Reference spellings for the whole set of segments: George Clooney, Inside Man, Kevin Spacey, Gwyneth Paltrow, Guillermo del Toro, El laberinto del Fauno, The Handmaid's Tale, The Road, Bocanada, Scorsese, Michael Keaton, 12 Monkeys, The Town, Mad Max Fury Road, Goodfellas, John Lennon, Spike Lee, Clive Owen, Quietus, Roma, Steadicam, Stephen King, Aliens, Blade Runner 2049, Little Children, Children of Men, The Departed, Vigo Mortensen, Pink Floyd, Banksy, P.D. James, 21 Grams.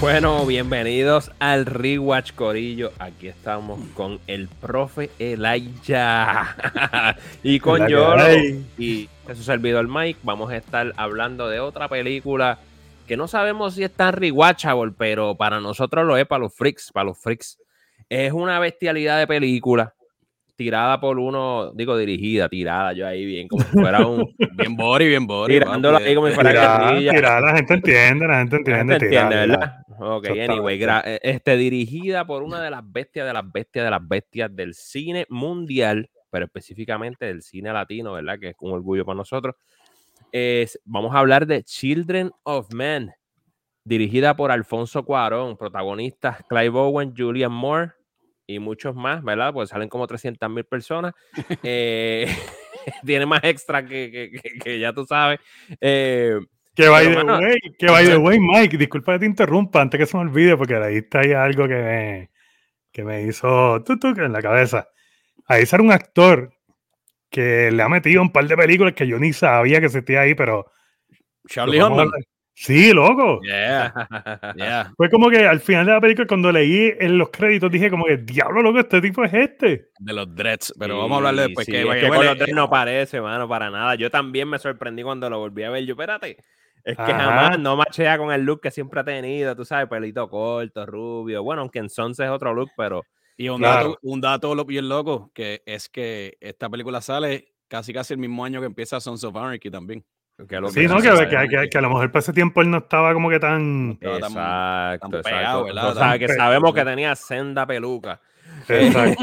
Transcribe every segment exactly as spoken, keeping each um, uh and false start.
Bueno, bienvenidos al Rewatch, Corillo. Aquí estamos con el profe Elijah y con Jolo y su servidor Mike. Vamos a estar hablando de otra película que no sabemos si es tan rewatchable, pero para nosotros lo es, para los freaks, para los freaks. Es una bestialidad de película tirada por uno, digo dirigida, tirada yo ahí bien, como si fuera un... bien bori, bien bori. Tirándola ahí como si fuera carrilla. Tirada, la gente entiende, la gente entiende. La gente entiende, tirada, ¿verdad? ¿verdad? Ok, anyway, este, dirigida por una de las bestias, de las bestias, de las bestias del cine mundial, pero específicamente del cine latino, ¿verdad? Que es un orgullo para nosotros. Es, vamos a hablar de Children of Men, dirigida por Alfonso Cuarón, protagonistas Clive Owen, Julianne Moore y muchos más, ¿verdad? Pues salen como trescientas mil personas. Eh, tiene más extra que, que, que, que ya tú sabes. Eh, Que by the way, que by the way, Mike, disculpa que te interrumpa antes que se me olvide, porque ahí está ahí algo que me, que me hizo tutuc en la cabeza. Ahí sale un actor que le ha metido un par de películas que yo ni sabía que existía ahí, pero... Charlie Hunnam. Sí, loco. Yeah. Yeah. Fue como que al final de la película, cuando leí en los créditos, dije como que, diablo, loco, este tipo es este. De los dreads, pero sí, vamos a hablarle después. Sí, que, es que con bueno, los dreads no parece, mano, para nada. Yo también me sorprendí cuando lo volví a ver. Yo, espérate. Es que Ajá. jamás no machea con el look que siempre ha tenido, tú sabes, pelito corto, rubio. Bueno, aunque entonces es otro look, pero... Y un claro. dato, un dato bien loco, que es que esta película sale casi casi el mismo año que empieza Sons of Anarchy también. Que lo sí, que no, que, que, que, que a lo mejor para ese tiempo él no estaba como que tan... Exacto, tan, tan exacto. Pegado, ¿verdad? O sea, tan que pe... sabemos que tenía senda peluca. Exacto.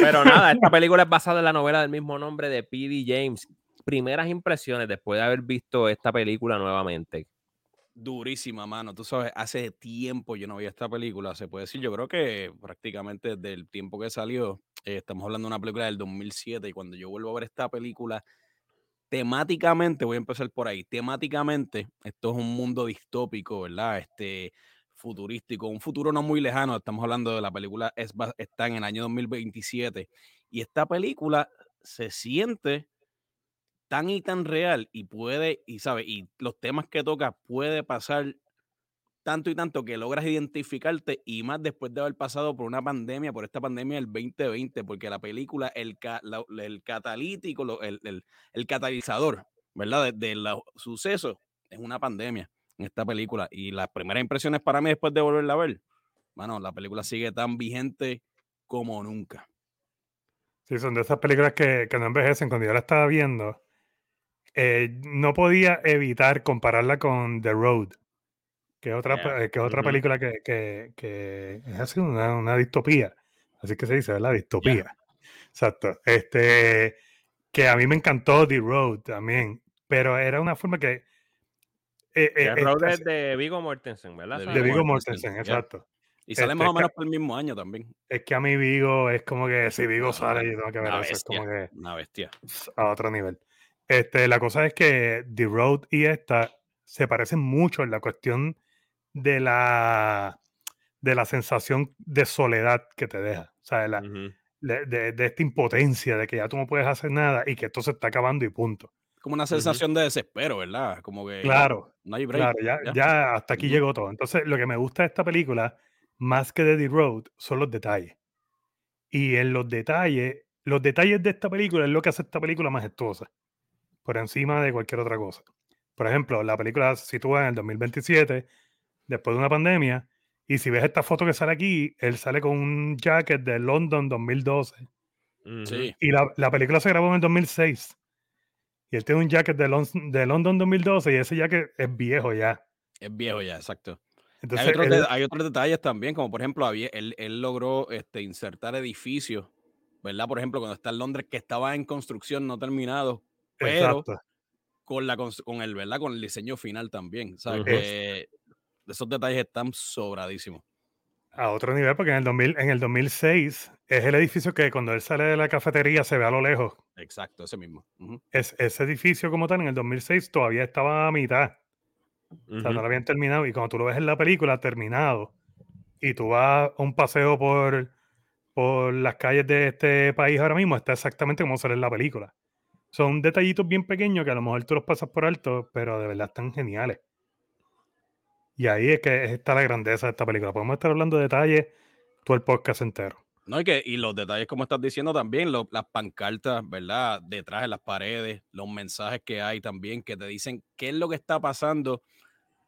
Pero nada, esta película es basada en la novela del mismo nombre de P D James. Primeras impresiones después de haber visto esta película nuevamente. Durísima, mano. Tú sabes, hace tiempo yo no vi esta película, se puede decir. Yo creo que prácticamente desde el tiempo que salió, eh, estamos hablando de una película del dos mil siete, y cuando yo vuelvo a ver esta película, temáticamente, voy a empezar por ahí, temáticamente, esto es un mundo distópico, ¿verdad? Este... futurístico, un futuro no muy lejano, estamos hablando de la película, es, está en el año dos mil veintisiete, y esta película se siente tan y tan real, y puede, y sabe, y los temas que toca puede pasar tanto y tanto que logras identificarte, y más después de haber pasado por una pandemia, por esta pandemia del veinte veinte, porque la película, el, la, el catalítico, el, el, el catalizador, ¿verdad? De, de los sucesos, es una pandemia en esta película, y las primeras impresiones para mí después de volverla a ver, bueno, la película sigue tan vigente como nunca. Sí, son de esas películas que, que no envejecen. Cuando yo la estaba viendo, eh, no podía evitar compararla con The Road, que es otra, yeah. que es otra uh-huh. película que, que, que es así una, una distopía, así que se dice, ¿verdad? Distopía. Yeah. Exacto. Este, que a mí me encantó The Road también, pero era una forma que Eh, eh, el Road es de Vigo Mortensen, ¿verdad? De Vigo Mortensen, exacto. Y sale este, más o menos por el mismo año también. Es que a mí Vigo es como que si Vigo sale, yo tengo que ver eso. Bestia, es como que una bestia. A otro nivel. Este, la cosa es que The Road y esta se parecen mucho en la cuestión de la, de la sensación de soledad que te deja. O sea, de, la, uh-huh. de, de, de esta impotencia de que ya tú no puedes hacer nada y que esto se está acabando y punto. Como una sensación uh-huh. de desespero, ¿verdad? Como que claro, no hay break. Claro, ya, ya. ya hasta aquí uh-huh. llegó todo. Entonces, lo que me gusta de esta película, más que de The Road, son los detalles. Y en los detalles, los detalles de esta película es lo que hace esta película majestuosa, por encima de cualquier otra cosa. Por ejemplo, la película se sitúa en el dos mil veintisiete, después de una pandemia, y si ves esta foto que sale aquí, él sale con un jacket de London dos mil doce. Uh-huh. Sí. Y la, la película se grabó en el dos mil seis. Y él tiene un jacket de, Lon- de London dos mil doce y ese jacket es viejo ya. Es viejo ya, exacto. Entonces, hay, otros él, de, hay otros detalles también, como por ejemplo, había, él, él logró este, insertar edificios, ¿verdad? Por ejemplo, cuando está en Londres, que estaba en construcción, no terminado, pero exacto. con la con el, ¿verdad? Con el diseño final también. ¿Sabes? Uh-huh. Que esos detalles están sobradísimos. A otro nivel, porque en el, dos mil, en el dos mil seis es el edificio que cuando él sale de la cafetería se ve a lo lejos. Exacto, ese mismo. Uh-huh. Es, ese edificio como tal en el dos mil seis todavía estaba a mitad. Uh-huh. O sea, no lo habían terminado. Y cuando tú lo ves en la película, terminado, y tú vas a un paseo por, por las calles de este país ahora mismo, está exactamente como sale en la película. Son detallitos bien pequeños que a lo mejor tú los pasas por alto, pero de verdad están geniales. Y ahí es que está la grandeza de esta película. Podemos estar hablando de detalles todo el podcast entero. No, y, que, y los detalles, como estás diciendo también, lo, las pancartas, ¿verdad? Detrás de las paredes, los mensajes que hay también que te dicen qué es lo que está pasando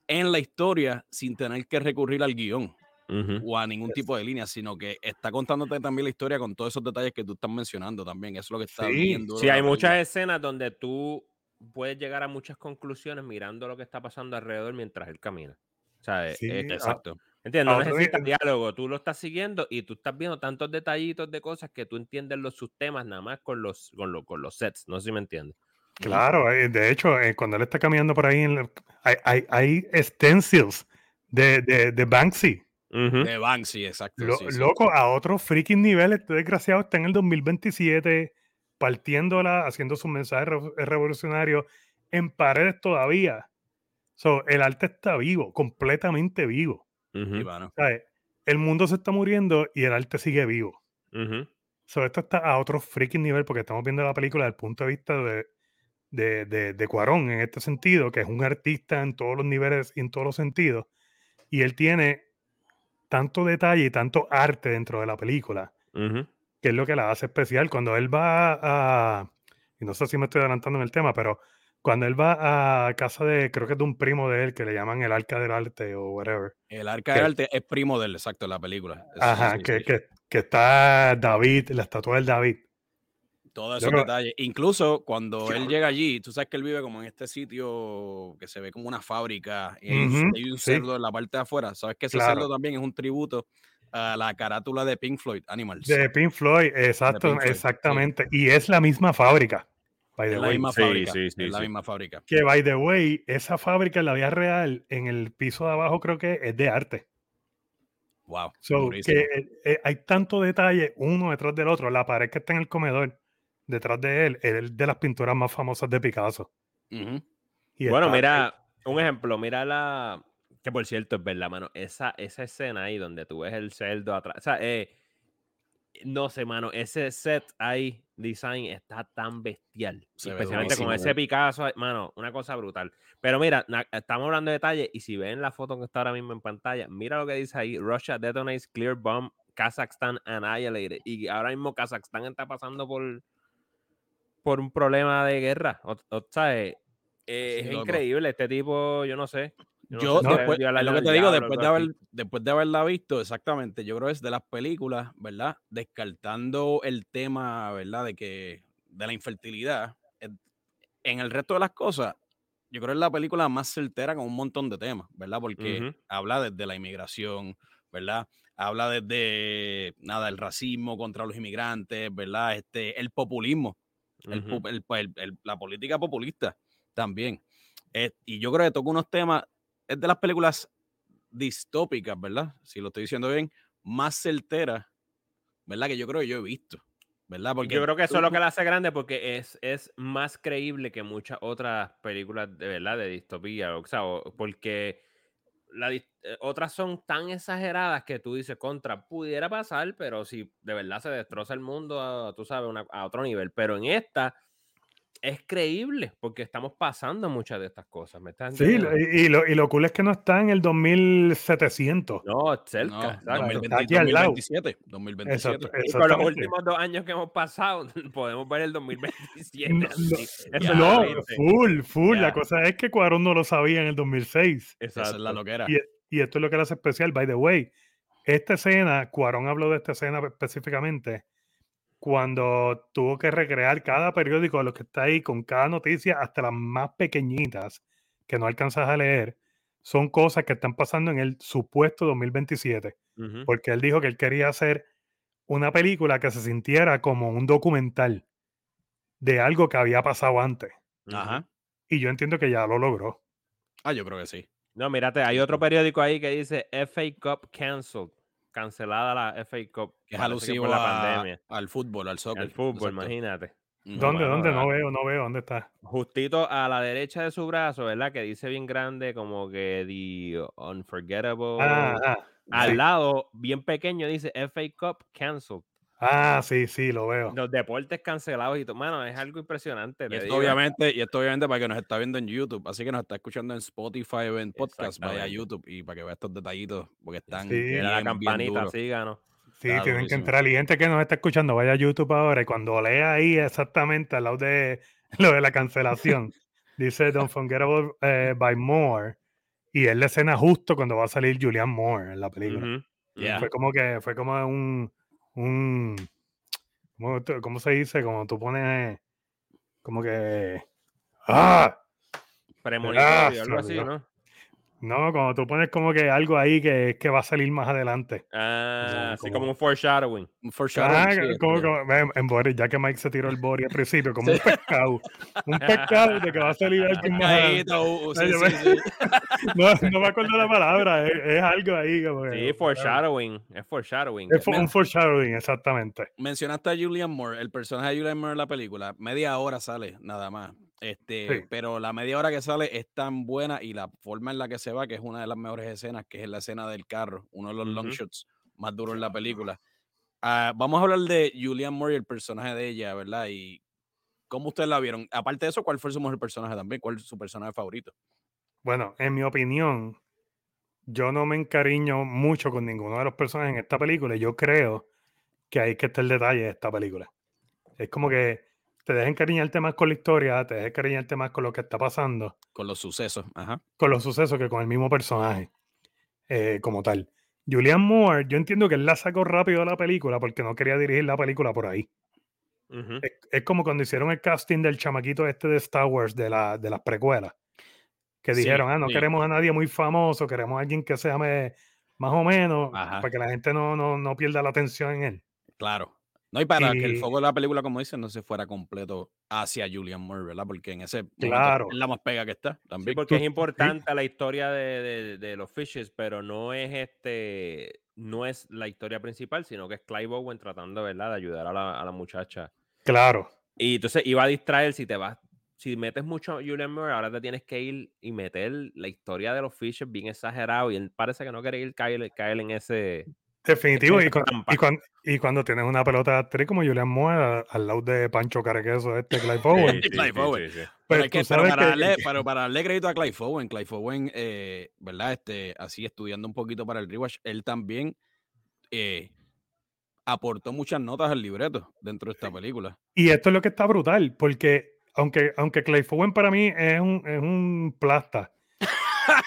en la historia sin tener que recurrir al guión. Uh-huh. O a ningún tipo de línea, sino que está contándote también la historia con todos esos detalles que tú estás mencionando también. Eso es lo que está viendo. Sí, sí, hay muchas escenas donde tú puedes llegar a muchas conclusiones mirando lo que está pasando alrededor mientras él camina. O sea, sí, es, es, exacto. ¿Entiendes? No necesitas diálogo, tú lo estás siguiendo y tú estás viendo tantos detallitos de cosas que tú entiendes los subtemas nada más con los, con los, con los sets. No sé si me entiendes. Claro, de hecho, cuando él está caminando por ahí, hay, hay, hay stencils de, de, de Banksy. Uh-huh. De Banksy, exacto. Lo, sí, loco, sí. A otro freaking nivel, este desgraciado está en el dos mil veintisiete partiéndola, haciendo sus mensajes revolucionarios en paredes todavía. So, el arte está vivo, completamente vivo. Uh-huh. Y bueno. O sea, el mundo se está muriendo y el arte sigue vivo. Uh-huh. So, esto está a otro freaking nivel porque estamos viendo la película desde el punto de vista de, de, de, de Cuarón en este sentido, que es un artista en todos los niveles y en todos los sentidos. Y él tiene tanto detalle y tanto arte dentro de la película, uh-huh, que es lo que la hace especial. Cuando él va a, y no sé si me estoy adelantando en el tema, pero cuando él va a casa de, creo que es de un primo de él, que le llaman el Arca del Arte o whatever. El Arca que, del Arte es primo de él, exacto, en la película. Eso ajá, sí, que, sí. Que, que está David, la estatua del David. Todos esos detalles. Incluso cuando él llega allí, tú sabes que él vive como en este sitio que se ve como una fábrica y hay, uh-huh, hay un cerdo, sí, en la parte de afuera. Sabes que ese, claro, cerdo también es un tributo a la carátula de Pink Floyd, Animals. De Pink Floyd, exacto, Pink Floyd, exactamente. Sí. Y es la misma fábrica. By the way. La misma sí, fábrica. Sí, sí, es sí. la misma fábrica. Que, by the way, esa fábrica en la vida real, en el piso de abajo, creo que es de arte. Wow. So, que, eh, hay tanto detalle uno detrás del otro. La pared que está en el comedor detrás de él, es de las pinturas más famosas de Picasso. Uh-huh. Y bueno, mira, ahí. Un ejemplo, mira la... Que por cierto, es verdad, mano, esa, esa escena ahí donde tú ves el cerdo atrás, o sea, eh, no sé, mano, ese set ahí, design, está tan bestial. Se especialmente con ese Picasso, mano, una cosa brutal. Pero mira, na, estamos hablando de detalles, y si ven la foto que está ahora mismo en pantalla, mira lo que dice ahí, Russia detonates clear bomb, Kazakhstan annihilated. Y ahora mismo Kazajstán está pasando por... por un problema de guerra. O, o sea, eh, eh, sí, es loco. Increíble este tipo, yo no sé. Yo, yo no sé, después, es lo que te digo, después de, haber, después de haberla visto, exactamente, yo creo que es de las películas, ¿verdad? Descartando el tema, ¿verdad? De que de la infertilidad. En el resto de las cosas, yo creo que es la película más certera con un montón de temas, ¿verdad? Porque uh-huh. habla desde la inmigración, ¿verdad? Habla desde, nada, el racismo contra los inmigrantes, ¿verdad? Este, el populismo. El, uh-huh. el, el, el, la política populista también. Eh, y yo creo que toca unos temas, es de las películas distópicas, ¿verdad? Si lo estoy diciendo bien, más certeras, ¿verdad? Que yo creo que yo he visto, ¿verdad? Porque yo creo que eso es lo que la hace grande porque es, es más creíble que muchas otras películas de verdad de distopía, o sea, porque la, eh, otras son tan exageradas que tú dices, contra, pudiera pasar, pero si de verdad se destroza el mundo, a, tú sabes, una, a otro nivel. Pero en esta es creíble, porque estamos pasando muchas de estas cosas. ¿Me estás entendiendo? Sí, y, y, lo, y lo cool es que no está en el dos mil setecientos. No, cerca. No, dos mil veinte, aquí al lado. dos mil veintisiete. Exacto, y con los últimos dos años que hemos pasado, podemos ver el dos mil veintisiete. No, no, no full, full. Ya. La cosa es que Cuarón no lo sabía en el dos mil seis. Exacto. Esa es la loquera. Y, y esto es lo que le hace especial. By the way, esta escena, Cuarón habló de esta escena específicamente, cuando tuvo que recrear cada periódico de los que está ahí con cada noticia, hasta las más pequeñitas que no alcanzas a leer, son cosas que están pasando en el supuesto dos mil veintisiete. Uh-huh. Porque él dijo que él quería hacer una película que se sintiera como un documental de algo que había pasado antes. Ajá. Y yo entiendo que ya lo logró. Ah, yo creo que sí. No, mírate, hay otro periódico ahí que dice F A Cup Cancelled. Cancelada la F A Cup. Que es alusivo por la a, pandemia. Al fútbol, al soccer. Al fútbol, no imagínate. ¿Dónde, no, dónde? No, no veo, no veo. ¿Dónde está? Justito a la derecha de su brazo, ¿verdad? Que dice bien grande como que The Unforgettable. Ah, ah, al sí. lado, bien pequeño, dice F A Cup Cancelled. Ah, sí, sí, lo veo. Los deportes cancelados y todo. Mano, es algo impresionante. Y esto, digo, obviamente, y esto obviamente para que nos está viendo en YouTube. Así que nos está escuchando en Spotify o en podcast, vaya a YouTube y para que vea estos detallitos, porque están... Sí, bien, la campanita, síganos. Sí, claro, tienen buenísimo que entrar. Y gente que nos está escuchando, vaya a YouTube ahora y cuando lea ahí exactamente al lado de lo de la cancelación, dice Don't Forgettable uh, by Moore. Y es la escena justo cuando va a salir Julianne Moore en la película. Mm-hmm. Yeah. Fue como que, fue como un... un ¿cómo, ¿Cómo se dice? Como tú pones... Como que... ¡Ah! Premonitorio, algo así, ¿no? No, cuando tú pones como que algo ahí que, que va a salir más adelante. Ah, así como, como un foreshadowing. Un foreshadowing. Ah, como, como, en body, ya que Mike se tiró el body al principio, como sí, un pescado. Un pescado de que va a salir algo más adelante. Sí, sí, sí. No, no me acuerdo la palabra, es, es algo ahí. Como sí, que, foreshadowing. Claro. Es foreshadowing. Es for, un foreshadowing, exactamente. Mencionaste a Julianne Moore, el personaje de Julianne Moore en la película. Media hora sale, nada más. Este, sí. Pero la media hora que sale es tan buena y la forma en la que se va, que es una de las mejores escenas, que es la escena del carro, uno de los uh-huh. long shots más duros en la película. Uh, vamos a hablar de Julianne Moore y el personaje de ella, ¿verdad? Y cómo ustedes la vieron. Aparte de eso, ¿cuál fue su mejor personaje también? ¿Cuál es su personaje favorito? Bueno, en mi opinión, yo no me encariño mucho con ninguno de los personajes en esta película. Yo creo que ahí que está el detalle de esta película. Es como que te deja encariñarte más con la historia, te deja encariñarte más con lo que está pasando. Con los sucesos, ajá. Con los sucesos que con el mismo personaje, eh, como tal. Julianne Moore, yo entiendo que él la sacó rápido de la película porque no quería dirigir la película por ahí. Uh-huh. Es, es como cuando hicieron el casting del chamaquito este de Star Wars, de, la, de las precuelas, que sí, dijeron, ah, no sí. queremos a nadie muy famoso, queremos a alguien que se llame más o menos, ajá, para que la gente no, no, no pierda la atención en él. Claro. No, y para y, que el foco de la película, como dicen, no se fuera completo hacia Julianne Moore, ¿verdad? Porque en ese claro. es la más pega que está. También. Sí, porque es importante la historia de, de, de los Fishes, pero no es este, no es la historia principal, sino que es Clive Owen tratando, ¿verdad?, de ayudar a la, a la muchacha. Claro. Y entonces iba a distraer si te vas, si metes mucho a Julianne Moore, ahora te tienes que ir y meter la historia de los Fishes bien exagerado. Y él parece que no quiere ir caer, caer en ese. Definitivo, y cuando, y, cuando, y cuando tienes una pelota de actriz como Julianne Moore al lado de Pancho Carrequeso, este Clive Owen. Sí, sí, Clive Owen. Sí, sí, sí. Pero, pero, que, pero, para que... darle, pero para darle crédito a Clive Owen, Clive Owen, eh, ¿verdad? Este, así estudiando un poquito para el rewatch, él también eh, aportó muchas notas al libreto dentro de esta película. Y esto es lo que está brutal, porque aunque, aunque Clive Owen para mí es un, es un plasta.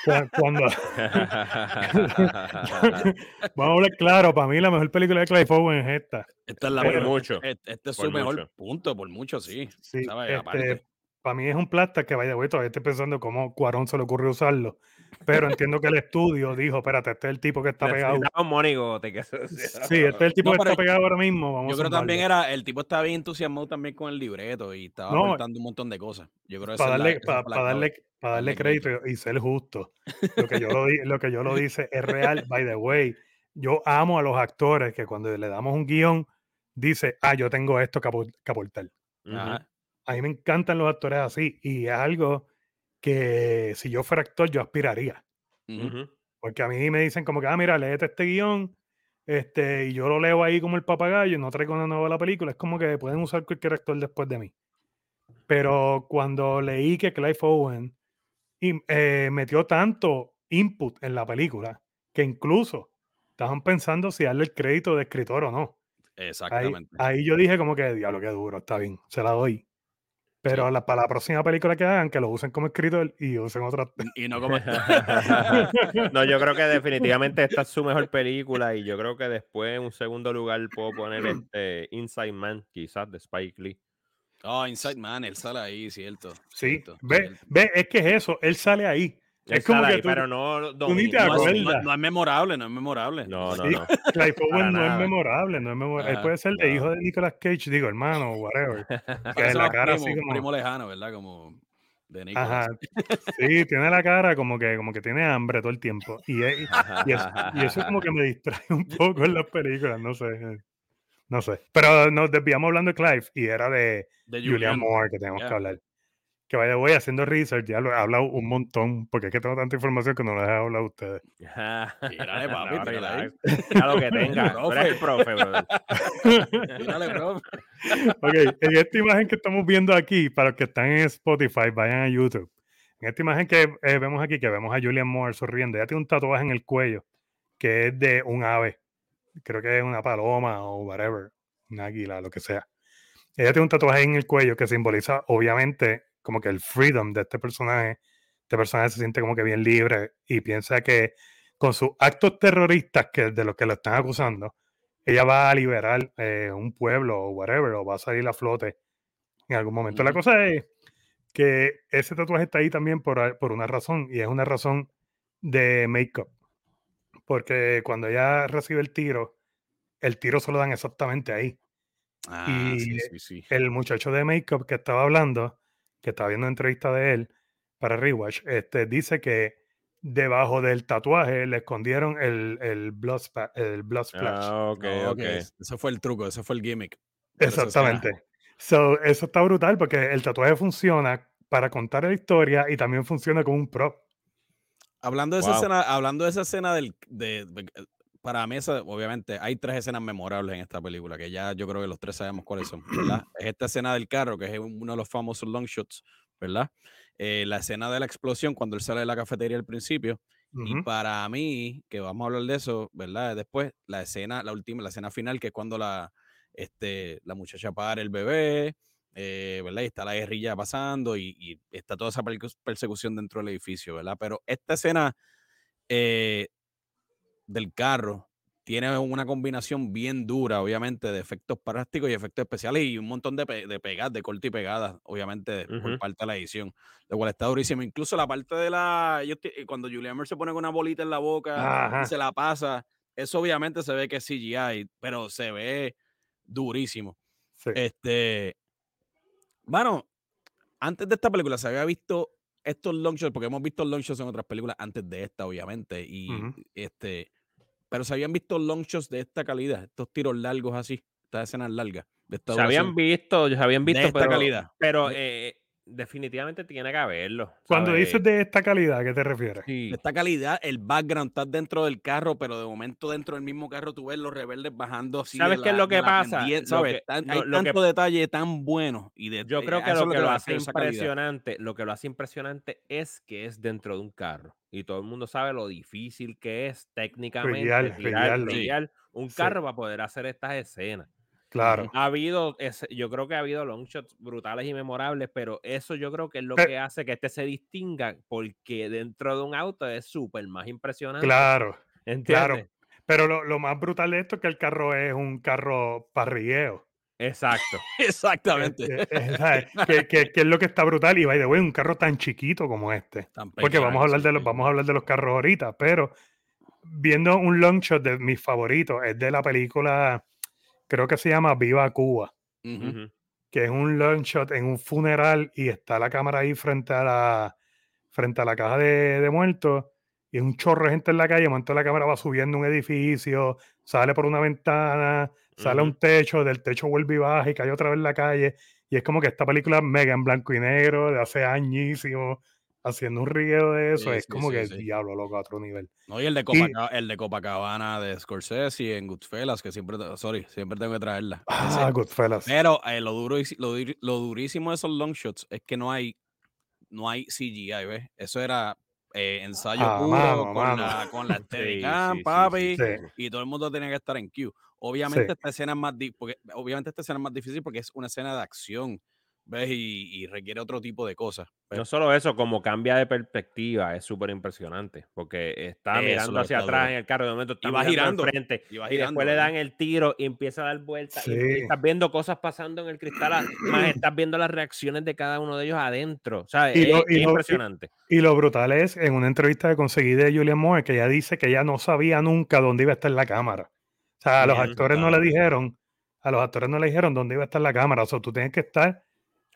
Cuando vamos a hablar claro, para mí la mejor película de Clive Owen es esta. Esta es la mejor, mucho. Este, este es por su mucho. mejor punto, por mucho, sí. sí ¿sabes? Este, para mí es un plasta que vaya, güey, todavía estoy pensando cómo Cuarón se le ocurrió usarlo. Pero entiendo que el estudio dijo, espérate, este es el tipo que está pegado. Sí, este es el tipo no, que está pegado yo, ahora mismo. Vamos yo creo también era, el tipo estaba bien entusiasmado también con el libreto y estaba no, aportando un montón de cosas. Yo creo que para darle, es la, para, para darle, para darle crédito y ser justo. Lo que yo lo, lo que yo lo dice es real, by the way. Yo amo a los actores que cuando le damos un guión, dice, ah, yo tengo esto que aportar. Ajá. A mí me encantan los actores así y es algo que si yo fuera actor yo aspiraría. Uh-huh. Porque a mí me dicen como que, ah, mira, léete este guión este, y yo lo leo ahí como el papagayo y no traigo una nueva la película. Es como que pueden usar cualquier actor después de mí. Pero cuando leí que Clive Owen y, eh, metió tanto input en la película que incluso estaban pensando si darle el crédito de escritor o no. Exactamente. Ahí, ahí yo dije como que, diablo, qué duro, está bien, se la doy. Pero sí. la, para la próxima película que hagan, que lo usen como escritor y usen otra. Y no como. No, yo creo que definitivamente esta es su mejor película. Y yo creo que después, en un segundo lugar, puedo poner este Inside Man, quizás de Spike Lee. Oh, Inside Man, él sale ahí, cierto. Sí, cierto, ve, cierto. Ve, es que es eso, él sale ahí. Él es como sale que ahí, tú, pero no, tú ni te acuerdas. No, no es memorable, no es memorable. No, no, sí, no. Clive Owen no nada. es memorable, no es memorable. Él puede ser el no. hijo de Nicolas Cage, digo, hermano, whatever. Que en la cara primo, así como... primo lejano, ¿verdad? Como de Nicolas. Ajá. Sí, tiene la cara como que, como que tiene hambre todo el tiempo. Y, es, y, eso, y eso como que me distrae un poco en las películas, no sé. No sé, pero nos desviamos hablando de Clive y era de, de Julianne Moore que tenemos yeah. que hablar. Que vaya, voy haciendo research, ya lo he hablado un montón, porque es que tengo tanta información que no les he hablado a ustedes. Tírale, papi, no, tírale. A lo que tenga, profe. profe Tírale, profe. Ok, en esta imagen que estamos viendo aquí, para los que están en Spotify, vayan a YouTube. En esta imagen que eh, vemos aquí, que vemos a Julianne Moore sonriendo, ella tiene un tatuaje en el cuello, que es de un ave. Creo que es una paloma o whatever, una águila, lo que sea. Ella tiene un tatuaje en el cuello que simboliza, obviamente, como que el freedom de este personaje. Este personaje se siente como que bien libre y piensa que con sus actos terroristas, que de los que lo están acusando, ella va a liberar eh, un pueblo o whatever, o va a salir a flote en algún momento. Mm. La cosa es que ese tatuaje está ahí también por, por una razón, y es una razón de make-up. Porque cuando ella recibe el tiro, el tiro se lo dan exactamente ahí. Ah, y sí, sí, sí. El muchacho de make-up que estaba hablando, que estaba viendo una entrevista de él para Rewatch, este, dice que debajo del tatuaje le escondieron el, el, blood, spa, el blood splash. Ah, ok, ok. okay. Ese fue el truco, ese fue el gimmick. Exactamente. Eso, so, eso está brutal porque el tatuaje funciona para contar la historia y también funciona como un prop. Hablando de, wow. esa, escena, hablando de esa escena, del, de, de, para mí, esa, obviamente, hay tres escenas memorables en esta película, que ya yo creo que los tres sabemos cuáles son, ¿verdad? Es esta escena del carro, que es uno de los famosos long shots, ¿verdad? Eh, la escena de la explosión, cuando él sale de la cafetería al principio, uh-huh. y para mí, que vamos a hablar de eso, ¿verdad? Después, la escena, la última, la escena final, que es cuando la, este, la muchacha para el bebé, Eh, ¿verdad? Y está la guerrilla pasando y, y está toda esa persecución dentro del edificio, ¿verdad? Pero esta escena eh, del carro tiene una combinación bien dura, obviamente, de efectos prácticos y efectos especiales y un montón de, pe- de pegadas, de corte y pegadas, obviamente, uh-huh. por parte de la edición, lo cual está durísimo. Incluso la parte de la... Yo estoy, cuando Julianne Moore se pone con una bolita en la boca, ajá. y se la pasa, eso obviamente se ve que es C G I, pero se ve durísimo. Sí. Este... Bueno, antes de esta película se había visto estos long shots, porque hemos visto long shots en otras películas antes de esta, obviamente, y uh-huh. este, pero se habían visto long shots de esta calidad, estos tiros largos así, estas escenas largas. De esta se habían visto, se habían visto de esta pero, calidad. Pero eh, definitivamente tiene que haberlo. ¿Sabes? Cuando dices de esta calidad, ¿a qué te refieres? Sí. De esta calidad, el background está dentro del carro, pero de momento dentro del mismo carro tú ves los rebeldes bajando así. ¿Sabes qué es lo que pasa? Pendiente, lo que, tan, lo, hay tanto lo que, detalle tan bueno. Y de, yo creo que lo que, que lo hace impresionante, calidad. lo que lo hace impresionante es que es dentro de un carro. Y todo el mundo sabe lo difícil que es técnicamente real, real, real, sí. un carro sí. para poder hacer estas escenas. Claro. Ha habido, yo creo que ha habido long shots brutales y memorables, pero eso yo creo que es lo pero, que hace que este se distinga, porque dentro de un auto es súper más impresionante. Claro, ¿entiendes? Claro. Pero lo, lo más brutal de esto es que el carro es un carro parrilleo. Exacto. Exactamente. Es, es, es, que, que, que es lo que está brutal. Y by the way, un carro tan chiquito como este. Tan porque pequeño, vamos a hablar sí. de los, vamos a hablar de los carros ahorita, pero viendo un long shot de mis favoritos, es de la película... Creo que se llama Viva Cuba, uh-huh. que es un long shot en un funeral y está la cámara ahí frente a la, frente a la caja de, de muertos y es un chorro de gente en la calle. De momento la cámara va subiendo un edificio, sale por una ventana, sale a uh-huh. un techo, del techo vuelve y baja y cae otra vez en la calle. Y es como que esta película mega en blanco y negro de hace añísimo, haciendo un río de eso, sí, es sí, como sí, que el sí. diablo, loco, a otro nivel. No, y el de, Copacabana, y, el de Copacabana de Scorsese en Goodfellas, que siempre, sorry, siempre tengo que traerla. Ah, ese. Goodfellas. Pero eh, lo, duro, lo, lo durísimo de esos long shots es que no hay, no hay C G I, ¿ves? Eso era eh, ensayo ah, puro mano, con, mano. La, con la Steadicam, sí, sí, papi, sí, sí, sí. y todo el mundo tenía que estar en queue. Obviamente, sí. esta escena es más di- porque, obviamente esta escena es más difícil porque es una escena de acción. ¿Ves? Y, y requiere otro tipo de cosas. ¿Ves? No solo eso, como cambia de perspectiva, es súper impresionante. Porque está eso mirando hacia atrás bien. En el carro, de momento está y va girando al frente. Y, va girando, y después ¿no? le dan el tiro y empieza a dar vueltas. Sí. Y estás viendo cosas pasando en el cristal, más estás viendo las reacciones de cada uno de ellos adentro. O sea, y es, lo, y es lo, impresionante. Y, y lo brutal es, en una entrevista que conseguí de Julianne Moore, que ella dice que ella no sabía nunca dónde iba a estar la cámara. O sea, a bien, los actores claro. no le dijeron, a los actores no le dijeron dónde iba a estar la cámara. O sea, tú tienes que estar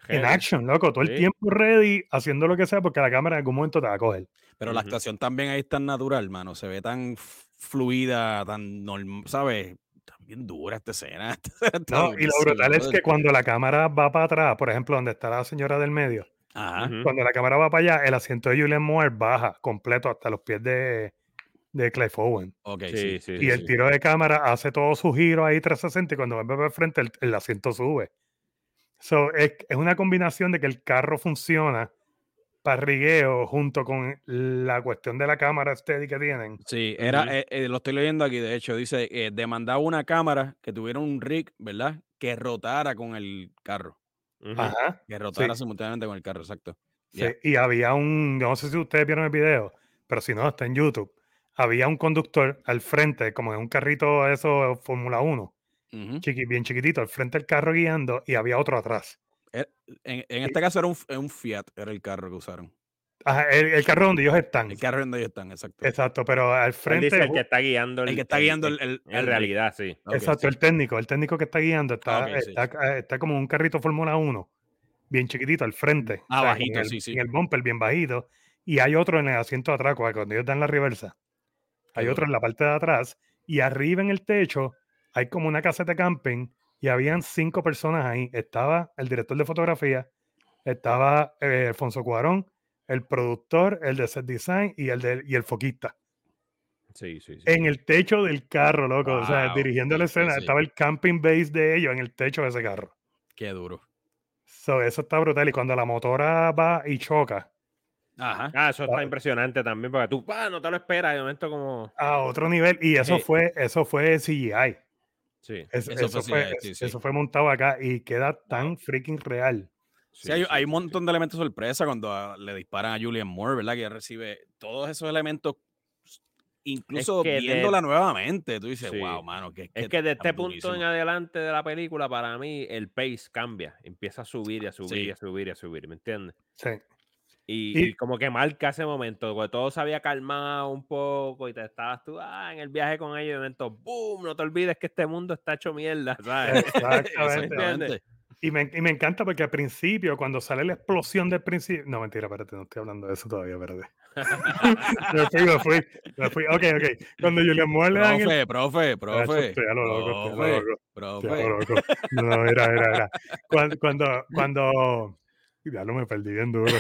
en action, loco, todo sí. el tiempo ready, haciendo lo que sea, porque la cámara en algún momento te va a coger. Pero uh-huh. la actuación también ahí es tan natural, mano, se ve tan fluida, tan normal, ¿sabes? También dura esta escena. Esta escena no, y lo brutal es que cuando la cámara va para atrás, por ejemplo, donde está la señora del medio, Ajá. Cuando la cámara va para allá, el asiento de Julianne Moore baja completo hasta los pies de, de Clive Owen. Okay, sí, sí, y sí, el sí. tiro de cámara hace todo su giro ahí trescientos sesenta y cuando va para el frente el, el asiento sube. So, es, es una combinación de que el carro funciona parrigueo junto con la cuestión de la cámara steady que tienen. Sí, era, uh-huh. eh, eh, lo estoy leyendo aquí, de hecho, dice, eh, demandaba una cámara que tuviera un rig, ¿verdad? Que rotara con el carro. Uh-huh. Ajá. Que rotara sí. simultáneamente con el carro, exacto. Sí, yeah. Y había un, no sé si ustedes vieron el video, pero si no, está en YouTube. Había un conductor al frente, como en un carrito eso, Fórmula uno, uh-huh. chiqui, bien chiquitito, al frente del carro guiando, y había otro atrás. En, en este caso era un, un Fiat, era el carro que usaron. Ajá, el, el carro donde ellos están. El carro donde ellos están, exacto. Exacto, pero al frente... Él dice el que está guiando. El, el que está guiando el, el, en realidad, sí. Exacto, okay, el sí. técnico, el técnico que está guiando está, okay, está, sí. está, está como un carrito Fórmula uno, bien chiquitito al frente. Ah, o sea, bajito, el, sí, sí. En el bumper, bien bajito. Y hay otro en el asiento de atrás, cuando ellos dan la reversa. Hay otro en la parte de atrás. Y arriba en el techo hay como una caseta de camping. Y habían cinco personas ahí. Estaba el director de fotografía, estaba eh, Alfonso Cuarón, el productor, el de set design y el, de, y el foquista. Sí, sí, sí. En el techo del carro, loco. Wow, o sea, dirigiendo la escena. Sí. Estaba el camping base de ellos en el techo de ese carro. Qué duro. So, eso está brutal. Y cuando la motora va y choca. Ajá. Ah, eso está ah, impresionante también, porque tú bah, no te lo esperas de momento como... A otro nivel. Y eso, sí. fue, eso fue C G I. Sí, es, eso, eso, fue, sí, eso, sí. eso fue montado acá y queda tan freaking real. Sí, sí, hay, sí, hay un montón sí. de elementos sorpresa cuando a, le disparan a Julianne Moore, ¿verdad? Que ella recibe todos esos elementos, incluso es que viéndola de, nuevamente. Tú dices, sí. wow, mano. Que, es que de este buenísimo. punto en adelante de la película, para mí, el pace cambia. Empieza a subir y a subir sí. y a subir y a subir, ¿me entiendes? Sí. Y, y, y como que marca ese momento, porque todo se había calmado un poco y te estabas tú ah, en el viaje con ellos y de momento, ¡boom! No te olvides que este mundo está hecho mierda, ¿sabes? Exactamente. Exactamente. Y, me, y me encanta porque al principio, cuando sale la explosión del principio... No, mentira, espérate, no estoy hablando de eso todavía, espérate. me fui, me fui, me fui. Ok, ok. Cuando Julianne Moore le dan el... Profe, profe, profe. Estoy a lo loco, estoy a lo loco. Profe. Estoy a lo loco. No, era, era, era. Cuando... cuando, cuando... Ya lo me perdí bien duro.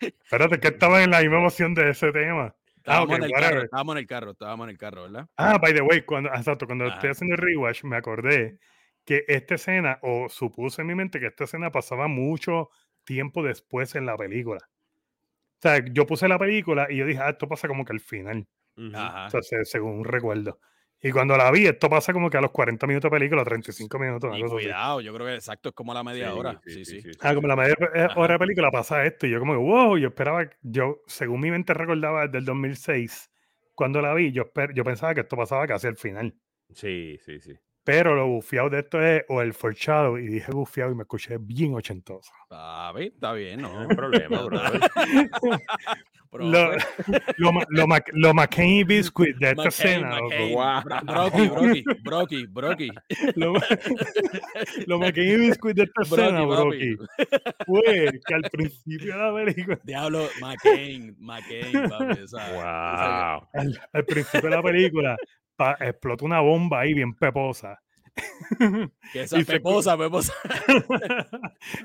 Espérate, que estaba en la misma emoción de ese tema. Estábamos, ah, okay, en, el carro, estábamos en el carro, estábamos en el carro, ¿verdad? Ah, by the way, cuando, exacto, cuando ah. estoy haciendo el rewatch me acordé que esta escena, o supuse en mi mente que esta escena pasaba mucho tiempo después en la película. O sea, yo puse la película y yo dije, ah, esto pasa como que al final. Ajá. O sea, según recuerdo. Y cuando la vi, esto pasa como que a los cuarenta minutos de película, treinta y cinco minutos. Y cuidado, así. Yo creo que exacto es como la media sí, hora. Sí, sí, sí, sí, sí. Ah, como la media Ajá. hora de película pasa esto. Y yo como que, wow, yo esperaba, yo según mi mente recordaba desde el dos mil seis, cuando la vi, yo, esper, yo pensaba que esto pasaba casi al final. Sí, sí, sí. Pero lo bufiado de esto es, o el forchado, y dije bufiado y me escuché bien ochentoso. David, está bien, no hay problema, bro. Lo, lo, lo, lo, lo McCain y Biscuit de esta escena. Wow. Brocky, Brocky, Brocky, Brocky. Lo, lo McCain y Biscuit de esta escena, Brocky. Fue que al principio de la película. Diablo, McCain, McCain, papi. Esa, wow. Esa, al, al principio de la película pa, explotó una bomba ahí bien peposa. Que esa y peposa, peposa.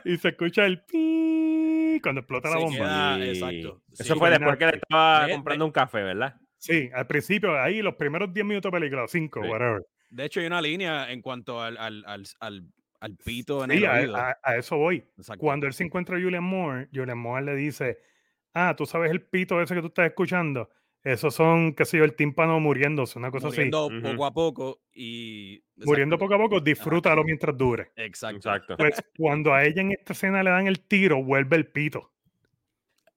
Y se escucha el pi cuando explota se la bomba. Queda, exacto. Sí, eso fue después que le estaba de, comprando de, un café, ¿verdad? Sí, al principio, ahí los primeros diez minutos de película, cinco, sí. whatever. De hecho, hay una línea en cuanto al, al, al, al, al pito en sí, el oído. A, a eso voy. Exacto. Cuando él se encuentra a Julianne Moore, Julianne Moore le dice, ah, tú sabes el pito ese que tú estás escuchando. Esos son, qué sé yo, el tímpano muriéndose, una cosa muriendo así. Muriendo poco a poco y... Exacto. Muriendo poco a poco, disfrútalo mientras dure. Exacto. Exacto. Pues cuando a ella en esta escena le dan el tiro, vuelve el pito. O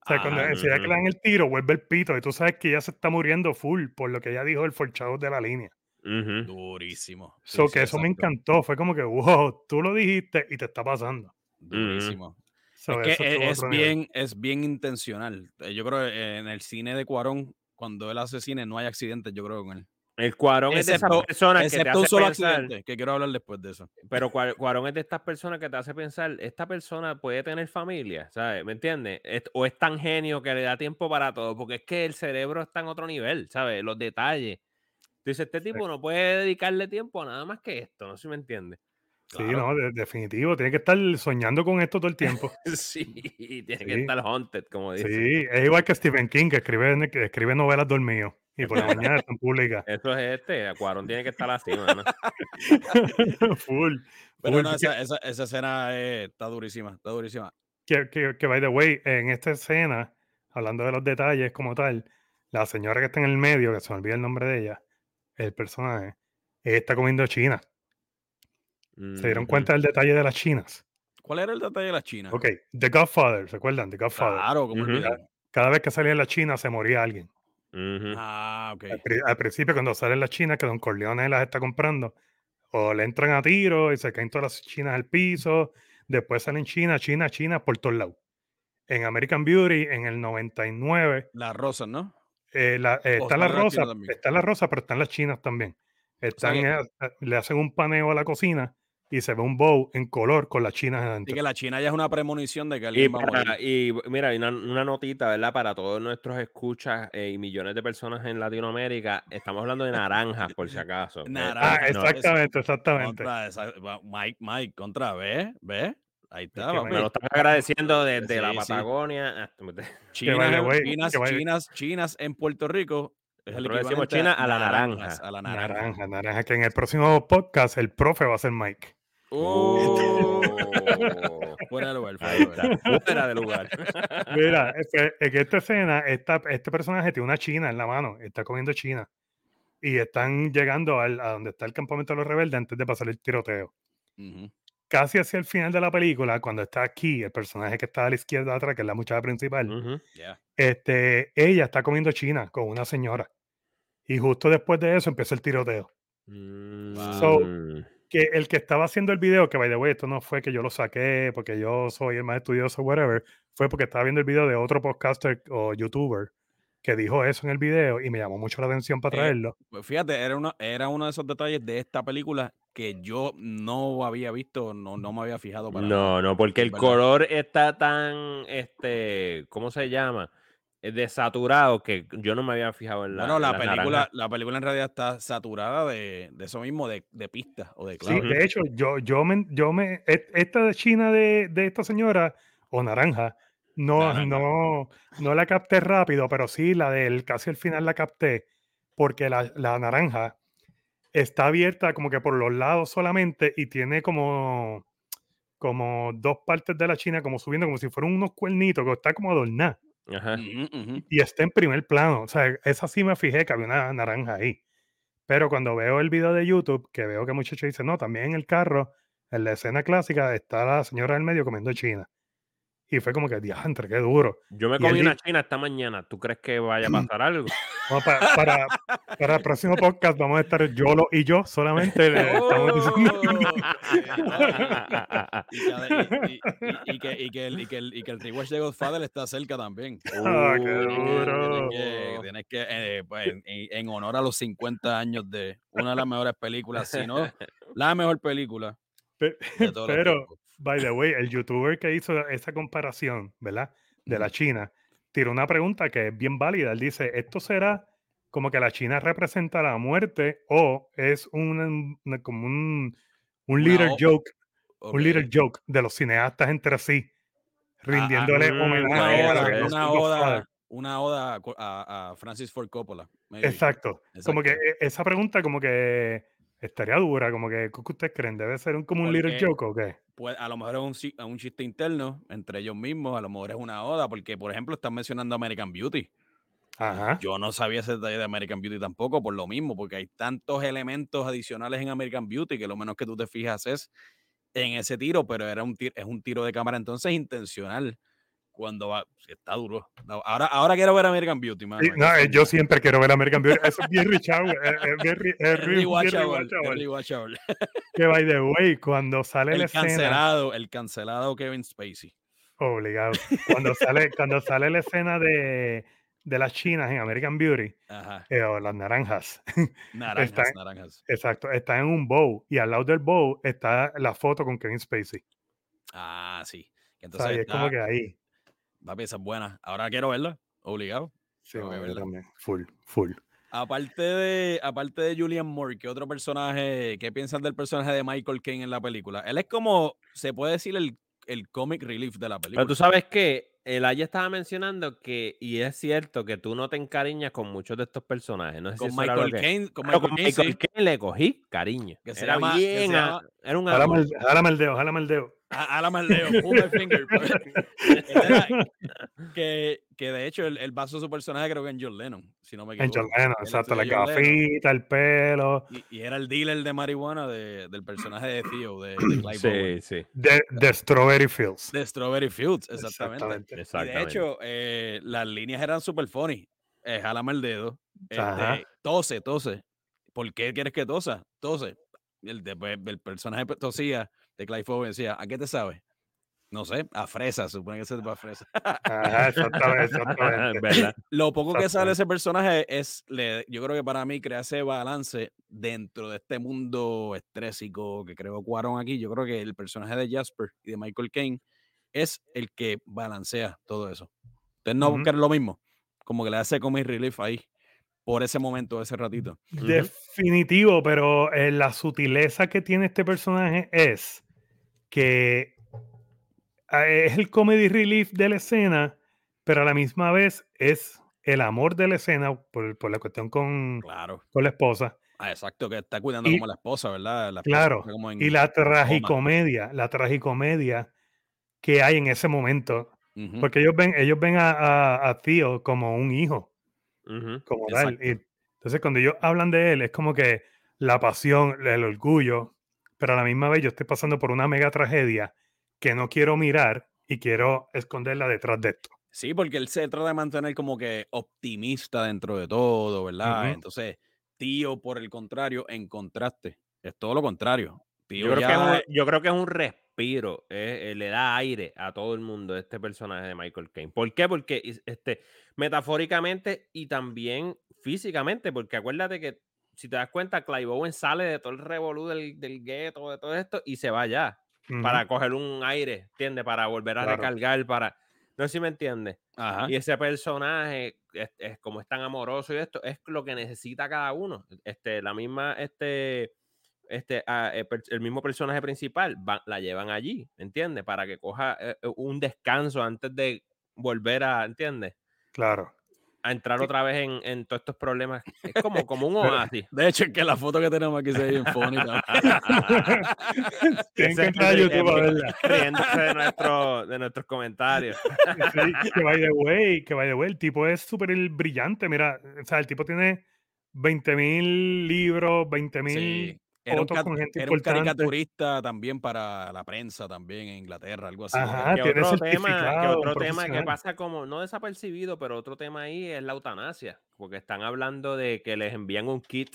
sea, ah, cuando a ella le dan el tiro, vuelve el pito. Y tú sabes que ella se está muriendo full por lo que ella dijo el forchado de la línea. Uh-huh. Durísimo. So, sí, que eso exacto. me encantó. Fue como que, wow, tú lo dijiste y te está pasando. Durísimo. So, es que es, es, bien, es bien intencional. Yo creo que en el cine de Cuarón, cuando él hace cine, no hay accidentes, yo creo, con él. El Cuarón es de esas personas que te hace un solo pensar, accidente, que quiero hablar después de eso. Pero Cuarón es de estas personas que te hace pensar, esta persona puede tener familia, ¿sabes? ¿Me entiendes? Es, o es tan genio que le da tiempo para todo, porque es que el cerebro está en otro nivel, ¿sabes? Los detalles. Tú dices, este tipo no puede dedicarle tiempo a nada más que esto, no sé si me entiendes. Claro. Sí, no, de, definitivo. Tiene que estar soñando con esto todo el tiempo. sí, tiene sí. que estar haunted, como dice. Sí, es igual que Stephen King, que escribe, que escribe novelas dormido. Y por la mañana están públicas. Eso es este. Cuarón tiene que estar así, mano. Full. Pero full. No, esa, esa, esa escena eh, está durísima, está durísima. Que, que, que, by the way, en esta escena, hablando de los detalles como tal, la señora que está en el medio, que se me olvida el nombre de ella, el personaje, ella está comiendo china. ¿Se dieron cuenta del detalle de las chinas? ¿Cuál era el detalle de las chinas? Ok, The Godfather, ¿se acuerdan? The Godfather. Claro, como uh-huh. cada, cada vez que salía la china se moría alguien. Uh-huh. Ah, ok. Al, al principio, cuando salen las chinas, que Don Corleone las está comprando, o le entran a tiro y se caen todas las chinas al piso, después salen chinas, chinas, chinas por todos lados. En American Beauty, en el noventa y nueve... Las rosas, ¿no? Eh, la, eh, está la rosa, está la rosa, pero están las chinas también. Están, o sea, eh, le hacen un paneo a la cocina y se ve un bowl en color con las chinas adentro. Y que la china ya es una premonición de que alguien va a morir. Y mira, hay una, una notita, ¿verdad? Para todos nuestros escuchas eh, y millones de personas en Latinoamérica, estamos hablando de naranjas, por si acaso. Naranjas. Ah, exactamente, exactamente. Contra, esa, Mike, Mike, contra, ¿ves? ¿Ves? Ahí está. Es que me lo están agradeciendo desde sí, la Patagonia. Sí. Chinas, vaya, chinas, chinas, chinas en Puerto Rico. Es el equivalente decimos China a la naranja. A la naranja. Naranja, naranja. Que en el próximo podcast el profe va a ser Mike. Oh. Fuera de lugar, fuera de lugar. Fuera de lugar. Mira, es que, es que esta escena, esta, este personaje tiene una china en la mano, está comiendo china y están llegando al, a donde está el campamento de los rebeldes antes de pasar el tiroteo. Uh-huh. Casi hacia el final de la película, cuando está aquí, el personaje que está a la izquierda atrás, que es la muchacha principal, uh-huh. yeah. este, ella está comiendo china con una señora y justo después de eso empieza el tiroteo. Mm. So, que el que estaba haciendo el video, que by the way, esto no fue que yo lo saqué porque yo soy el más estudioso, whatever, fue porque estaba viendo el video de otro podcaster o youtuber que dijo eso en el video y me llamó mucho la atención para traerlo. Eh, pues fíjate, era uno era uno de esos detalles de esta película que yo no había visto, no, no me había fijado para No, nada. no, porque el ¿verdad? color está tan, este, ¿cómo se llama? Desaturado que yo no me había fijado en la Bueno, la, la película naranja. La película en realidad está saturada de, de eso mismo, de, de pistas o de claves. Sí, de hecho, yo, yo, me, yo me... Esta china de, de esta señora, o naranja, no, naranja. no no la capté rápido, pero sí, la del casi al final la capté, porque la, la naranja está abierta como que por los lados solamente y tiene como, como dos partes de la china como subiendo, como si fueran unos cuernitos, que está como adornada. Ajá. Y está en primer plano, o sea, esa sí me fijé que había una naranja ahí, pero cuando veo el video de YouTube, que veo que muchachos dicen, no, también en el carro, en la escena clásica está la señora del medio comiendo china, y fue como que, diantre, qué duro. Yo me y comí una dijo, china esta mañana, ¿tú crees que vaya a pasar algo? No, para, para, para el próximo podcast vamos a estar Jolo y yo solamente le estamos diciendo y que el rewatch de Godfather está cerca también. Ah, oh, qué duro. Que, tienes que, eh, pues, en, en honor a los cincuenta años de una de las mejores películas, si no la mejor película. Pero, pero by the way, el youtuber que hizo esa comparación, ¿verdad? De la China, tiró una pregunta que es bien válida. Él dice, ¿esto será como que la China representa la muerte o es un, una, como un, un little no. joke, okay. un little joke de los cineastas entre sí, rindiéndole ah, ah, homenaje a la que una oda, una oda a, a Francis Ford Coppola. Exacto. Exacto. Como que esa pregunta como que estaría dura, como que, ¿qué ustedes creen? ¿Debe ser un, como un porque, little joke o qué? Pues a lo mejor es un, un chiste interno entre ellos mismos, a lo mejor es una oda, porque por ejemplo están mencionando American Beauty. Ajá. Yo no sabía ese detalle de American Beauty tampoco, por lo mismo, porque hay tantos elementos adicionales en American Beauty que lo menos que tú te fijas es en ese tiro, pero era un tiro, es un tiro de cámara entonces intencional. Cuando va, está duro. Ahora, ahora quiero ver American Beauty, mano. No, yo siempre quiero ver American Beauty. Eso es bien rewatchable. Es rewatchable. Que by the way, cuando sale el la cancelado, escena. El cancelado Kevin Spacey. Obligado. Cuando sale, cuando sale la escena de, de las chinas en American Beauty, eh, o las naranjas. Naranjas, está, naranjas. Exacto. Está en un bowl y al lado del bowl está la foto con Kevin Spacey. Ah, sí. Entonces, o sea, es ah, como que ahí. Va a pieza buena. Ahora quiero verla. Obligado. Sí, verla. También. Full, full. Aparte de, aparte de Julianne Moore, ¿qué otro personaje, qué piensas del personaje de Michael Caine en la película? Él es como, se puede decir, el, el comic relief de la película. Pero tú sabes que Elijah estaba mencionando que, y es cierto, que tú no te encariñas con muchos de estos personajes. No sé con, si Michael Caine, con Michael Caine. Con Michael sí. Caine le cogí cariño. Que se era llama, bien. Que se llama, era un árbol. Jálame el dedo, jálame el dedo. Jálame el dedo. Pull my finger. Era, que, que de hecho, él, él basó su personaje creo que en John Lennon, si no me equivoco. En John Lennon, exacto. La gafita, el pelo. Y, y era el dealer de marihuana de, del personaje de Theo, de, de Clive sí, Owen. Sí, sí. De, de Strawberry Fields. De Strawberry Fields, exactamente. exactamente. Y de hecho, eh, las líneas eran super funny. Eh, jálame el dedo. Este, tose, tose. ¿Por qué quieres que tosa? Tose. El, de, el personaje tosía de Clive Owen decía, ¿a qué te sabe? No sé, a fresa, supone que se va a fresa. Ajá, exactamente, exactamente. Lo poco que sale ese personaje es, le, yo creo que para mí crea ese balance dentro de este mundo estrésico que creó Cuarón aquí. Yo creo que el personaje de Jasper y de Michael Caine es el que balancea todo eso. Entonces no uh-huh. buscar lo mismo, como que le hace comic relief ahí, por ese momento, ese ratito. Uh-huh. Definitivo, pero eh, la sutileza que tiene este personaje es que es el comedy relief de la escena, pero a la misma vez es el amor de la escena por, por la cuestión con, claro. con la esposa. Ah, exacto, que está cuidando y, como la esposa, ¿verdad? La claro, esposa como en, y la tragicomedia, la tragicomedia que hay en ese momento, uh-huh. porque ellos ven, ellos ven a, a, a Theo como un hijo, uh-huh. como tal. Y entonces cuando ellos hablan de él es como que la pasión, el orgullo, pero a la misma vez yo estoy pasando por una mega tragedia que no quiero mirar y quiero esconderla detrás de esto. Sí, porque él se trata de mantener como que optimista dentro de todo, ¿verdad? Uh-huh. Entonces, Theo, por el contrario, en contraste, es todo lo contrario. Yo creo, ya... que, yo creo que es un respiro, eh, eh, le da aire a todo el mundo este personaje de Michael Caine. ¿Por qué? Porque este, metafóricamente y también físicamente, porque acuérdate que si te das cuenta, Clive Owen sale de todo el revolú del, del gueto, de todo esto, y se va allá uh-huh. para coger un aire, ¿entiendes? Para volver a claro. recargar, para... No sé si me entiendes. Ajá. Y ese personaje, es, es como es tan amoroso y esto, es lo que necesita cada uno. Este, la misma... este Este, el mismo personaje principal va, la llevan allí, ¿entiendes? Para que coja un descanso antes de volver a, ¿entiendes? Claro. A entrar sí. otra vez en, en todos estos problemas. Es como, como un oasis. De hecho, es que la foto que tenemos aquí se ve bien fónica. Tienen que entrar a YouTube a verla. Riéndose de, nuestro, de nuestros comentarios. Sí, que by the way, que by the way, el tipo es súper brillante. Mira, o sea, el tipo tiene veinte mil libros, veinte mil... Sí. Era un, cat- era un caricaturista también para la prensa también en Inglaterra, algo así. Ajá, que otro tema, que, otro tema que pasa como, no desapercibido, pero otro tema ahí es la eutanasia, porque están hablando de que les envían un kit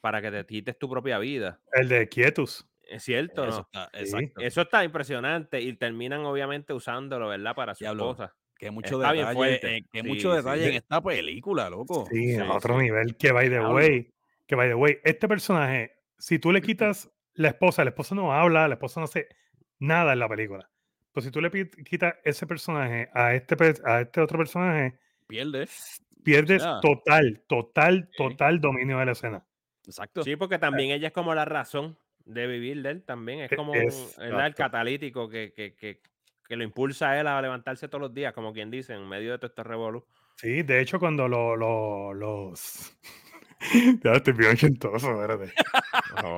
para que te quites tu propia vida. El de Quietus. Es cierto, eso, ¿no? Está, sí. Eso está impresionante y terminan obviamente usándolo, ¿verdad? Para sus cosas. Que mucho está detalle, eh, que sí, mucho detalle sí. en esta película, loco. Sí, sí a otro sí. nivel que by the claro. way, que by the way, este personaje... Si tú le quitas la esposa, la esposa no habla, la esposa no hace nada en la película. Pues si tú le quitas ese personaje a este, a este otro personaje, pierdes. Pierdes o sea. total, total, total dominio de la escena. Exacto. Sí, porque también ella es como la razón de vivir de él también. Es como es, un, el catalítico que, que, que, que lo impulsa a él a levantarse todos los días, como quien dice, en medio de todo este revolú. Sí, de hecho, cuando lo, lo, los... Ya estoy bien ochentoso, espérate. Oh,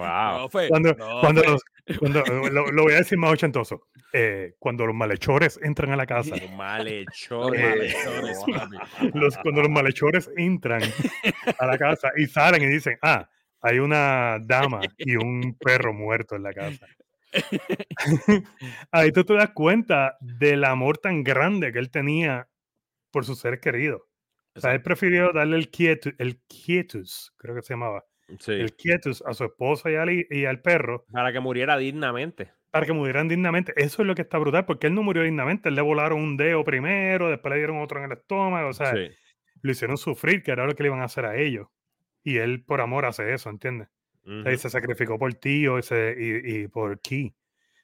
wow. Cuando, no, cuando, los, cuando lo, lo voy a decir más ochentoso. Eh, cuando los malhechores entran a la casa. Los malhechores. Eh, los, cuando los malhechores entran a la casa y salen y dicen, ah, hay una dama y un perro muerto en la casa. Ahí tú te das cuenta del amor tan grande que él tenía por su ser querido. O sea, él prefirió darle el quietus, el quietus, creo que se llamaba, sí. el quietus a su esposa y al, y al perro. Para que muriera dignamente. Para que murieran dignamente. Eso es lo que está brutal, porque él no murió dignamente. Él le volaron un dedo primero, después le dieron otro en el estómago. O sea, sí. lo hicieron sufrir, que era lo que le iban a hacer a ellos. Y él, por amor, hace eso, ¿entiendes? Uh-huh. O sea, y se sacrificó por Theo y, y, y por Key.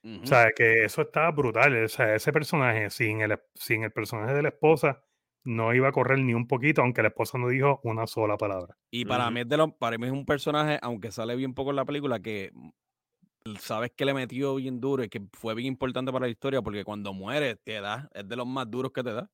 Uh-huh. O sea, que eso está brutal. O sea, ese personaje, sin el, sin el personaje de la esposa, no iba a correr ni un poquito, aunque la esposa no dijo una sola palabra. Y para, uh-huh. mí, es de lo, para mí es un personaje, aunque sale bien poco en la película, que sabes que le metió bien duro y que fue bien importante para la historia, porque cuando muere te da, es de los más duros que te da.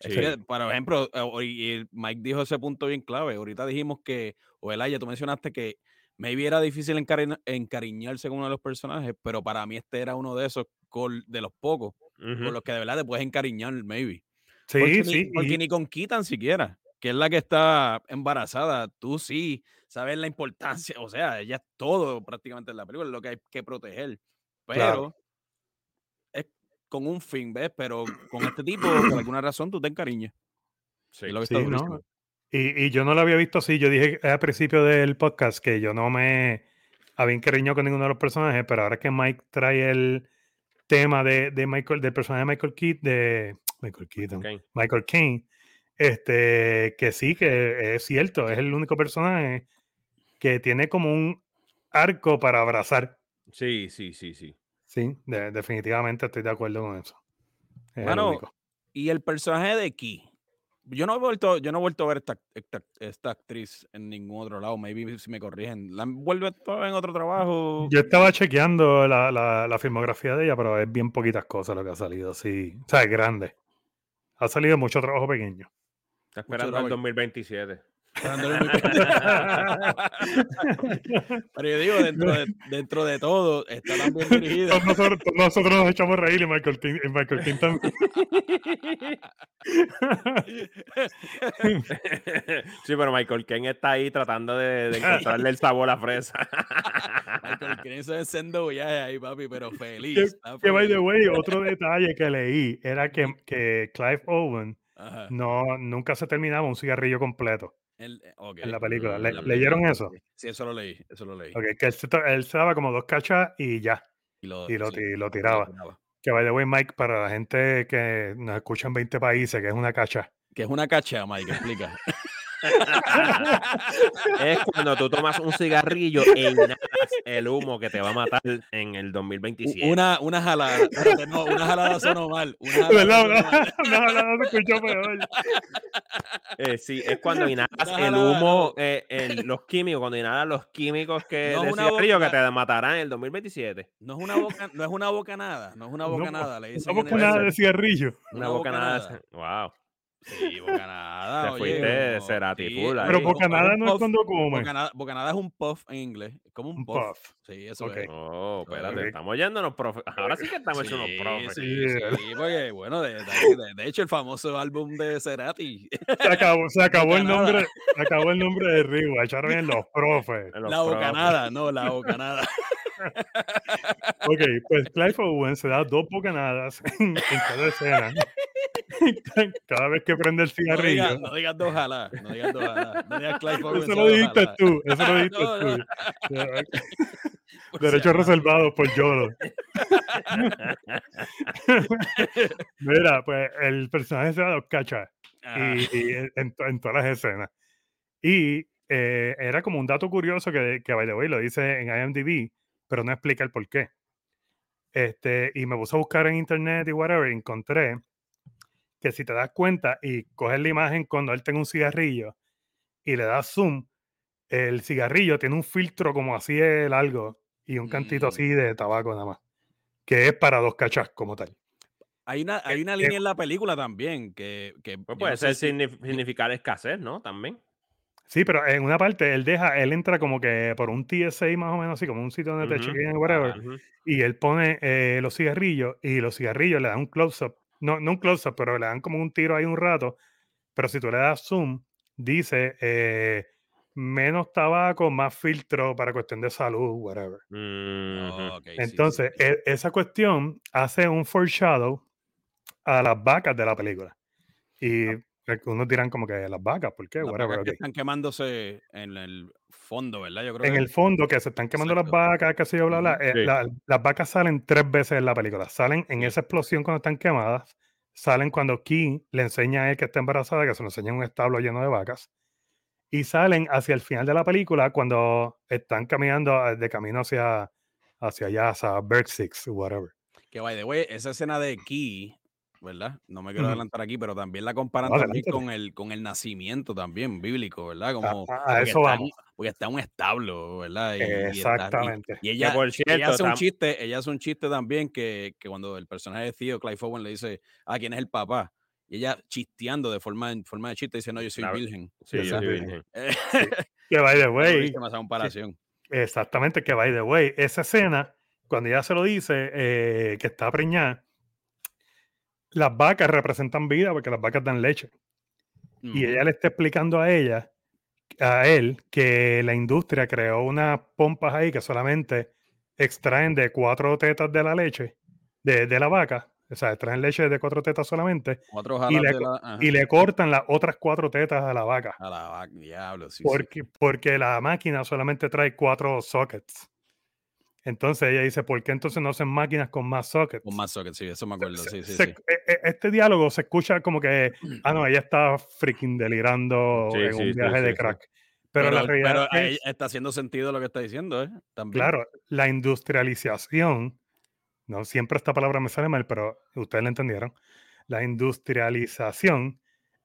Sí. Es que, por ejemplo, y Mike dijo ese punto bien clave. Ahorita dijimos que, o Elijah, tú mencionaste que maybe era difícil encari- encariñarse con uno de los personajes, pero para mí este era uno de esos, con, de los pocos, uh-huh. con los que de verdad te puedes encariñar, maybe. Sí, porque sí. Ni, porque y... ni con Keaton siquiera, que es la que está embarazada, tú sí sabes la importancia, o sea, ella es todo prácticamente en la película, es lo que hay que proteger. Pero claro. es con un fin, ¿ves? Pero con este tipo, por alguna razón, tú te encariñas. Sí, es lo que sí, está ¿no? y, y yo no lo había visto así. Yo dije al principio del podcast que yo no me había encariñado con ninguno de los personajes, pero ahora que Mike trae el tema de, de Michael, del personaje de Michael Keaton, de Michael Keaton, okay. Michael Caine, este, que sí, que es cierto, es el único personaje que tiene como un arco para abrazar. Sí, sí, sí, sí. Sí, de, definitivamente estoy de acuerdo con eso. Es bueno, el único. Y el personaje de Key, yo no he vuelto, yo no he vuelto a ver esta, esta, esta actriz en ningún otro lado, maybe si me corrigen, la vuelve en otro trabajo. Yo estaba chequeando la, la, la filmografía de ella, pero es bien poquitas cosas lo que ha salido, sí, o sea, es grande. Ha salido mucho trabajo pequeño. Está esperando al dos mil veintisiete. Pero yo digo, dentro de, dentro de todo, está tan bien dirigido. Nosotros, nosotros nos echamos a reír y Michael King, y Michael King también. Sí, pero Michael King está ahí tratando de, de encontrarle el sabor a la fresa. Michael King se descendó viaje ahí, papi, pero feliz. Que, by the way, otro detalle que leí era que, que Clive Owen Ajá. no, nunca se terminaba un cigarrillo completo. El, okay. En la película. Le, la película. ¿Leyeron eso? Sí, eso lo leí. Eso lo leí. Okay, que él, él se daba como dos cachas y ya. Y lo, y lo, sí, y lo tiraba. tiraba. Que by the way, Mike, para la gente que nos escucha en veinte países, que es una cacha. ¿Qué es una cacha, Mike? Explica. Es cuando tú tomas un cigarrillo e inhalas el humo que te va a matar en el dos mil veintisiete. Una, una jalada. No, una jalada sonó mal. Una jalada, una, jalada, una jalada se escuchó peor. Eh, sí, es cuando inhalas jalada, el humo, no. eh, el, los químicos, cuando inhalas los químicos que no del cigarrillo boca, que te matarán en el dos mil veintisiete. No es una boca, no es una bocanada, no es una bocanada. No, le dicen una bocanada de cigarrillo. Una, una bocanada. bocanada. Wow. Sí, Bocanada. Te fuiste, no, será sí. Tipula. Pero Bocanada no es cuando come. Bocanada, Bocanada es un puff en inglés. Como un puff. puff. Sí, eso okay. es. Oh, espérate, okay. estamos yéndonos profes. Ahora sí que estamos sí, yéndonos profes. Sí, sí, porque bueno, de, de, de, de hecho el famoso álbum de Cerati. Se acabó, se acabó el nombre, se acabó el nombre de Rigo, echaron en los profes. En los la Bocanada, profes. no, la Bocanada. Ok, pues Clive Owen se da dos bocanadas en, en cada escena. Cada vez que prende el cigarrillo. No digas dos jaladas, no digas dos jaladas. No digas Clive Owen. Eso lo dijiste tú, eso lo dijiste no, no. tú. Pues derechos reservados por Jolo. Mira, pues el personaje se da dos cachas ah. y, y en, en todas las escenas. Y eh, era como un dato curioso que, que by the way, lo dice en IMDb, pero no explica el por qué. Este, y me puse a buscar en internet y whatever, y encontré que si te das cuenta y coges la imagen cuando él tenga un cigarrillo y le das zoom, el cigarrillo tiene un filtro como así de largo y un cantito mm. así de tabaco nada más, que es para dos cachas como tal. Hay una, hay una línea es, en la película también que... que pues puede no ser si, significar escasez, ¿no? También. Sí, pero en una parte él deja, él entra como que por un T S A más o menos así, como un sitio donde uh-huh. te chequean whatever, uh-huh. y él pone eh, los cigarrillos y los cigarrillos le dan un close-up, no, no un close-up, pero le dan como un tiro ahí un rato, pero si tú le das zoom, dice... Eh, menos tabaco, más filtro para cuestión de salud, whatever. Mm-hmm. Oh, okay, entonces, sí, sí, sí. esa cuestión hace un foreshadow a las vacas de la película. Y ah. unos dirán como que las vacas, ¿por qué? Las whatever, vacas okay. que están quemándose en el fondo, ¿verdad? Yo creo en que... el fondo, que se están quemando Exacto. las vacas, que se yo, bla, bla. Sí. Eh, la, las vacas salen tres veces en la película. Salen en esa explosión cuando están quemadas, salen cuando Key le enseña a él que está embarazada, que se lo enseña en un establo lleno de vacas, y salen hacia el final de la película cuando están caminando de camino hacia, hacia allá, hacia Berg Six, whatever. Que by the way, esa escena de Key ¿verdad? No me quiero uh-huh. adelantar aquí, pero también la comparan no, también con, el, con el nacimiento también bíblico, ¿verdad? Como, ah, ah, eso está, vamos. Porque está en un establo, ¿verdad? Y, exactamente. Y, y ella, por cierto, ella, hace un chiste, ella hace un chiste también que, que cuando el personaje de Theo, Clive Owen, le dice, ah, ¿quién es el papá? Y ella chisteando de forma, en forma de chiste dice, no, yo soy claro. virgen. Sí, yo soy virgen. Que by the way. Comparación. Exactamente, que by the way. Esa escena, cuando ella se lo dice, eh, que está preñada, las vacas representan vida porque las vacas dan leche. Mm. Y ella le está explicando a ella, a él, que la industria creó unas pompas ahí que solamente extraen de cuatro tetas de la leche, de, de la vaca. O sea, extraen leche de cuatro tetas solamente. Cuatro y, le, la, y le cortan las otras cuatro tetas a la vaca. A la vaca, diablo. Sí, porque, sí. porque la máquina solamente trae cuatro sockets. Entonces ella dice, ¿por qué entonces no hacen máquinas con más sockets? Con más sockets, sí, eso me acuerdo. Se, sí, sí, se, sí. Este diálogo se escucha como que, ah, no, ella está freaking delirando sí, en sí, un viaje sí, de sí, crack. Sí. Pero, pero la realidad pero es, está haciendo sentido lo que está diciendo, ¿eh? También. Claro, la industrialización, no siempre esta palabra me sale mal, pero ustedes la entendieron. La industrialización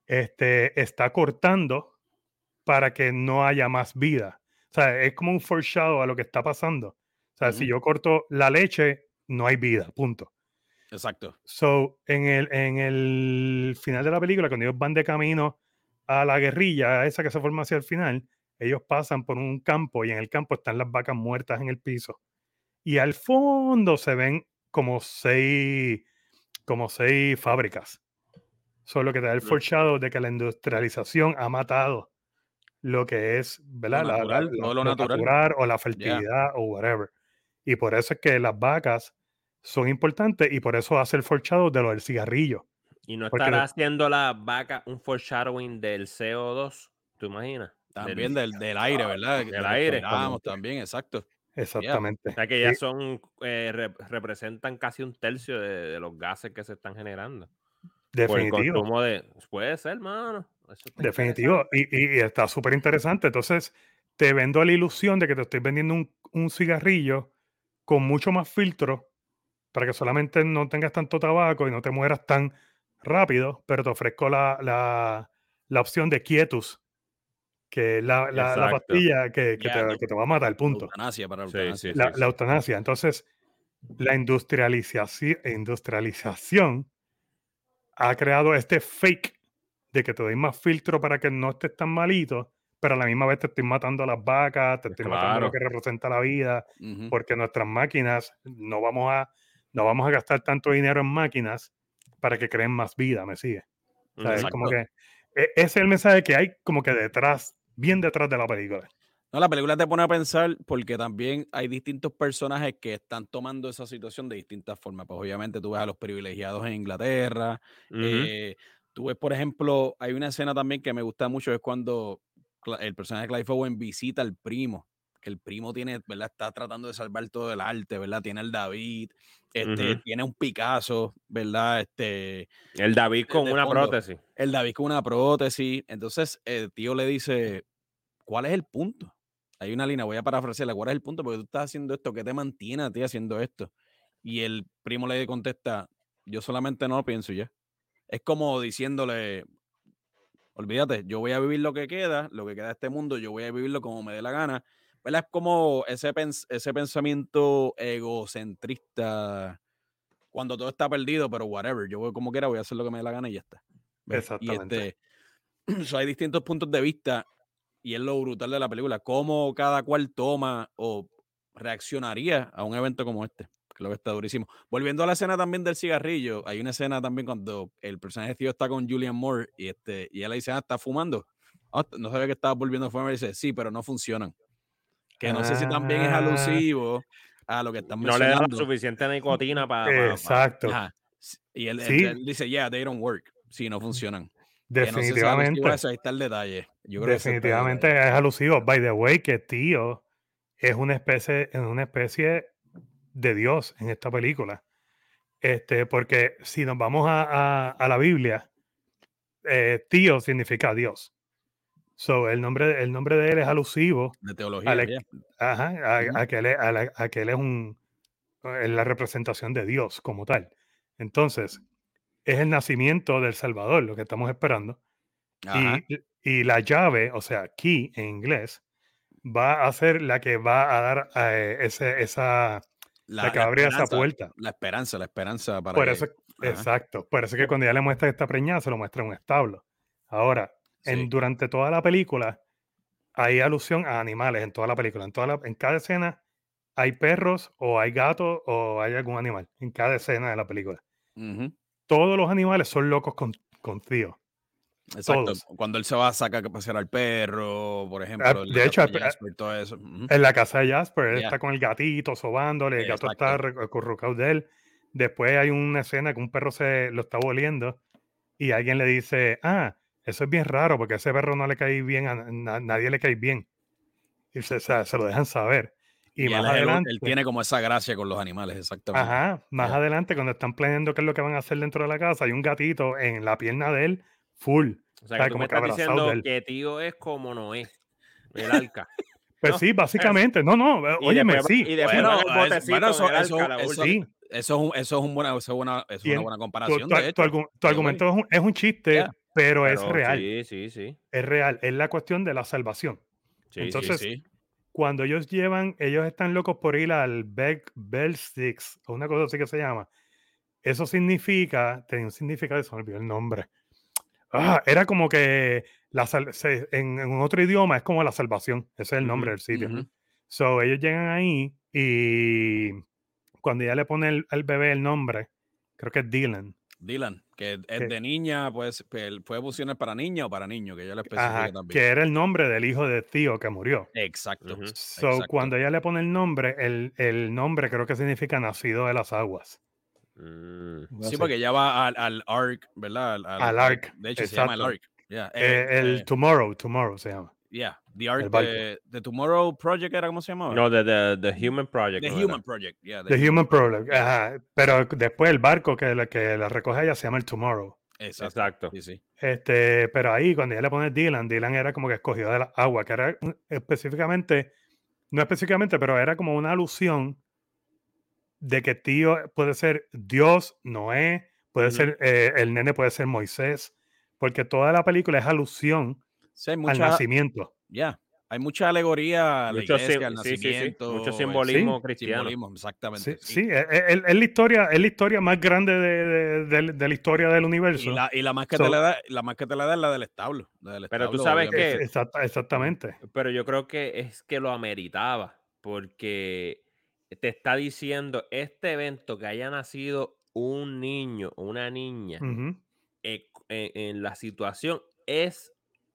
este, está cortando para que no haya más vida. O sea, es como un foreshadow a lo que está pasando. O sea, uh-huh. si yo corto la leche, no hay vida, punto. Exacto. So, en el, en el final de la película, cuando ellos van de camino a la guerrilla, esa que se forma hacia el final, ellos pasan por un campo y en el campo están las vacas muertas en el piso. Y al fondo se ven como seis, como seis fábricas. Eso es lo que te da el foreshadow de que la industrialización ha matado lo que es, ¿verdad? Lo natural, la, la, no lo lo natural. natural o la fertilidad yeah. o whatever. Y por eso es que las vacas son importantes y por eso hace el foreshadowing de lo del cigarrillo. ¿Y no estará haciendo las vacas un foreshadowing del C O dos? ¿Te imaginas? También del, del, del aire, ¿verdad? Del, del aire. Vamos, también, exacto. Exactamente. Yeah. O sea que ya son, eh, rep- representan casi un tercio de, de los gases que se están generando. Definitivo. Por el consumo de... Puede ser, mano. Definitivo. Y, y, y está súper interesante. Entonces, te vendo la ilusión de que te estoy vendiendo un, un cigarrillo con mucho más filtro para que solamente no tengas tanto tabaco y no te mueras tan rápido, pero te ofrezco la, la, la opción de quietus, que es la, la, la pastilla que, que, yeah, te, que te va a matar, punto. La eutanasia para la eutanasia. Sí, sí, la, sí, sí. La eutanasia. Entonces, la industrialización, industrialización ha creado este fake de que te doy más filtro para que no estés tan malito, pero a la misma vez te estoy matando a las vacas, te estoy claro. matando a lo que representa la vida, uh-huh. porque nuestras máquinas no vamos a no vamos a gastar tanto dinero en máquinas para que creen más vida, ¿me sigue? O sea, es como que ese es el mensaje que hay como que detrás, bien detrás de la película. No, la película te pone a pensar porque también hay distintos personajes que están tomando esa situación de distintas formas. Pues obviamente tú ves a los privilegiados en Inglaterra, uh-huh. eh, tú ves, por ejemplo, hay una escena también que me gusta mucho, es cuando el personaje de Clive Owen visita al primo, que el primo tiene, ¿verdad? Está tratando de salvar todo el arte, ¿verdad? Tiene el David, este, uh-huh. tiene un Picasso, ¿verdad? Este, el David con una fondo, prótesis. El David con una prótesis. Entonces el tío le dice, ¿cuál es el punto? Hay una línea, voy a parafrasearla, ¿cuál es el punto? Porque tú estás haciendo esto, ¿qué te mantiene a ti haciendo esto? Y el primo le contesta, yo solamente no lo pienso ya. Es como diciéndole... Olvídate, yo voy a vivir lo que queda, lo que queda de este mundo, yo voy a vivirlo como me dé la gana. ¿Verdad? Es como ese, pens- ese pensamiento egocentrista cuando todo está perdido, pero whatever, yo voy como quiera, voy a hacer lo que me dé la gana y ya está. ¿Verdad? Exactamente. Y este, so hay distintos puntos de vista y es lo brutal de la película, cómo cada cual toma o reaccionaría a un evento como este. Creo que está durísimo. Volviendo a la escena también del cigarrillo, hay una escena también cuando el personaje tío está con Julianne Moore y, este, y ella le dice, ah, ¿estás fumando? Oh, no sabía que estaba volviendo a fumar. Y dice, sí, pero no funcionan. Que no ah, sé si también es alusivo a lo que están mencionando. No le da suficiente nicotina para... Exacto. Para, para, y él, sí. él, él dice, yeah, they don't work. Sí, no funcionan. Definitivamente. No sé si ahí está el detalle. Yo creo definitivamente que está el detalle. Es alusivo. By the way, que tío es una especie... Es una especie de Dios en esta película. Este, porque si nos vamos a, a, a la Biblia, eh, tío significa Dios. So, el nombre, el nombre de él es alusivo de teología, a, la, ajá, a, uh-huh. a, que él, a, la, a que él es un, la representación de Dios como tal. Entonces, es el nacimiento del Salvador, lo que estamos esperando. Y, y la llave, o sea, key en inglés, va a ser la que va a dar eh, ese, esa... La, la que la abre esa puerta. La esperanza, la esperanza. Para por eso, que, exacto. Por eso que cuando ya le muestra esta preñada, se lo muestra en un establo. Ahora, sí. en, durante toda la película, hay alusión a animales en toda la película. En, toda la, en cada escena hay perros o hay gatos o hay algún animal. En cada escena de la película. Uh-huh. Todos los animales son locos con, con tío. Exacto. Todos. Cuando él se va a sacar que pasear al perro, por ejemplo. De hecho, Jasper, todo eso. Uh-huh. En la casa de Jasper, él yeah. está con el gatito sobándole, el gato Exacto. está acurrucado de él. Después hay una escena que un perro se lo está oliendo y alguien le dice, ah, eso es bien raro porque a ese perro no le cae bien, a na- nadie le cae bien. Y se, se, se lo dejan saber. Y, y más él, adelante... Él tiene como esa gracia con los animales, exactamente. Ajá. Más yeah. adelante, cuando están planeando qué es lo que van a hacer dentro de la casa, hay un gatito en la pierna de él full. O sea, o sea que como tú me estás diciendo que tío es como Noé, el arca. Pues no, sí, básicamente. Es. No, no, óyeme, sí. Y después bueno, el botecito bueno, eso, el eso, arca, eso, sí. eso, eso es un buena, eso es una, eso es una buena comparación. Tu, tu, de hecho. tu, tu argumento es un, es un chiste, yeah. pero, pero es real. Sí, sí, sí. Es real. Es la cuestión de la salvación. Sí, Entonces, sí, sí. cuando ellos llevan, ellos están locos por ir al Bell Six, o una cosa así que se llama. Eso significa, tenía un significado, se me olvidó el nombre. Ah, era como que la sal- se, en, en otro idioma es como la salvación. Ese es el nombre uh-huh, del sitio. Uh-huh. So, ellos llegan ahí y cuando ya le pone el, al bebé el nombre, creo que es Dylan. Dylan, que es que, de niña, pues puede funcionar para niña o para niño, que yo le especifique ajá, también. Que era el nombre del hijo de tío que murió. Exacto. Uh-huh. So, Exacto. cuando ella le pone el nombre, el, el nombre creo que significa nacido de las aguas. Uh, sí, porque ya va al, al A R C, ¿verdad? Al, al, al A R C. De hecho, exacto. se llama el A R C. Yeah. Eh, eh, el eh. Tomorrow, Tomorrow se llama. Yeah, the A R C, the, the Tomorrow Project, ¿era cómo se llamaba? No, the, the, the Human Project. The ¿no Human era? Project, yeah. The, the Human, Human Project, Project. Ajá. Pero después el barco que la, que la recoge ella se llama el Tomorrow. Exacto. exacto. Sí, sí. Este, pero ahí, cuando ella le pone Dylan, Dylan era como que escogido de la agua, que era específicamente, no específicamente, pero era como una alusión de que tío puede ser Dios, Noé, puede uh-huh. ser eh, el nene puede ser Moisés, porque toda la película es alusión sí, mucha, al nacimiento. Ya, yeah. hay mucha alegoría a la iglesia, sim- al nacimiento. Sí, sí, sí. Mucho simbolismo sí, cristiano. Simbolismo, exactamente. Sí, sí. sí es, es, es, la historia, es la historia más grande de, de, de, de la historia del universo. Y la, y la, más, que so, te la, da, la más que te la da es la del establo. La del pero establo, tú sabes obviamente. que... Exacta, exactamente. Pero yo creo que es que lo ameritaba, porque... te está diciendo este evento que haya nacido un niño o una niña uh-huh. en, en, en la situación es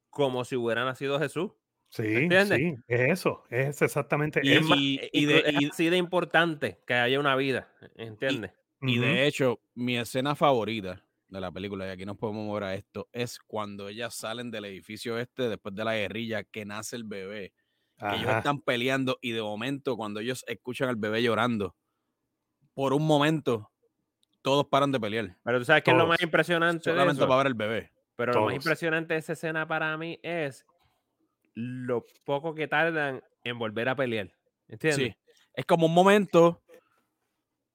como si hubiera nacido Jesús. Sí, ¿entiendes? Sí, es eso, es exactamente y, eso. Y, y, y, de, y es así de importante que haya una vida, ¿entiendes? Y, y uh-huh. de hecho, mi escena favorita de la película, y aquí nos podemos mover a esto, es cuando ellas salen del edificio este después de la guerrilla que nace el bebé. Que Ajá. ellos están peleando y de momento cuando ellos escuchan al bebé llorando, por un momento todos paran de pelear. Pero tú sabes que es lo más impresionante. Solamente para ver el bebé. Pero todos. Lo más impresionante de esa escena para mí es lo poco que tardan en volver a pelear. ¿Entiendes? Sí. Es como un momento.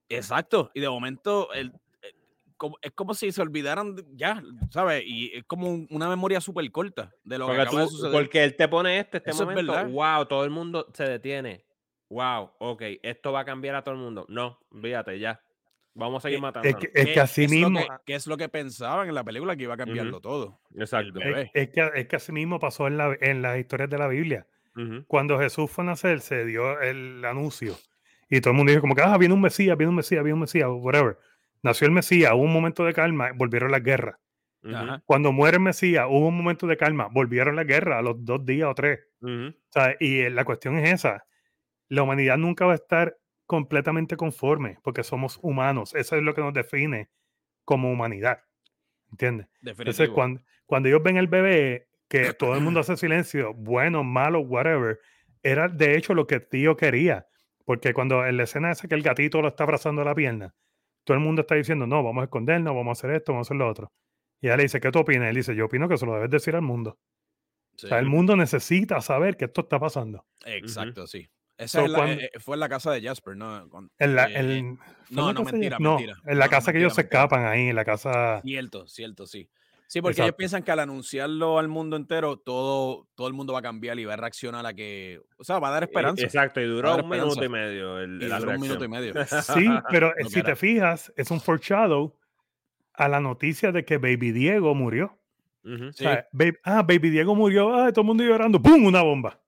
Exacto. Y de momento el, el, como, es como si se olvidaran ya, ¿sabes? Y es como un, una memoria súper corta de lo porque que acaba tú, de suceder. Porque él te pone este, este Eso momento, wow, todo el mundo se detiene. Wow, ok, esto va a cambiar a todo el mundo. No, fíjate, ya. Vamos a seguir matando. Es, es, es que así es mismo... Que, que es lo que pensaban en la película, que iba cambiarlo uh-huh. todo. Exacto. Es, es, que, es que así mismo pasó en, la, en las historias de la Biblia. Uh-huh. Cuando Jesús fue a nacer, se dio el anuncio. Y todo el mundo dijo como que, ah, viene un Mesías, viene un Mesías, viene un Mesías, whatever. Nació el Mesías, hubo un momento de calma, volvieron las guerras. Uh-huh. Cuando muere el Mesías, hubo un momento de calma, volvieron las guerras a los dos días o tres. Uh-huh. O sea, y la cuestión es esa. La humanidad nunca va a estar completamente conforme porque somos humanos. Eso es lo que nos define como humanidad. ¿Entiendes? Definitivo. Entonces, cuando, cuando ellos ven el bebé, que todo el mundo hace silencio, bueno, malo, whatever, era de hecho lo que tío quería. Porque cuando en la escena esa que el gatito lo está abrazando a la pierna, todo el mundo está diciendo, no, vamos a escondernos, vamos a hacer esto, vamos a hacer lo otro. Y ella le dice, ¿qué tú opinas? Él dice, yo opino que se lo debes decir al mundo. Sí. O sea, el mundo necesita saber que esto está pasando. Exacto, uh-huh. sí. Esa so, es la, cuando, eh, fue en la casa de Jasper, ¿no? Con, en la, eh, el, no, no, mentira, no, mentira. En la no, casa mentira, que ellos mentira, se escapan mentira. ahí, en la casa... Cierto, cierto, sí. Sí, porque Exacto. ellos piensan que al anunciarlo al mundo entero, todo, todo el mundo va a cambiar y va a reaccionar a que... O sea, va a dar esperanza. Exacto, y duró un minuto y medio. El, y duró un minuto y medio. Sí, pero no si te fijas, es un foreshadow a la noticia de que Baby Diego murió. Uh-huh. O sea, sí. baby, ah, Baby Diego murió, ah, todo el mundo llorando, ¡pum! Una bomba.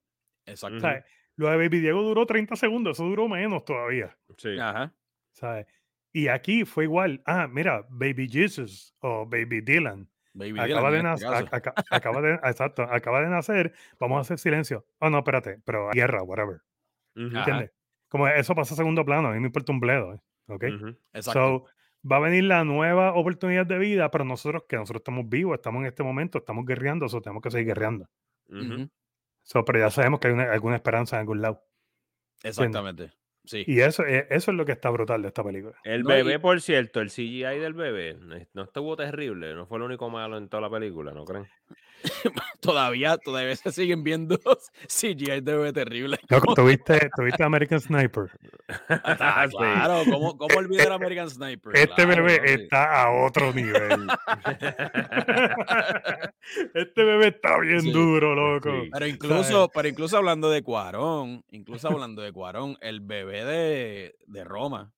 Exacto. Uh-huh. O sea, lo de Baby Diego duró treinta segundos, eso duró menos todavía. Sí. Ajá. O sea, y aquí fue igual. Ah, mira, Baby Jesus o Baby Dylan. Baby acaba, Dylan, de este nac- ac- ac- acaba de nacer, exacto, acaba de nacer, vamos a hacer silencio. Oh, no, espérate, pero guerra, whatever. Uh-huh. ¿Entiendes? Como eso pasa a segundo plano, a mí me importa un bledo, ¿eh? ¿Ok? Uh-huh. Exacto. So, va a venir la nueva oportunidad de vida, pero nosotros, que nosotros estamos vivos, estamos en este momento, estamos guerreando, eso tenemos que seguir guerreando. Uh-huh. So, pero ya sabemos que hay una, alguna esperanza en algún lado. Exactamente. ¿Entiendes? Sí. Y eso, eso es lo que está brutal de esta película. El no, bebé, y... por cierto, el C G I del bebé no estuvo terrible, no fue lo único malo en toda la película, ¿no creen? todavía, todavía se siguen viendo C G I del bebé terrible. No, ¿tuviste, ¿tuviste American Sniper? Ah, claro, ¿cómo, cómo olvidar American Sniper? Este claro, bebé no, está sí. a otro nivel. Este bebé está bien sí. duro, loco. Sí. Pero, incluso, pero incluso hablando de Cuarón, incluso hablando de Cuarón, el bebé De, de Roma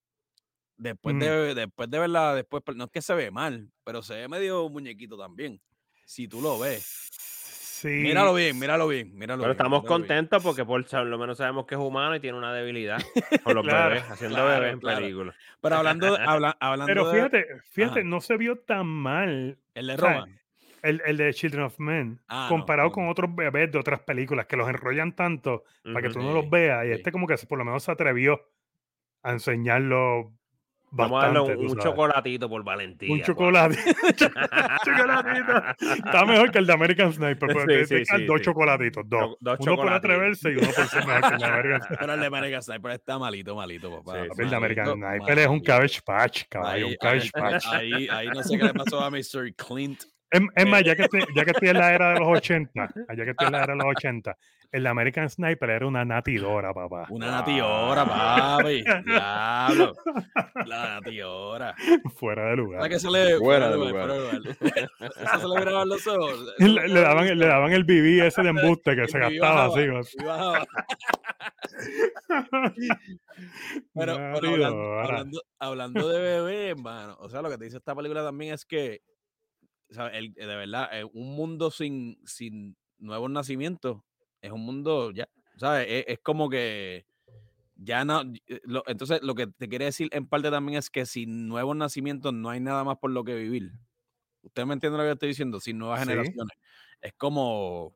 después, mm. de, después de verla después, no es que se ve mal, pero se ve medio muñequito también, si tú lo ves. Sí. Míralo bien, míralo bien, míralo pero bien, estamos míralo contentos bien. Porque por lo menos sabemos que es humano y tiene una debilidad por los claro, bebés, haciendo claro, bebés en claro. película. Pero hablando, habla, hablando pero fíjate, de... fíjate, ajá. no se vio tan mal el de Roma, o sea, el, el de Children of Men, ah, comparado no, no. con otros bebés de otras películas que los enrollan tanto uh-huh, para que tú no los veas, y sí. este como que por lo menos se atrevió a enseñarlo bastante. Vamos a darle un, un chocolatito por valentía. Un chocolatito. chocolatito. Está mejor que el de American Sniper, porque sí, sí, sí, dos sí. chocolatitos, dos. Do, dos uno chocolatitos. Por atreverse y uno por ser mejor que el de American Sniper. Pero el de American Sniper está malito, malito, papá. Sí, sí, el de American malito, Sniper malito. Es un cabbage patch, caballo, ahí, un cabbage ahí, patch. Ahí, ahí no sé qué le pasó a mister Clint. Es más, ya que estoy, ya que estoy en la era de los ochenta, ya que estoy en la era de los ochenta, el American Sniper era una natidora, papá. Una natidora, papi. Claro. La natidora. Fuera de lugar. Que se le... Fuera de lugar. lugar. Eso se le miraban los ojos. Le, le, daban, le daban el B B ese de embuste que se gastaba así. Pero, pero hablando, hablando, hablando de bebé, hermano, o sea, lo que te dice esta película también es que o sea, el, de verdad, un mundo sin, sin nuevos nacimientos es un mundo ya, ¿sabes? Es, es como que ya no. Lo, entonces, lo que te quiere decir en parte también es que sin nuevos nacimientos no hay nada más por lo que vivir. ¿Ustedes me entienden lo que estoy diciendo? Sin nuevas ¿Sí? generaciones. Es como.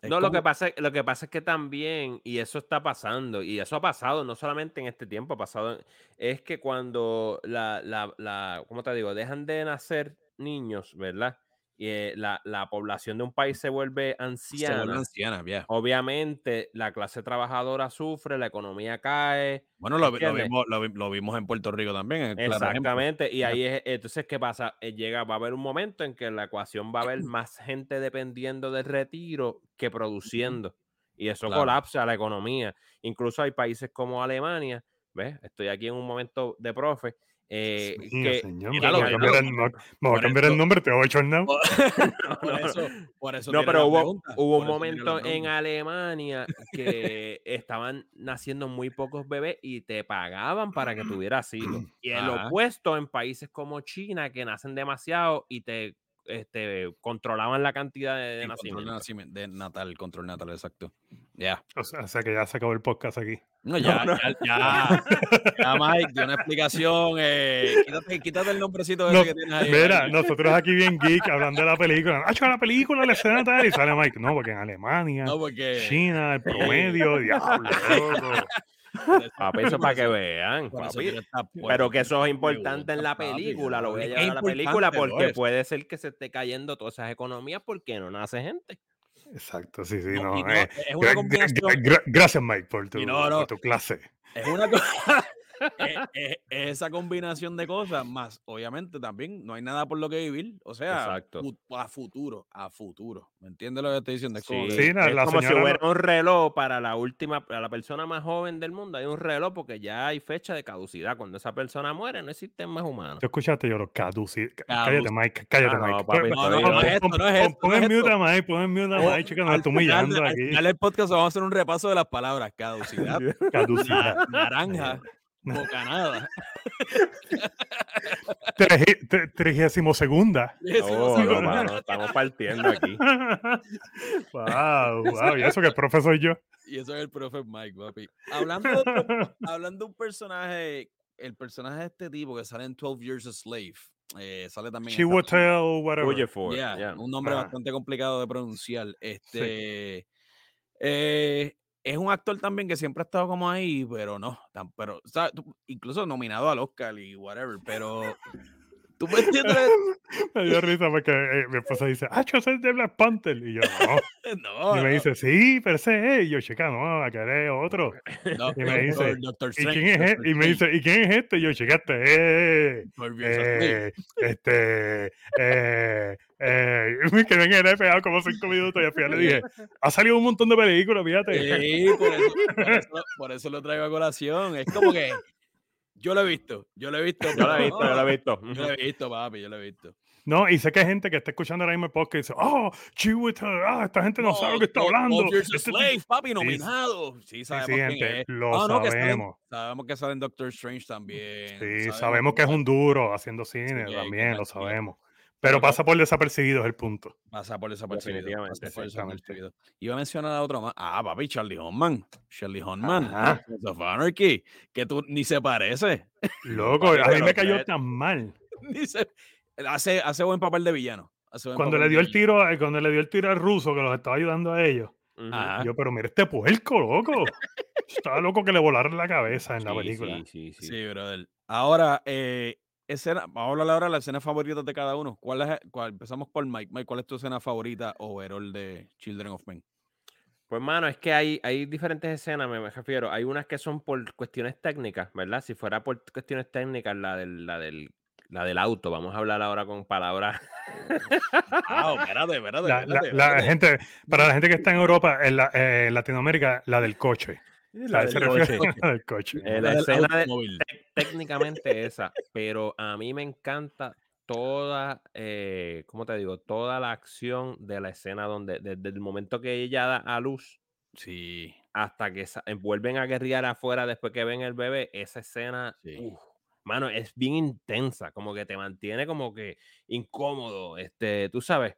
Es no, como... Lo, que pasa, lo que pasa es que también, y eso está pasando, y eso ha pasado no solamente en este tiempo, ha pasado. Es que cuando la, la, la ¿cómo te digo? Dejan de nacer niños, ¿verdad? Y eh, la, la población de un país se vuelve anciana. Se vuelve anciana, yeah. Obviamente, la clase trabajadora sufre, la economía cae. Bueno, lo, lo, vimos, lo, lo vimos en Puerto Rico también. Exactamente. Y ahí es, entonces, ¿qué pasa? Llega, va a haber un momento en que la ecuación va a haber más gente dependiendo del retiro que produciendo. Y eso claro. colapsa la economía. Incluso hay países como Alemania, ¿ves? Estoy aquí en un momento de profe. Eh, que, mío, que, claro, me voy a cambiar, no, el, no, voy a cambiar eso, el nombre, te voy a echar nada. No, pero hubo, hubo un momento en Alemania que estaban naciendo muy pocos bebés y te pagaban para que tuvieras hijos. Y el ah. opuesto en países como China, que nacen demasiado y te este, controlaban la cantidad de, de nacimiento. Control de natal, control natal, exacto. Ya. Yeah. O, sea, o sea que ya se acabó el podcast aquí. No, ya, no, no. ya, ya. Ya, Mike, dio una explicación. Eh, quítate, quítate el nombrecito ese no, que tienes ahí. Mira, ahí. Nosotros aquí bien geek hablando de la película. ¡Ah, chaval, la película, la escena tal! Y sale Mike. No, porque en Alemania, no, porque... China, el promedio, diablo, loco. Papi, eso para que vean, papi. Pero que eso es importante en la película, lo voy a llevar a la película porque puede ser que se esté cayendo todas esas economías porque no nace gente. Exacto, sí, sí, no. no eh. es una combinación... Gracias, Mike, por tu, no, no. por tu clase. Es una, co- es, es, es esa combinación de cosas, más obviamente también no hay nada por lo que vivir, o sea, a futuro, a futuro, ¿me entiendes lo que estoy diciendo? Es como, sí, que, sí, no, es como si hubiera no... un reloj para la última, para la persona más joven del mundo, hay un reloj porque ya hay fecha de caducidad, cuando esa persona muere no existen más humanos. ¿Tú escuchaste yo los caducidad? Cállate, Mike, cállate, ah, no, Mike. Papi, no, no, no, no es esto, no es esto. Pon mute a Mike, pon mute a Mike, chica, nos estamos humillando aquí. Dale el podcast, vamos a hacer un repaso de las palabras, caducidad, caducidad, naranja, bocanada. Trigésimo segunda. Oh, no, mano, estamos partiendo aquí. Wow, wow. Y eso que el profe soy yo. Y eso es el profe Mike, papi. Hablando de, otro, hablando de un personaje, el personaje de este tipo que sale en twelve years a slave. Eh, sale también. She would tell whatever. Yeah, yeah. Un nombre ah. bastante complicado de pronunciar. Este. Sí. Eh, Es un actor también que siempre ha estado como ahí, pero no, tan, pero, ¿sabes? Incluso nominado al Oscar y whatever, pero tú me entiendes. Me dio risa porque eh, mi esposa dice, ah, yo soy de Black Panther, y yo, no, no y me no. dice, sí, pero ese es, y yo, chica, no, acá eres otro, no, y me dice, ¿y quién es este? Y me dice, ¿y quién es este? Y yo, chica, este, eh, eh, este, eh, Eh, me quedé en el pegado como cinco minutos y al final le dije, ha salido un montón de películas, fíjate. Sí, por eso, por eso, por eso lo traigo a colación. Es como que yo lo he visto, yo lo he visto, yo lo he visto, yo lo he visto. Yo lo he visto, papi, yo lo he visto. No, y sé que hay gente que está escuchando ahora mismo el podcast y dice, oh, chihuita, ah, esta gente no, no sabe lo que está hablando. Este... Slave, papi, nominado. Sí, sí sabemos sí, gente, quién es. Lo oh, sabemos. No, que salen, sabemos que sale en Doctor Strange también. Sí, sabemos, sabemos que es un duro haciendo cine sí, también, lo sabemos. Pero pasa por desapercibido es el punto. Pasa por desapercibido. Definitivamente. Pasa por desapercibido. Iba a mencionar a otro más. Ah, papi, Charlie Hunnam. Charlie Hunnam. Ah, Sons of Anarchy. Que tú ni se parece. Loco, a mí me cayó tan mal. Ni se... hace, hace buen papel de villano. Buen cuando, papel le dio de el tiro, cuando le dio el tiro al ruso que los estaba ayudando a ellos. Uh-huh. Yo, pero mira este puerco, loco. Estaba loco que le volaron la cabeza en sí, la película. Sí, sí, sí. Sí, brother. Ahora, eh... escena, vamos a hablar ahora de la escena favorita de cada uno. ¿Cuál es, cuál, empezamos por Mike. Mike, ¿cuál es tu escena favorita overall de Children of Men? Pues, mano, es que hay, hay diferentes escenas, me refiero. Hay unas que son por cuestiones técnicas, ¿verdad? Si fuera por cuestiones técnicas, la del, la del, la del auto. Vamos a hablar ahora con palabras. Wow, espérate, espérate, la, espérate, la, la gente, para la gente que está en Europa, en, la, eh, en Latinoamérica, la del coche. La, la, del coche. La del coche. La, la del escena de, técnicamente esa, pero a mí me encanta toda, eh, ¿cómo te digo? Toda la acción de la escena donde desde el momento que ella da a luz sí. hasta que sa- vuelven a guerrear afuera después que ven el bebé, esa escena, sí. uf, mano, es bien intensa, como que te mantiene como que incómodo, este, tú sabes.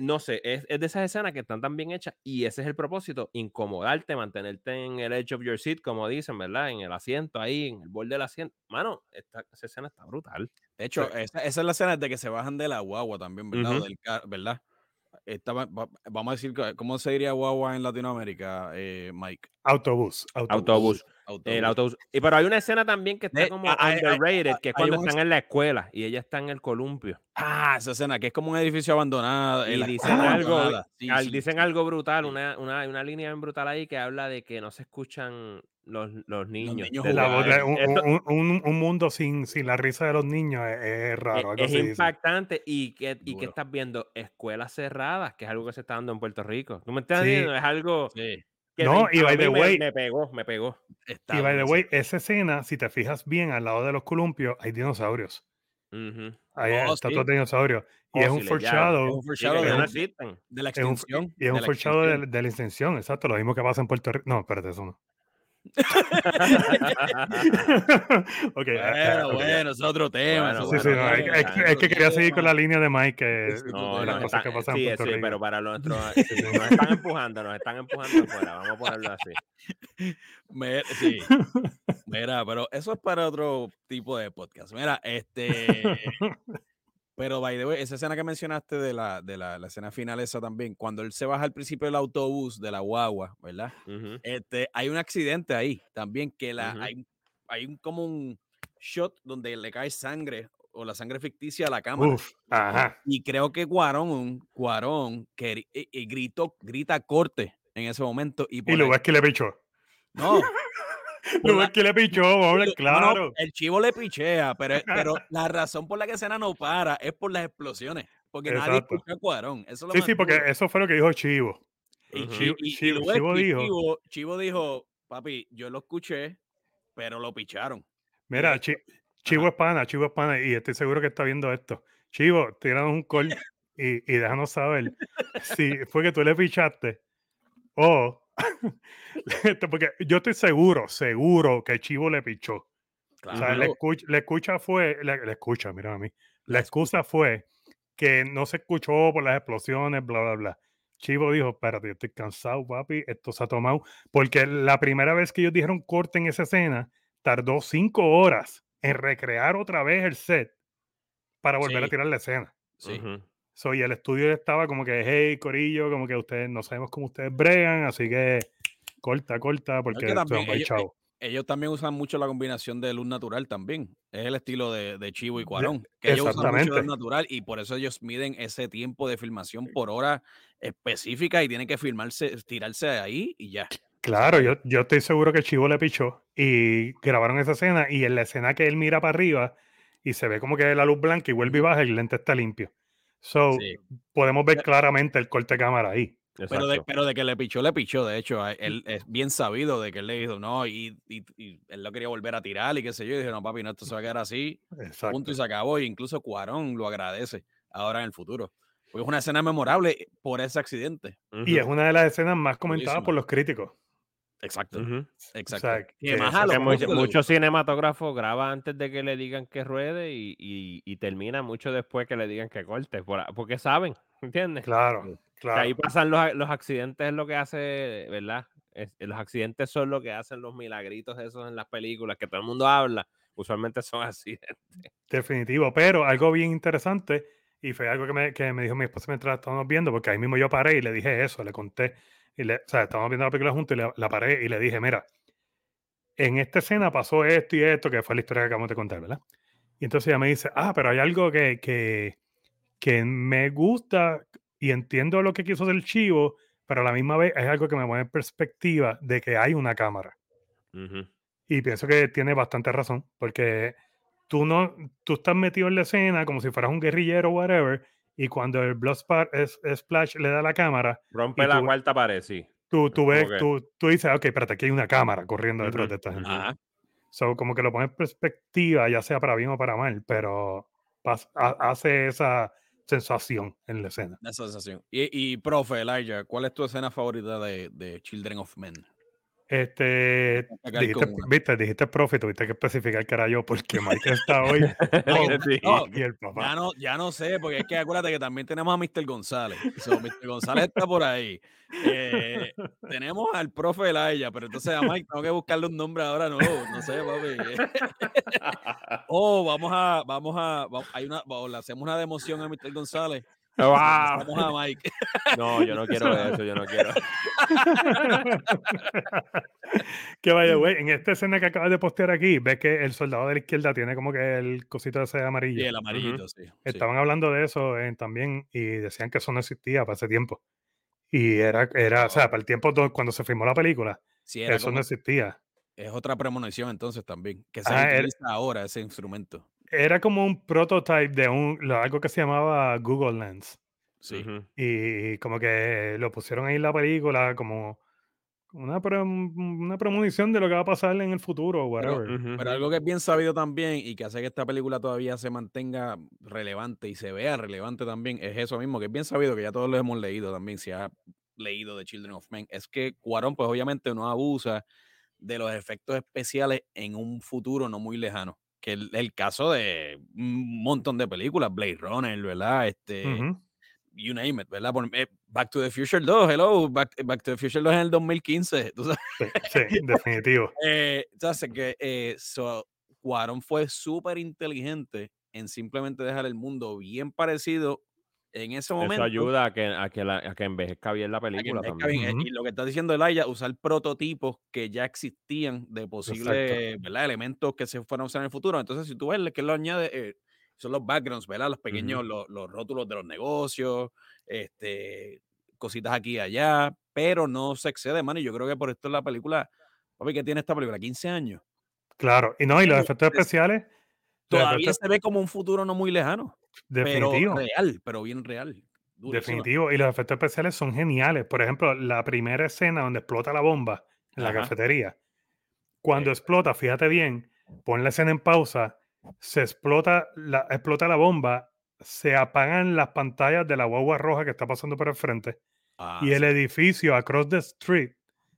No sé, es, es de esas escenas que están tan bien hechas y ese es el propósito, incomodarte, mantenerte en el edge of your seat, como dicen, ¿verdad? En el asiento ahí, en el borde del asiento. Mano, esta, esa escena está brutal. De hecho, sí. esa, esa es la escena de que se bajan de la guagua también, ¿verdad? Uh-huh. Del car- ¿verdad? Esta, va, vamos a decir, ¿cómo se diría guagua en Latinoamérica, eh, Mike? Autobús. Autobús. autobús. autobús. El autobús. Y, pero hay una escena también que está como hay, underrated, hay, hay, que es cuando un... están en la escuela y ella está en el columpio. Ah, esa escena, que es como un edificio abandonado. Y dicen, ah, algo, sí, al, sí, dicen sí. algo brutal, una, una, una línea bien brutal ahí que habla de que no se escuchan los, los niños. Los niños la, un, un, un, un mundo sin, sin la risa de los niños es, es raro. Es, es impactante. ¿Y qué y que estás viendo? Escuelas cerradas, que es algo que se está dando en Puerto Rico. ¿Tú me estás sí. diciendo? Es algo... Sí. No, y by the way, me, me pegó, me pegó. Está y by the way, esa escena, si te fijas bien, al lado de los columpios hay dinosaurios. Uh-huh. Hay oh, estatuas sí. de dinosaurios. Oh, y es, si un foreshadow, es un foreshadow de, un, de la extinción. Y es un foreshadow de, de, de la extinción, exacto. Lo mismo que pasa en Puerto Rico. No, espérate, eso no. okay, bueno, okay. bueno, es otro tema. Bueno, sí, bueno, sí, no, bueno, es, bueno, es, bueno, es que quería seguir con la línea de Mike. Que no, de las cosas está, que pasan sí, en Puerto sí, Rico. Pero para nuestro, sí, nos están empujando, nos están empujando fuera. Vamos a ponerlo así. Mira, sí. Mira, pero eso es para otro tipo de podcast. Mira, este. Pero, by the way, esa escena que mencionaste de la, de la, la escena final esa también, cuando él se baja al principio del autobús, de la guagua, ¿verdad? Uh-huh. Este, hay un accidente ahí también, que la, uh-huh. hay, hay un, como un shot donde le cae sangre, o la sangre ficticia a la cámara. Uf, ajá. Y creo que Cuarón, Cuarón que, eh, eh, gritó, grita corte en ese momento. Y, y lo ves que le pechó. No. No es que le pichó, hombre, claro. No, no, el chivo le pichea, pero, pero la razón por la que escena no para es por las explosiones, porque exacto, nadie escucha a Cuarón. Eso lo sí, sí, porque eso fue lo que dijo Chivo. Y, Chivo, y, y, Chivo, y Chivo, dijo, Chivo, Chivo dijo, papi, yo lo escuché, pero lo picharon. Mira, Chivo, Chivo es pana, Chivo es pana, y estoy seguro que está viendo esto. Chivo, tíranos un call y, y déjanos saber si fue que tú le pichaste o... Porque yo estoy seguro, seguro que Chivo le pichó. Claro. O sea, le escucha, le escucha fue, le, le escucha, mira a mí. La excusa fue que no se escuchó por las explosiones, bla, bla, bla. Chivo dijo, espérate, yo estoy cansado, papi, esto se ha tomado. Porque la primera vez que ellos dijeron corte en esa escena, tardó cinco horas en recrear otra vez el set para volver sí. a tirar la escena. Sí. Uh-huh. So, y el estudio estaba como que, hey, corillo, como que ustedes no sabemos cómo ustedes bregan, así que corta, corta, porque es también, ellos, chavo. Ellos también usan mucho la combinación de luz natural también. Es el estilo de, de Chivo y Cuarón, que ellos usan mucho luz natural y por eso ellos miden ese tiempo de filmación por hora específica y tienen que filmarse, tirarse de ahí y ya. Claro, yo, yo estoy seguro que Chivo le pichó y grabaron esa escena y en la escena que él mira para arriba y se ve como que la luz blanca y vuelve y baja y el lente está limpio. So, sí. podemos ver claramente el corte de cámara ahí. Pero de, pero de que le pichó, le pichó. De hecho, él es bien sabido de que él le dijo no, y, y, y él lo quería volver a tirar y qué sé yo. Y dije, no, papi, no, esto se va a quedar así. Exacto. Punto y se acabó. E incluso Cuarón lo agradece ahora en el futuro. Porque es una escena memorable por ese accidente. Uh-huh. Y es una de las escenas más comentadas Buenísimo. por los críticos. Exacto. Uh-huh. Exacto. O sea, que que que muchos mucho cinematógrafos graban antes de que le digan que ruede y, y, y termina mucho después que le digan que corte. Por, porque saben, ¿entiendes? Claro, claro. Que ahí pasan los, los accidentes, es lo que hace, ¿verdad? Es, los accidentes son lo que hacen los milagritos esos en las películas que todo el mundo habla. Usualmente son accidentes. Definitivo. Pero algo bien interesante, y fue algo que me, que me dijo mi esposa mientras estábamos viendo, porque ahí mismo yo paré y le dije eso, le conté. Y le, o sea, estábamos viendo la película juntos y la, la paré y le dije, mira, en esta escena pasó esto y esto, que fue la historia que acabamos de contar, ¿verdad? Y entonces ella me dice, ah, pero hay algo que, que, que me gusta y entiendo lo que quiso hacer el Chivo, pero a la misma vez es algo que me pone en perspectiva de que hay una cámara. Uh-huh. Y pienso que tiene bastante razón, porque tú, no, tú estás metido en la escena como si fueras un guerrillero o whatever, y cuando el Blood Splash le da la cámara... Rompe tú, la cuarta pared, sí. Tú, tú, ves, okay. tú, tú dices, ok, espérate, aquí hay una cámara corriendo detrás uh-huh. de esta gente. Uh-huh. So, como que lo pones en perspectiva, ya sea para bien o para mal, pero pasa, hace esa sensación en la escena. La sensación. Y, y, profe, Elijah, ¿cuál es tu escena favorita de, de Children of Men? Este, dijiste, viste, dijiste profe, tuviste que especificar que era yo porque Mike está hoy no, y el papá. Ya no, ya no sé, porque es que acuérdate que también tenemos a míster González. So, míster González está por ahí. Eh, tenemos al profe Elijah, pero entonces a Mike tengo que buscarle un nombre ahora nuevo. No sé, papi. Oh, vamos a, vamos a, hay una, le hacemos una democión a míster González. Wow. Vamos a Mike. No, yo no quiero eso, yo no quiero. Que vaya, güey. En esta escena que acabas de postear aquí, ves que el soldado de la izquierda tiene como que el cosito ese amarillo. Sí, el amarillito, uh-huh. sí. Estaban sí. hablando de eso eh, también y decían que eso no existía para ese tiempo. Y era, era no. o sea, para el tiempo cuando se filmó la película, sí, eso como, no existía. Es otra premonición entonces también, que se ah, utiliza era, ahora ese instrumento. Era como un prototype de un, algo que se llamaba Google Lens. Sí. Uh-huh. Y como que lo pusieron ahí en la película como una, pre, una premonición de lo que va a pasar en el futuro. Whatever. Pero, uh-huh. pero algo que es bien sabido también y que hace que esta película todavía se mantenga relevante y se vea relevante también es eso mismo, que es bien sabido, que ya todos lo hemos leído también, si has leído de Children of Men, es que Cuarón pues obviamente no abusa de los efectos especiales en un futuro no muy lejano. Que el, el caso de un montón de películas, Blade Runner, ¿verdad? Este, uh-huh. You name it, ¿verdad? Por, eh, Back to the Future dos, hello, Back, Back to the Future dos en el dos mil quince, ¿tú sabes? Sí, sí definitivo. eh, entonces, que eh, so, Cuarón fue súper inteligente en simplemente dejar el mundo bien parecido en ese momento. Eso ayuda a que, a que, la, a que envejezca bien la película también. Bien. Uh-huh. Y lo que está diciendo Elijah, usar prototipos que ya existían de posibles elementos que se fueran a usar en el futuro. Entonces, si tú ves que lo añade, eh, son los backgrounds, ¿verdad? Los pequeños, uh-huh. los, los rótulos de los negocios, este, cositas aquí y allá, pero no se excede, mano. Y yo creo que por esto la película Papi, ¿qué tiene esta película? quince años. Claro, y no, y los efectos especiales. Todavía se ve como un futuro no muy lejano. Definitivo. Pero real, pero bien real. Dura, definitivo. Escena. Y los efectos especiales son geniales. Por ejemplo, la primera escena donde explota la bomba en, ajá, la cafetería. Cuando, sí, explota, fíjate bien, pon la escena en pausa, se explota la, explota la bomba, se apagan las pantallas de la guagua roja que está pasando por el frente. Ah, y el, sí, edificio across the street,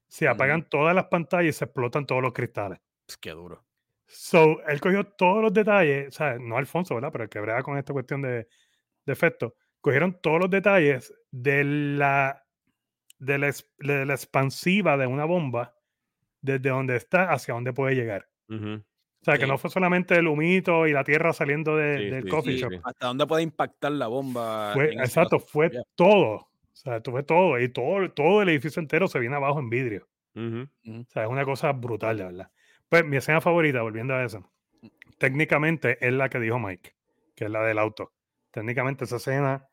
se apagan, mm, todas las pantallas y se explotan todos los cristales. Es que duro. So, él cogió todos los detalles, ¿sabes? No Alfonso, ¿verdad? Pero el que brega con esta cuestión de, de efectos. Cogieron todos los detalles de la, de la, de la expansiva de una bomba, desde donde está hacia donde puede llegar. Uh-huh. O sea, sí, que no fue solamente el humito y la tierra saliendo de, sí, del, sí, coffee, sí, shop. Sí. Hasta dónde puede impactar la bomba. Fue, exacto, fue todo. O sea, fue todo. Y todo, todo el edificio entero se viene abajo en vidrio. Uh-huh. Uh-huh. O sea, es una cosa brutal, la verdad. Pues mi escena favorita, volviendo a eso, técnicamente es la que dijo Mike, que es la del auto. Técnicamente esa escena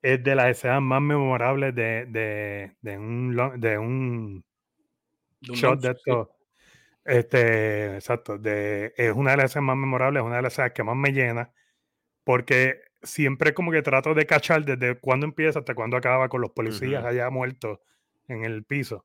es de las escenas más memorables de, de, de un, de un de shot un de esto. Este, exacto. De, es una de las escenas más memorables, es una de las escenas que más me llena, porque siempre como que trato de cachar desde cuándo empieza hasta cuándo acaba con los policías, uh-huh, allá muertos en el piso.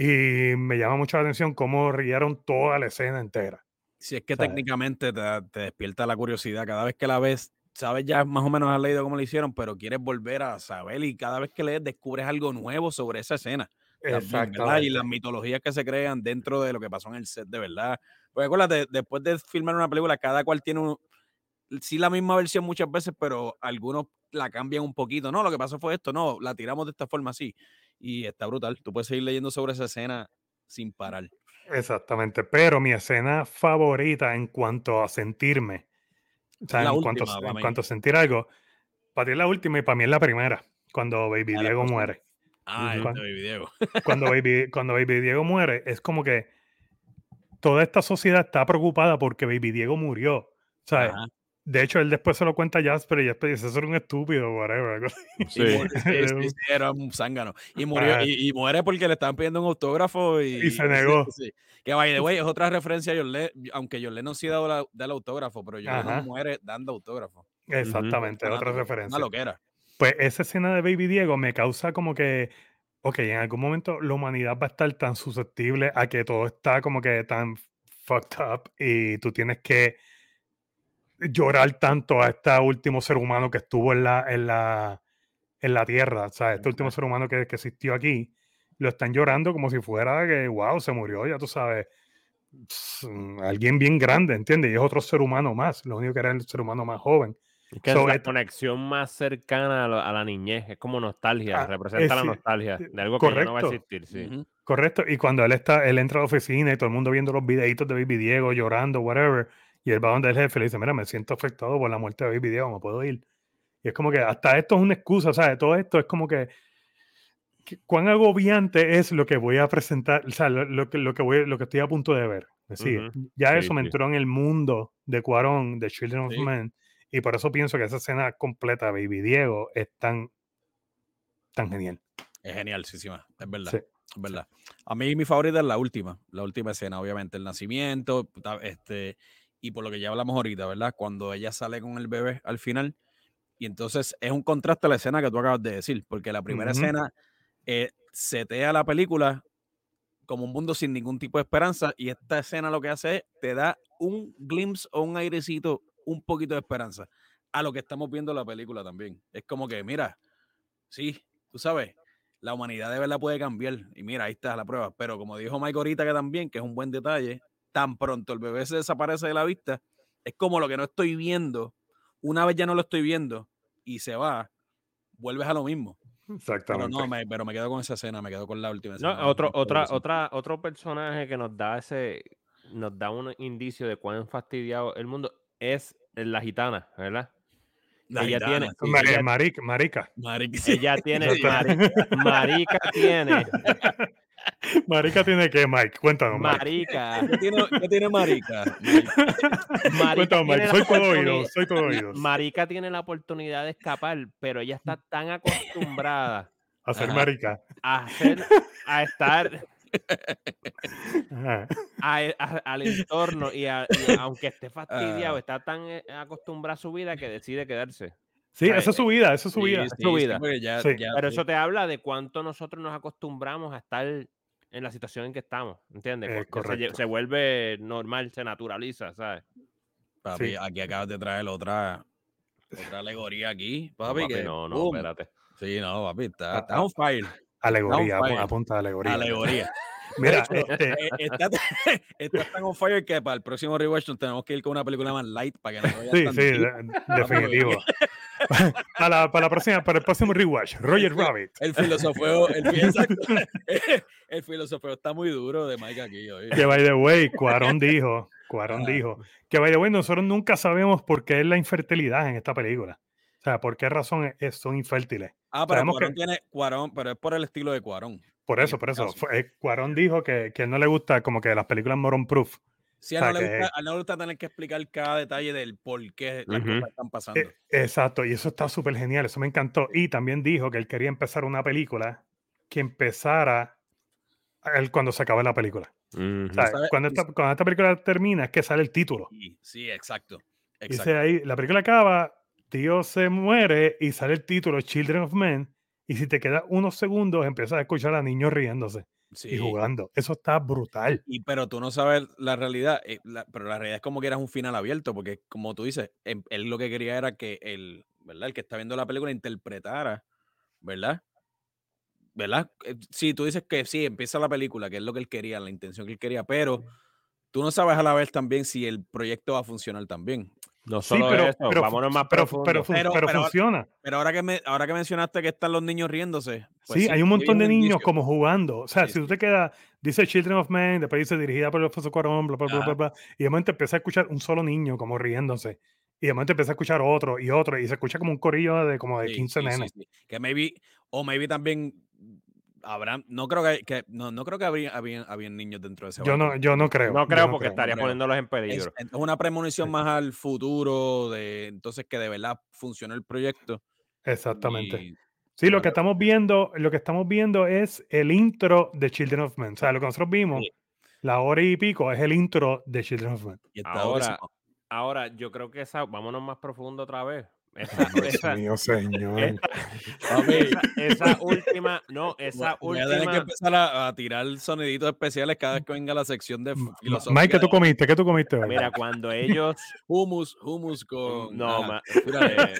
Y me llama mucho la atención cómo rieron toda la escena entera. Si es que, ¿sabes?, técnicamente te, te despierta la curiosidad. Cada vez que la ves, sabes ya más o menos, has leído cómo lo hicieron, pero quieres volver a saber, y cada vez que lees descubres algo nuevo sobre esa escena. Exacto. Y las mitologías que se crean dentro de lo que pasó en el set, de verdad. Porque acuérdate, después de filmar una película, cada cual tiene un, sí, la misma versión muchas veces, pero algunos la cambian un poquito. No, lo que pasó fue esto, no, la tiramos de esta forma así. Y está brutal. Tú puedes seguir leyendo sobre esa escena sin parar. Exactamente. Pero mi escena favorita en cuanto a sentirme, o sea, en, última, cuanto, en cuanto a sentir algo, para ti es la última y para mí es la primera. Cuando Baby ah, Diego muere. Ah, cuando, Baby Diego. cuando, Baby, cuando Baby Diego muere, es como que toda esta sociedad está preocupada porque Baby Diego murió. ¿Sabes? Ajá. De hecho, él después se lo cuenta a Jasper, y Jasper dice, eso era un estúpido, whatever. Sí, sí, sí, era un zángano. Y, murió, y, y muere porque le estaban pidiendo un autógrafo. Y, y se negó. Sí, sí. Que, by the way, es otra referencia a Jolene, aunque Jolene no sí da la, del autógrafo, pero Jolene no muere dando autógrafo. Exactamente, uh-huh, es otra una, referencia. Una loquera. Pues esa escena de Baby Diego me causa como que, ok, en algún momento la humanidad va a estar tan susceptible a que todo está como que tan fucked up y tú tienes que llorar tanto a este último ser humano que estuvo en la, en la, en la tierra, ¿sabes? Este último ser humano que, que existió aquí, lo están llorando como si fuera que, wow, se murió, ya tú sabes, pss, alguien bien grande, ¿entiendes? Y es otro ser humano más, lo único que era el ser humano más joven. Es que so, es la es, conexión más cercana a, lo, a la niñez, es como nostalgia, ah, representa es, la nostalgia de algo, correcto, que ya no va a existir, sí. Uh-huh. Correcto, y cuando él, está, él entra a la oficina y todo el mundo viendo los videitos de Baby Diego, llorando, whatever, y él va donde el jefe le dice, mira, me siento afectado por la muerte de Baby Diego, no puedo ir. Y es como que hasta esto es una excusa, ¿sabes? Todo esto es como que, que cuán agobiante es lo que voy a presentar, o sea, lo, lo, que, lo, que, voy, lo que estoy a punto de ver. Es decir, uh-huh, ya sí, eso sí. me entró en el mundo de Cuarón, de Children sí. of Men, y por eso pienso que esa escena completa de Baby Diego es tan, tan genial. Es genial, sí, sí, es verdad. Sí. Es verdad. A mí mi favorita es la última, la última escena, obviamente, el nacimiento, este... y por lo que ya hablamos ahorita, ¿verdad? Cuando ella sale con el bebé al final, y entonces es un contraste a la escena que tú acabas de decir, porque la primera uh-huh. escena eh, setea la película como un mundo sin ningún tipo de esperanza, y esta escena lo que hace es, te da un glimpse o un airecito, un poquito de esperanza, a lo que estamos viendo en la película también. Es como que, mira, sí, tú sabes, la humanidad de verdad puede cambiar, y mira, ahí está la prueba, pero como dijo Mike ahorita, que también, que es un buen detalle, tan pronto el bebé se desaparece de la vista, es como lo que no estoy viendo, una vez ya no lo estoy viendo y se va, vuelves a lo mismo. Exactamente. Pero no, me, pero me quedo con esa escena, me quedo con la última escena. No, otro, otra, otra, otro personaje que nos da ese, nos da un indicio de cuán fastidiado el mundo es la gitana, ¿verdad? La ella gitana, tiene Mar, ella, marica, marica. Marica. Ella tiene marica, marica tiene. Marica tiene que, Mike, cuéntanos. Mike. Marica, ¿qué tiene, qué tiene Marica? Marica cuéntanos, Mike, soy todo oídos, soy todo oídos. Marica tiene la oportunidad de escapar, pero ella está tan acostumbrada a ser Marica, a, ser, a estar a, a, al entorno y, a, y aunque esté fastidiado, uh, está tan acostumbrado a su vida que decide quedarse. Sí, esa es su vida, esa es su sí, vida. Sí, es su vida. Sí, ya, sí. Ya, pero sí. Eso te habla de cuánto nosotros nos acostumbramos a estar en la situación en que estamos, ¿entiendes? Se, se vuelve normal, se naturaliza, ¿sabes? Papi, sí. Aquí acabas de traer otra, otra alegoría aquí, papi. No, papi, que, no, no espérate. Sí, no, papi, está, está on fire. Alegoría, on fire. Apunta alegoría. Alegoría. Mira, este, está, está tan on fire que para el próximo rewatch tenemos que ir con una película más light para que no vaya sí, tan sí, tío. Definitivo. Para la, para la próxima, para el próximo rewatch, Roger Rabbit. El filosofeo, el, el filosofeo está muy duro de Mike aquí hoy. Que by the way, Cuarón dijo, Cuarón ah. dijo que by the way, nosotros nunca sabemos por qué es la infertilidad en esta película. O sea, por qué razón es, son infértiles. Ah, pero Cuarón que... tiene Cuarón, pero es por el estilo de Cuarón. Por eso, por eso. Cuarón dijo que, que no le gusta como que las películas moron proof. Sí, a él, o sea, no le gusta, a él no le gusta tener que explicar cada detalle del por qué las uh-huh. cosas están pasando. Eh, exacto, y eso está súper genial, eso me encantó. Y también dijo que él quería empezar una película que empezara él cuando se acaba la película. Uh-huh. O sea, cuando, esta, cuando esta película termina es que sale el título. Sí, sí, exacto. Exacto. Dice ahí, la película acaba, Dios se muere y sale el título Children of Men, y si te quedas unos segundos empiezas a escuchar a niños riéndose. Sí. Y jugando, eso está brutal. Y pero tú no sabes la realidad, eh, la, pero la realidad es como que eras un final abierto, porque como tú dices, él, él lo que quería era que el, ¿verdad? El que está viendo la película interpretara, ¿verdad? ¿Verdad? Eh, sí, tú dices que sí, empieza la película, que es lo que él quería, la intención que él quería, pero tú no sabes a la vez también si el proyecto va a funcionar también. No solo sí, pero, eso, pero, vámonos más pero, profundo. Pero, pero, pero, pero funciona. Pero ahora que, me, ahora que mencionaste que están los niños riéndose. Pues sí, sí, hay un montón de niños como jugando. O sea, sí, si tú sí. te quedas, dice Children of Men, después dice dirigida por Alfonso Cuarón, bla, bla, bla, bla, bla, y de momento empieza a escuchar un solo niño como riéndose. Y de momento empieza a escuchar otro y otro. Y se escucha como un corillo de como de sí, quince sí, nenes. Sí, sí. Que maybe, o maybe también... Habrán, no creo que, que no, no creo que habían, habían, habían niños dentro de ese barrio. Yo no, yo no creo. No creo no porque creo, estaría no creo. poniéndolos en peligro. Es, es una premonición sí. más al futuro, de entonces que de verdad funcionó el proyecto. Exactamente. Y, sí, no lo creo. que estamos viendo, lo que estamos viendo es el intro de Children of Men. O sea, lo que nosotros vimos, sí. la hora y pico, es el intro de Children of Men. Y ahora, ahora, yo creo que esa, vámonos más profundo otra vez. Esa, Dios esa, mío, señor. Esta, esa, esa última, no, esa Voy última. Tienes que empezar a, a tirar soniditos especiales cada vez que venga la sección de filosofía. Mike, ¿qué tú comiste? ¿Qué tú comiste? Hoy? Mira, cuando ellos. Hummus, hummus con. No, ah, mira, eh,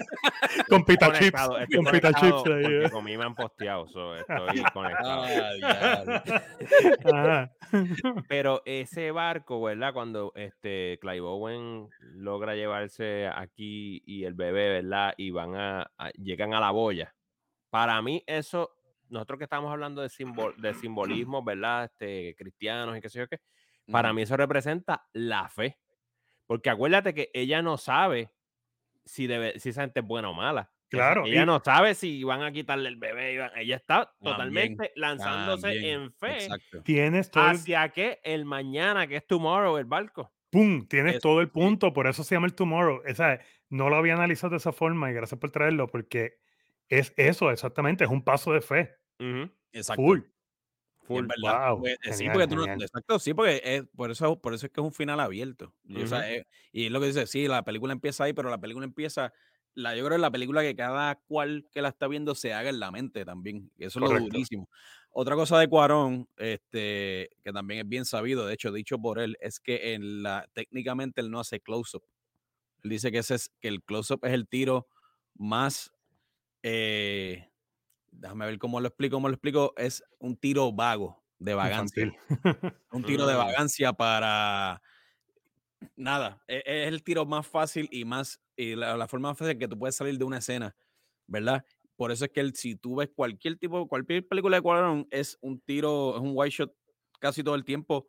con pita chips. Con pita chips. Porque comí me han posteado, so estoy conectado. Ah, pero ese barco, ¿verdad? Cuando este Clive Owen logra llevarse aquí y el bebé, ¿verdad? Y van a, a llegan a la boya. Para mí eso, nosotros que estamos hablando de, simbol, de simbolismo, ¿verdad? Este, cristianos y qué sé yo qué, para mí eso representa la fe. Porque acuérdate que ella no sabe si, debe, si esa gente es buena o mala. Claro. Ella y... no sabe si van a quitarle el bebé. Ella está totalmente también, lanzándose también. en fe. Exacto. Tienes todo hacia el... que el mañana, que es tomorrow, el barco. ¡Pum! Tienes eso, todo el punto, sí. por eso se llama el tomorrow. O sea, no lo había analizado de esa forma y gracias por traerlo, porque es eso, exactamente, es un paso de fe. Uh-huh. Exacto. Full. Full. Wow. Pues, genial, sí, porque tú no, exacto, sí, porque es, por, eso, por eso es que es un final abierto. Uh-huh. O sea, es, y es lo que dice, sí, la película empieza ahí, pero la película empieza, la, yo creo que es la película que cada cual que la está viendo se haga en la mente también. Eso Correcto. es lo durísimo. Otra cosa de Cuarón, este, que también es bien sabido, de hecho, dicho por él, es que en la, técnicamente él no hace close-up. Él dice que, ese es, que el close-up es el tiro más... Eh, déjame ver cómo lo explico, cómo lo explico. Es un tiro vago, de vagancia. Un tiro de vagancia para... Nada, es, es el tiro más fácil y más y la, la forma más fácil que tú puedes salir de una escena, ¿verdad? Por eso es que el, si tú ves cualquier tipo, cualquier película de Cuarón, es un tiro, es un wide shot casi todo el tiempo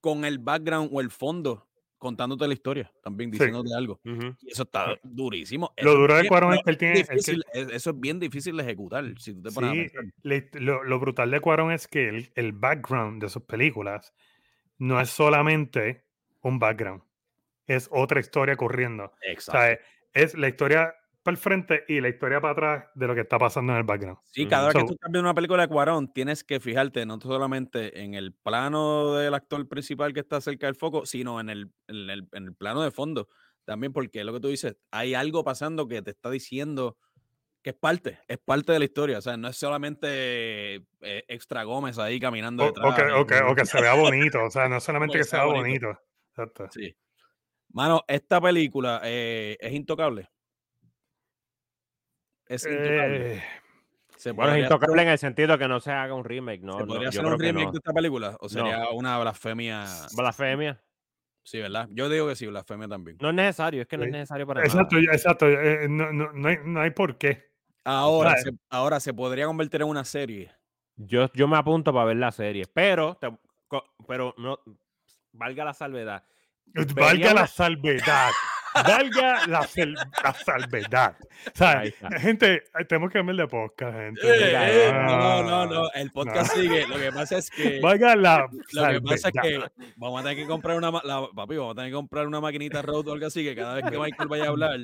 con el background o el fondo contándote la historia, también diciéndote sí. algo. Uh-huh. Y eso está durísimo. Lo eso duro de Cuarón es que él tiene... Difícil, es que... Eso es bien difícil de ejecutar, si tú te pones sí, a le, lo, lo brutal de Cuarón es que el, el background de sus películas no es solamente un background, es otra historia corriendo. Exacto. O sea, es, es la historia... para el frente y la historia para atrás de lo que está pasando en el background. Sí, cada vez so, que tú estás viendo una película de Cuarón, tienes que fijarte no solamente en el plano del actor principal que está cerca del foco, sino en el, en el, en el plano de fondo también, porque lo que tú dices, hay algo pasando que te está diciendo que es parte, es parte de la historia. O sea, no es solamente eh, Extra Gómez ahí caminando detrás. O, o, que, o, que, o que se vea bonito, o sea, no es solamente que se vea bonito. bonito. Exacto. Sí. Mano, esta película eh, es intocable. Es intocable. Eh, se bueno, es intocable en el sentido que no se haga un remake, ¿no? ¿Se podría no, hacer un remake no. de esta película? ¿O sería no. una blasfemia? ¿Blasfemia? Sí, ¿verdad? Yo digo que sí, blasfemia también. No es necesario, es que no es necesario para exacto, nada. Exacto, exacto. Eh, no, no, no, hay, no hay por qué. Ahora, se, ahora se podría convertir en una serie. Yo, yo me apunto para ver la serie, pero, te, pero no, valga la salvedad. Valga la salvedad. Valga la, sel- la salvedad. O sea, gente, tenemos que cambiar de podcast, gente. Eh, no, no, no. El podcast no. sigue. Lo que pasa es que. Valga la lo salvedad. Que pasa es que vamos a tener que comprar una ma- la, papi, vamos a tener que comprar una maquinita Road o algo así, que cada vez que Michael vaya a hablar.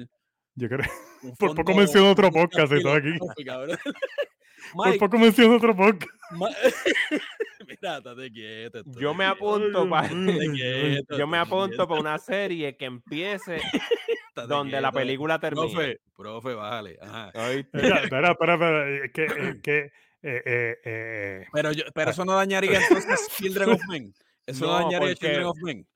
Yo creo. Por poco menciono otro podcast y todo aquí. Mike, por poco menciono otro podcast. Ma- Mira, estate quieto. Yo me apunto para yo me apunto para una serie que empiece donde quieto, la película termine. Profe, profe, bájale. Ajá. Mira, espera, espera, espera. Es que, es que, eh, eh, eh. Pero, yo, pero eso no dañaría entonces Children of Men. Eso no, no dañaría porque... Children of Men.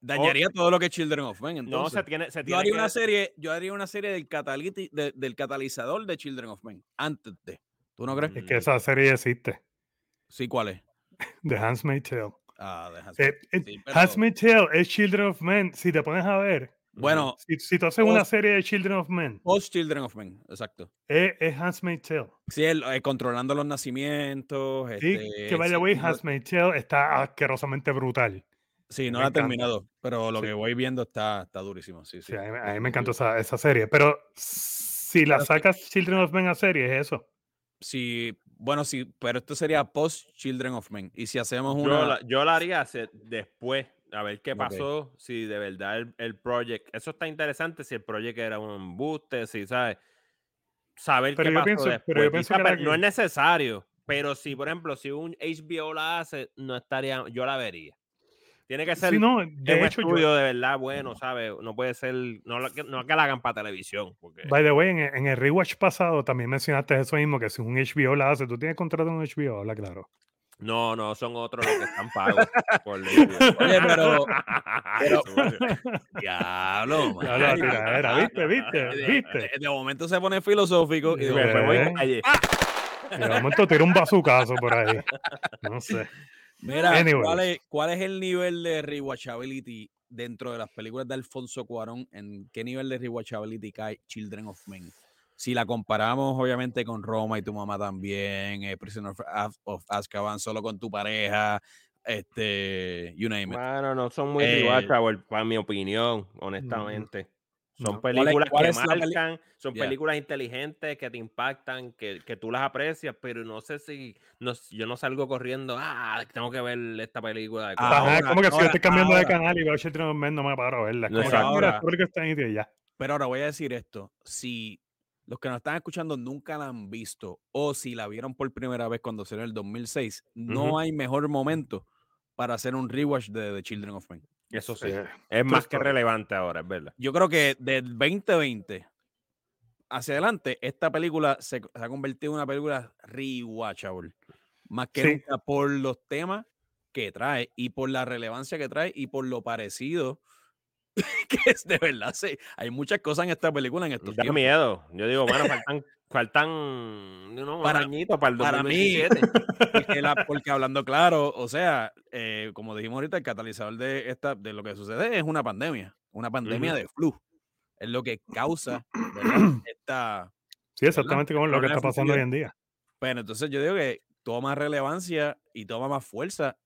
Dañaría okay. todo lo que es Children of Men. Entonces. No, se tiene, se tiene yo, haría que... una serie, yo haría una serie del, cataliti- de, del catalizador de Children of Men antes de. ¿Tú no crees? Es que esa serie existe. Sí, ¿cuál es? The Handmaid's Tale. Ah, The Handmaid's Tale. Eh, sí, pero... Handmaid's Tale es Children of Men, si te pones a ver. Bueno. Si, si tú haces post, una serie de Children of Men. Post Children of Men, exacto. Es, es Handmaid's Tale. Sí, el, eh, controlando los nacimientos. Sí, este, que by the way, Handmaid's Tale está asquerosamente brutal. Sí, no me la ha terminado, pero lo sí. que voy viendo está, está durísimo. Sí, sí. sí a, mí, a mí me encantó esa, esa serie, pero si la sacas Children of Men a serie, es eso. Sí, bueno, sí, pero esto sería post Children of Men. Y si hacemos una... Yo la, yo la haría hacer después, a ver qué pasó, okay. si de verdad el, el project... Eso está interesante, si el project era un embuste, si, ¿sabes? Saber pero qué pasó pienso, después. Pero yo pienso Quizá, que no es necesario, pero si, por ejemplo, si un H B O la hace, no estaría... Yo la vería. Tiene que ser sí, no, de un hecho, estudio yo... de verdad bueno, ¿sabes? No puede ser... No, no que la hagan para televisión. Porque... By the way, en, en el rewatch pasado también mencionaste eso mismo, que si un H B O la hace, tú tienes contrato con un H B O, habla claro. No, no, son otros los que están pagos. Por Oye, pero... pero... Diablo, man. Diablo, tira, era, viste, viste, viste. De, de momento se pone filosófico y de momento me voy a calle. De momento tira un bazucazo por ahí. No sé. Mira, ¿cuál es, ¿cuál es el nivel de rewatchability dentro de las películas de Alfonso Cuarón? ¿En qué nivel de rewatchability cae Children of Men? Si la comparamos, obviamente, con Roma y tu mamá también, eh, Prisoner of, of Azkaban, solo con tu pareja, este, you name it. Bueno, no son muy eh, rewatchables, para mi opinión, honestamente. No, son películas ¿cuál es, cuál que marcan, peli- son yeah. películas inteligentes que te impactan, que, que tú las aprecias, pero no sé si no, yo no salgo corriendo, ah, tengo que ver esta película. De ahora, ahora, como que ahora, si yo estoy cambiando ahora, de canal y veo Children of Men, no me paro a verla. No, pero, ahora, ya. pero ahora voy a decir esto, si los que nos están escuchando nunca la han visto o si la vieron por primera vez cuando salió en el dos mil seis, no uh-huh. hay mejor momento para hacer un rewatch de The Children of Men. Eso sí, sí. es más que relevante ahora, es verdad. Yo creo que del veinte veinte hacia adelante, esta película se, se ha convertido en una película rewatchable. Más que sí. nunca por los temas que trae y por la relevancia que trae y por lo parecido que es de verdad. Sí. Hay muchas cosas en esta película. En estos da tiempos. Miedo. Yo digo, bueno, faltan, faltan unos para, añitos para el dos mil diecisiete. Para mí, la, porque hablando claro, o sea, eh, como dijimos ahorita, el catalizador de, esta, de lo que sucede es una pandemia. Una pandemia uh-huh. de flu. Es lo que causa ¿verdad? esta... Sí, exactamente como lo que está pasando hoy en día. Pero entonces yo digo que toma relevancia y toma más fuerza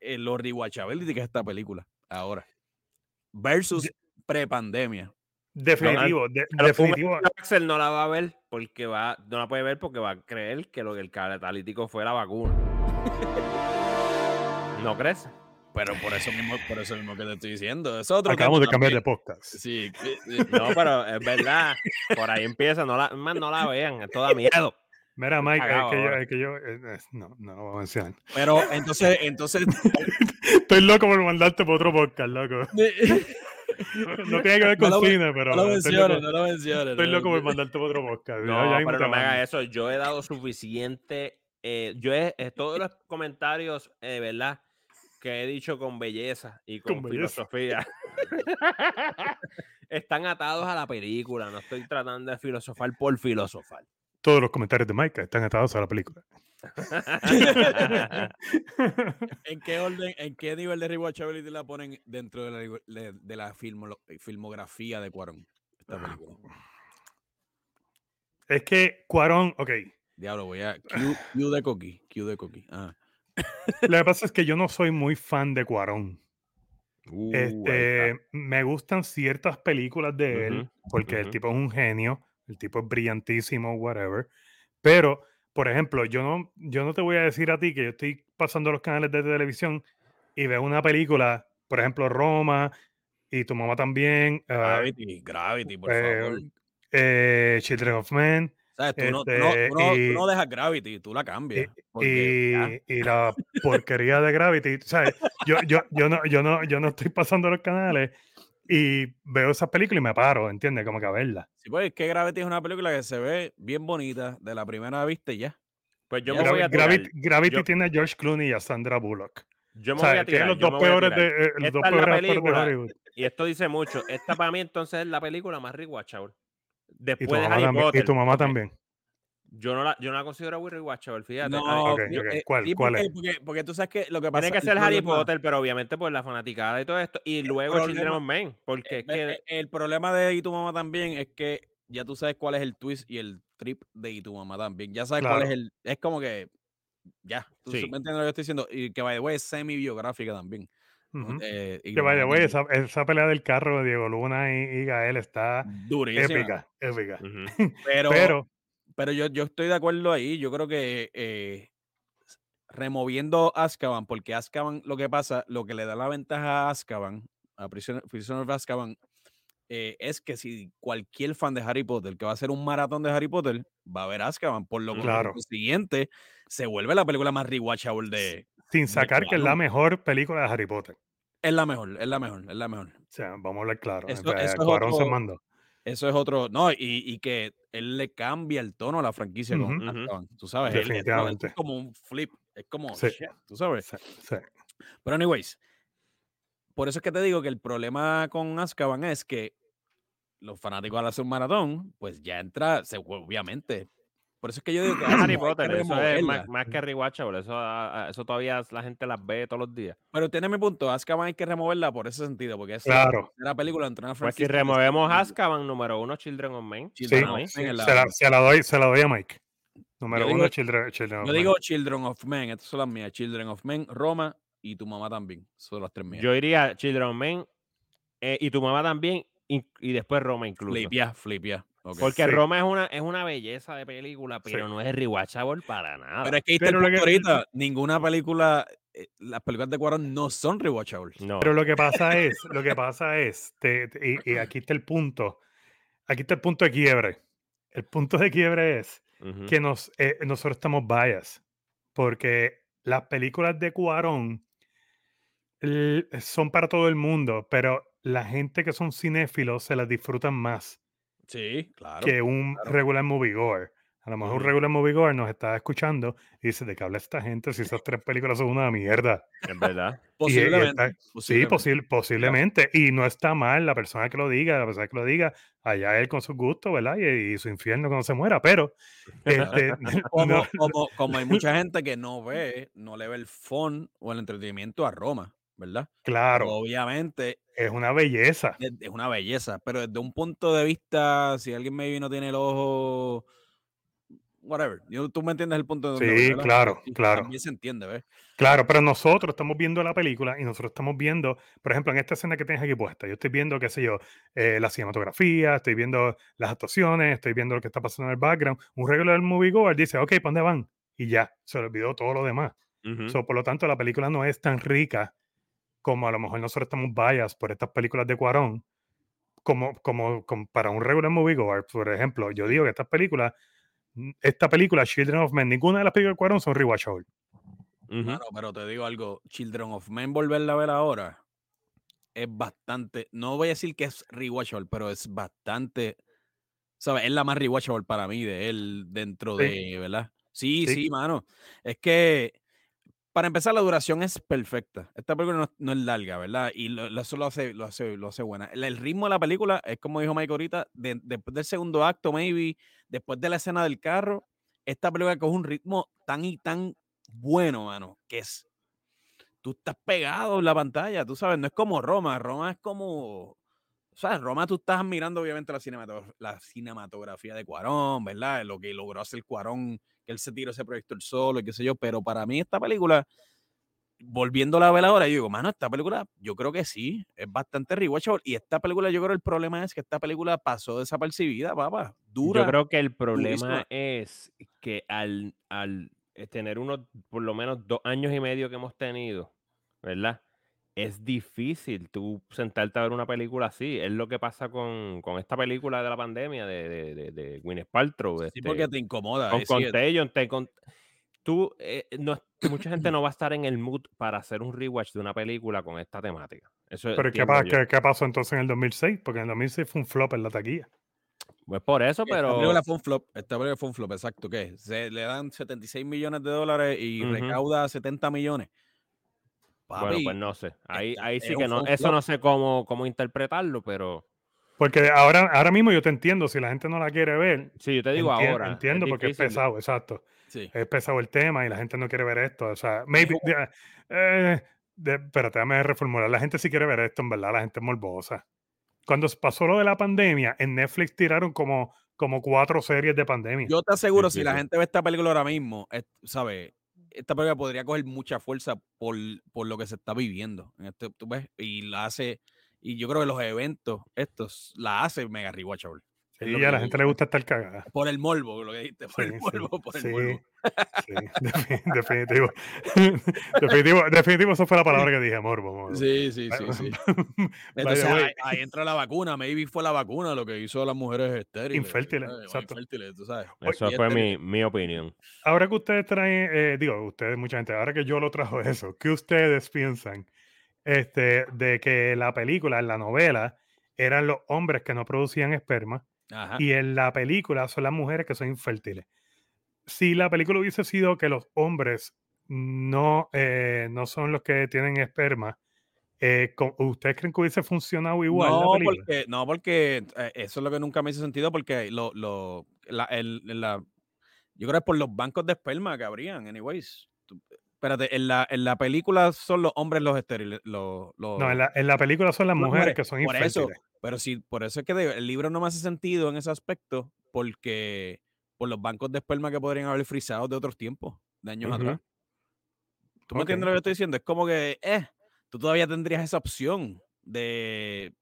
en lo rewatchability que es esta película ahora. Versus de, prepandemia. Definitivo. De, definitivo. Axel no la va a ver porque va, no la puede ver porque va a creer que lo que el catalítico fue la vacuna. ¿No crees? Pero por eso mismo, por eso mismo que te estoy diciendo. Es otro Acabamos de cambiar de podcast. Sí, no, pero es verdad. Por ahí empieza, no la, más no la vean, es toda miedo. Mira, Mike, es que yo, es que yo eh, no, no lo voy a mencionar. Pero entonces, entonces. Estoy loco por mandarte por otro podcast, loco. No tiene que ver con no lo, cine, pero. No lo menciones, no lo menciones. Estoy loco por mandarte por otro podcast. No, ya, ya pero no me hagas eso. Yo he dado suficiente. Eh, yo he, eh, todos los comentarios, eh, ¿verdad? Que he dicho con belleza y con, con filosofía. Están atados a la película. No estoy tratando de filosofar por filosofar. Todos los comentarios de Mike están atados a la película. ¿En qué orden, en qué nivel de rewatchability la ponen dentro de la, de, de la filmo, filmografía de Cuarón? Esta película. Es que Cuarón, ok. Diablo, voy a... Q, Q de Coqui. Q de Coqui. Ah. Lo que pasa es que yo no soy muy fan de Cuarón. Uh, este, me gustan ciertas películas de uh-huh, él, porque uh-huh. el tipo es un genio. El tipo es brillantísimo, whatever. Pero, por ejemplo, yo no, yo no te voy a decir a ti que yo estoy pasando los canales de televisión y veo una película, por ejemplo, Roma, Y tu mamá también. Gravity, uh, Gravity, por eh, favor. Eh, Children of Men. ¿Sabes? Tú, este, no, tú, no, y, tú no dejas Gravity, tú la cambias. Y, porque, y, y la porquería de Gravity. ¿Sabes? Yo, yo, yo, no, yo, no, yo no estoy pasando los canales y veo esas películas y me paro, ¿entiendes? Como que a verla. Sí, pues es que Gravity es una película que se ve bien bonita de la primera vista y ya. Pues yo me Gravi- voy a tirar. Gravity, Gravity yo... tiene a George Clooney y a Sandra Bullock. Yo me o sea, voy a tirar. Los dos peores de, eh, los dos peores película, de Hollywood. Y esto dice mucho. Esta para mí entonces es la película más rewatchable. Después de Harry tam- Potter. Y tu mamá también. Yo no la, yo no la considero muy rewatchable, fíjate. No, okay, yo, okay. ¿Cuál, sí, cuál porque, es? Porque, porque tú sabes que lo que pasa... Tiene que ser Harry Potter, pero obviamente por la fanaticada y todo esto. Y el luego Children of Men. Porque el, es que... el problema de Y tu mamá también es que ya tú sabes cuál es el twist y el trip de Y tu mamá también. Ya sabes claro. cuál es el... Es como que... Ya. Tú sí. me entiendes lo que estoy diciendo. Y que, by the way, es semi-biográfica también. Uh-huh. Eh, que vaya, güey, esa, esa pelea del carro de Diego Luna y, y Gael está durísima. épica, épica. Uh-huh. Pero, pero, pero yo, yo estoy de acuerdo ahí. Yo creo que eh, removiendo Azkaban, porque Azkaban lo que pasa, lo que le da la ventaja a Azkaban, a Prisoner, Prisoner of Azkaban, eh, es que si cualquier fan de Harry Potter que va a hacer un maratón de Harry Potter va a ver Azkaban, por lo claro. consiguiente se vuelve la película más rewatchable de... Sin sacar de que Cuarón. Es la mejor película de Harry Potter. Es la mejor, es la mejor, es la mejor. O sea, vamos a hablar claro. Eso, eso Cuarón otro, se mandó. Eso es otro... No, y, y que él le cambia el tono a la franquicia uh-huh, con Azkaban. Uh-huh. Tú sabes, definitivamente. Él, es como un flip. Es como... Sí. Shit, tú sabes. Sí, sí. Pero anyways, por eso es que te digo que el problema con Azkaban es que los fanáticos al hacer un maratón, pues ya entra, se, obviamente... Por eso es que yo digo que Harry Potter, que eso es más, más que rewatchable, eso, eso todavía la gente las ve todos los días. Pero tiene mi punto, Azkaban hay que removerla por ese sentido, porque es claro. la película entre una franquicia. Pues si removemos Azkaban, número uno, Children of Men. Children sí, of sí. Men la... se, la, se, la doy, se la doy a Mike. Número digo, uno, Children, Children of Men. Yo digo Children of Men, estas son las mías. Children of Men, Roma y tu mamá también. Son las tres mías. Yo iría Children of Men eh, y tu mamá también y, y después Roma incluso. Flipia, flipia. Okay. Porque sí. Roma es una, es una belleza de película, pero sí. no es rewatchable para nada. Pero es que ahí está el punto ahorita. Ninguna película, eh, las películas de Cuarón no son rewatchables. No. Pero lo que pasa es, lo que pasa es, te, te, y, y aquí está el punto, aquí está el punto de quiebre. El punto de quiebre es uh-huh. que nos, eh, nosotros estamos biased, porque las películas de Cuarón l- son para todo el mundo, pero la gente que son cinéfilos se las disfrutan más. Sí, claro. Que un claro. regular moviegoer. A lo mejor un regular moviegoer nos está escuchando y dice, ¿de qué habla esta gente si esas tres películas son una mierda? En verdad. Posiblemente. Y está, posiblemente. Sí, posi- posiblemente. Y no está mal la persona que lo diga, la persona que lo diga, allá él con sus gustos, ¿verdad? Y, y su infierno cuando se muera, pero... Este, como, no. como, como hay mucha gente que no ve, no le ve el fun o el entretenimiento a Roma, ¿verdad? Claro. Pero obviamente... Es una belleza. Es una belleza, pero desde un punto de vista, si alguien maybe no tiene el ojo, whatever. Yo, tú me entiendes el punto de vista. Sí, claro, claro. También se entiende, ¿ves? Claro, pero nosotros estamos viendo la película y nosotros estamos viendo, por ejemplo, en esta escena que tienes aquí puesta, yo estoy viendo, qué sé yo, eh, la cinematografía, estoy viendo las actuaciones, estoy viendo lo que está pasando en el background. Un regular moviegoer dice, ok, ¿para dónde van? Y ya, se le olvidó todo lo demás. Uh-huh. So, por lo tanto, la película no es tan rica como a lo mejor nosotros estamos biased por estas películas de Cuarón, como, como, como para un regular moviegoer, por ejemplo, yo digo que estas películas, esta película, Children of Men, ninguna de las películas de Cuarón son rewatchables. Uh-huh. Claro, pero te digo algo, Children of Men, volverla a ver ahora, es bastante, no voy a decir que es rewatchable, pero es bastante, ¿sabes? Es la más rewatchable para mí de él dentro sí. de, ¿verdad? Sí, sí, sí, mano. Es que, para empezar, la duración es perfecta. Esta película no, no es larga, ¿verdad? Y lo, eso lo hace, lo hace, lo hace buena. El, el ritmo de la película es, como dijo Mike ahorita, de, después del segundo acto, maybe, después de la escena del carro, esta película coge un ritmo tan y tan bueno, mano, que es... Tú estás pegado en la pantalla, tú sabes, no es como Roma. Roma es como... O sea, en Roma tú estás admirando obviamente la, cinematograf- la cinematografía de Cuarón, ¿verdad? Lo que logró hacer Cuarón, que él se tiró ese proyector solo y qué sé yo. Pero para mí esta película, volviéndola a ver ahora, yo digo, mano, esta película yo creo que sí, es bastante rewatchable. Y esta película, yo creo que el problema es que esta película pasó desapercibida, papá. Dura. Yo creo que el problema durísima. es que al, al tener unos, por lo menos dos años y medio que hemos tenido, ¿verdad? Es difícil tú sentarte a ver una película así. Es lo que pasa con, con esta película de la pandemia de, de, de, de Gwyneth Paltrow. Sí, este, porque te incomoda. Con Contagion. Te, con, tú, eh, no, mucha gente no va a estar en el mood para hacer un rewatch de una película con esta temática. Eso Pero ¿qué, ¿qué, ¿qué pasó entonces en el dos mil seis? Porque en el dos mil seis fue un flop en la taquilla. Pues por eso, pero... Esta película fue un flop, esta película fue un flop, exacto. ¿Qué? Se le dan setenta y seis millones de dólares y uh-huh. recauda setenta millones. Papi, bueno, pues no sé. Ahí, ahí sí que no. Eso no sé cómo, cómo interpretarlo, pero... Porque ahora, ahora mismo yo te entiendo. Si la gente no la quiere ver... Sí, yo te digo entiendo, ahora. Entiendo es porque es pesado, exacto. Sí. Es pesado el tema y la gente no quiere ver esto. O sea, maybe... de, eh, de, espérate, déjame reformular. La gente sí quiere ver esto, en verdad. La gente es morbosa. Cuando pasó lo de la pandemia, en Netflix tiraron como, como cuatro series de pandemia. Yo te aseguro, sí, si sí. la gente ve esta película ahora mismo, ¿sabes? Esta película podría coger mucha fuerza por, por lo que se está viviendo. Este, ¿tú ves? Y la hace, y yo creo que los eventos estos la hace mega rewatchable. Sí, y a la gente le gusta estar cagada. Por el morbo, lo que dijiste, por sí, el morbo, sí, por el sí, morbo. Sí, definitivo. definitivo. Definitivo, esa fue la palabra que dije, morbo. morbo. Sí, sí, sí, sí. Entonces ahí, ahí entra la vacuna, maybe fue la vacuna lo que hizo a las mujeres estériles. Infértiles, exacto. Infértiles, tú sabes. Eso fue mi, mi opinión. Ahora que ustedes traen, eh, digo, ustedes, mucha gente, ahora que yo lo trajo eso, ¿qué ustedes piensan este, de que la película, en la novela, eran los hombres que no producían esperma? Ajá. Y en la película son las mujeres que son infértiles. Si la película hubiese sido que los hombres no, eh, no son los que tienen esperma, eh, ¿ustedes creen que hubiese funcionado igual? No, la película? Porque, no, porque eh, eso es lo que nunca me hizo sentido, porque lo, lo, la, el, la, yo creo que es por los bancos de esperma que habrían, anyways. Tú, espérate, en la, en la película son los hombres los estériles. Los, los, no, en la, en la película son las mujeres, mujeres que son por infértiles. Eso, pero sí, por eso es que el libro no me hace sentido en ese aspecto, porque por los bancos de esperma que podrían haber frisados de otros tiempos, de años uh-huh. atrás. ¿Tú okay. me entiendes lo que estoy diciendo? Es como que, eh, tú todavía tendrías esa opción de...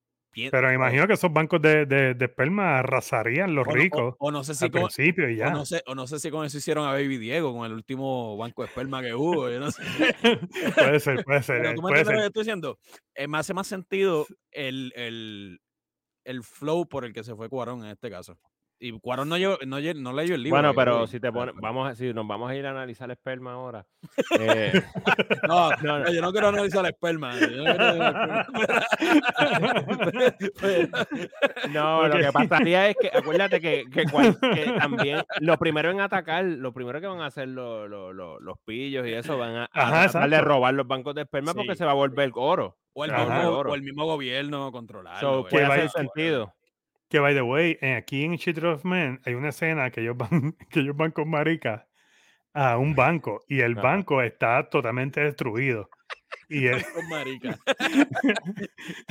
Pero me imagino que esos bancos de, de, de esperma arrasarían los o no, ricos o, o no sé si al con, principio y ya. O no, sé, o no sé si con eso hicieron a Baby Diego, con el último banco de esperma que hubo. Yo no sé. Puede ser, puede ser. Pero tú me entiendes ser. lo que estoy diciendo. Eh, me hace más sentido el... el el flow por el que se fue Cuarón en este caso. Y Cuarón no, llevo, no, llevo, no leyó el libro. Bueno, pero si te ponen, vamos a, si nos vamos a ir a analizar el esperma ahora. Eh, no, no, no, yo no quiero analizar el esperma. Yo no, quiero el esperma. no okay. Lo que pasaría es que, acuérdate que, que, cual, que también lo primero en atacar, lo primero que van a hacer los, los, los, los pillos y eso, van a, a Ajá, de robar los bancos de esperma sí. porque se va a volver oro. O el, Ajá, go- o el mismo gobierno controlarlo. So, que hace sentido. Que, by the way, aquí en Children of Men hay una escena que ellos van, que ellos van con maricas a un banco y el ah. banco está totalmente destruido. Y el, con marica.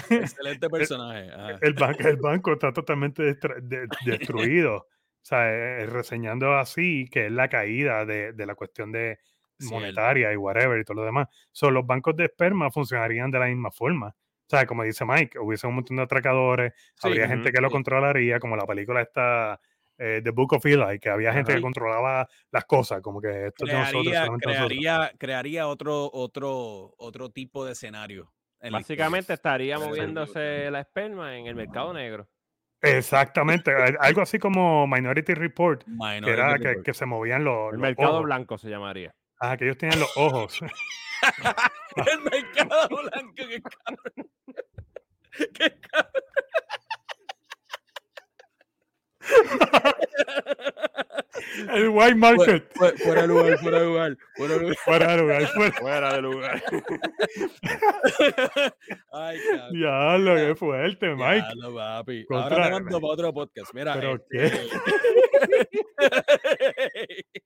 Excelente personaje. El, el, banco, el banco está totalmente destra, de, destruido. O sea, reseñando así que es la caída de, de la cuestión de monetaria sí, y whatever y todo lo demás. So, los bancos de esperma funcionarían de la misma forma. O sea, como dice Mike, hubiese un montón de atracadores, sí, habría uh-huh, gente que lo sí. controlaría, como la película esta eh, The Book of Eli, que había gente uh-huh. que controlaba las cosas, como que esto crearía, de nosotros, solamente crearía, nosotros. crearía otro, otro, otro tipo de escenario Básicamente estaría moviéndose la esperma en el mercado negro. Exactamente, algo así como Minority Report, Minority que era Report. Que, que se movían los El los mercado ojos. Blanco se llamaría. Ah, que ellos tenían los ojos. El mercado blanco, qué cabrón. Qué cabrón. El white market. Fuera, fuera de lugar, fuera de lugar. Fuera de lugar, fuera de lugar. Fuera, fuera de lugar. Ay, cabrón. Ya lo que fuerte, ya, Mike. Ya lo, papi. Contra... Ahora te mando para otro podcast. Mira. ¿Pero este...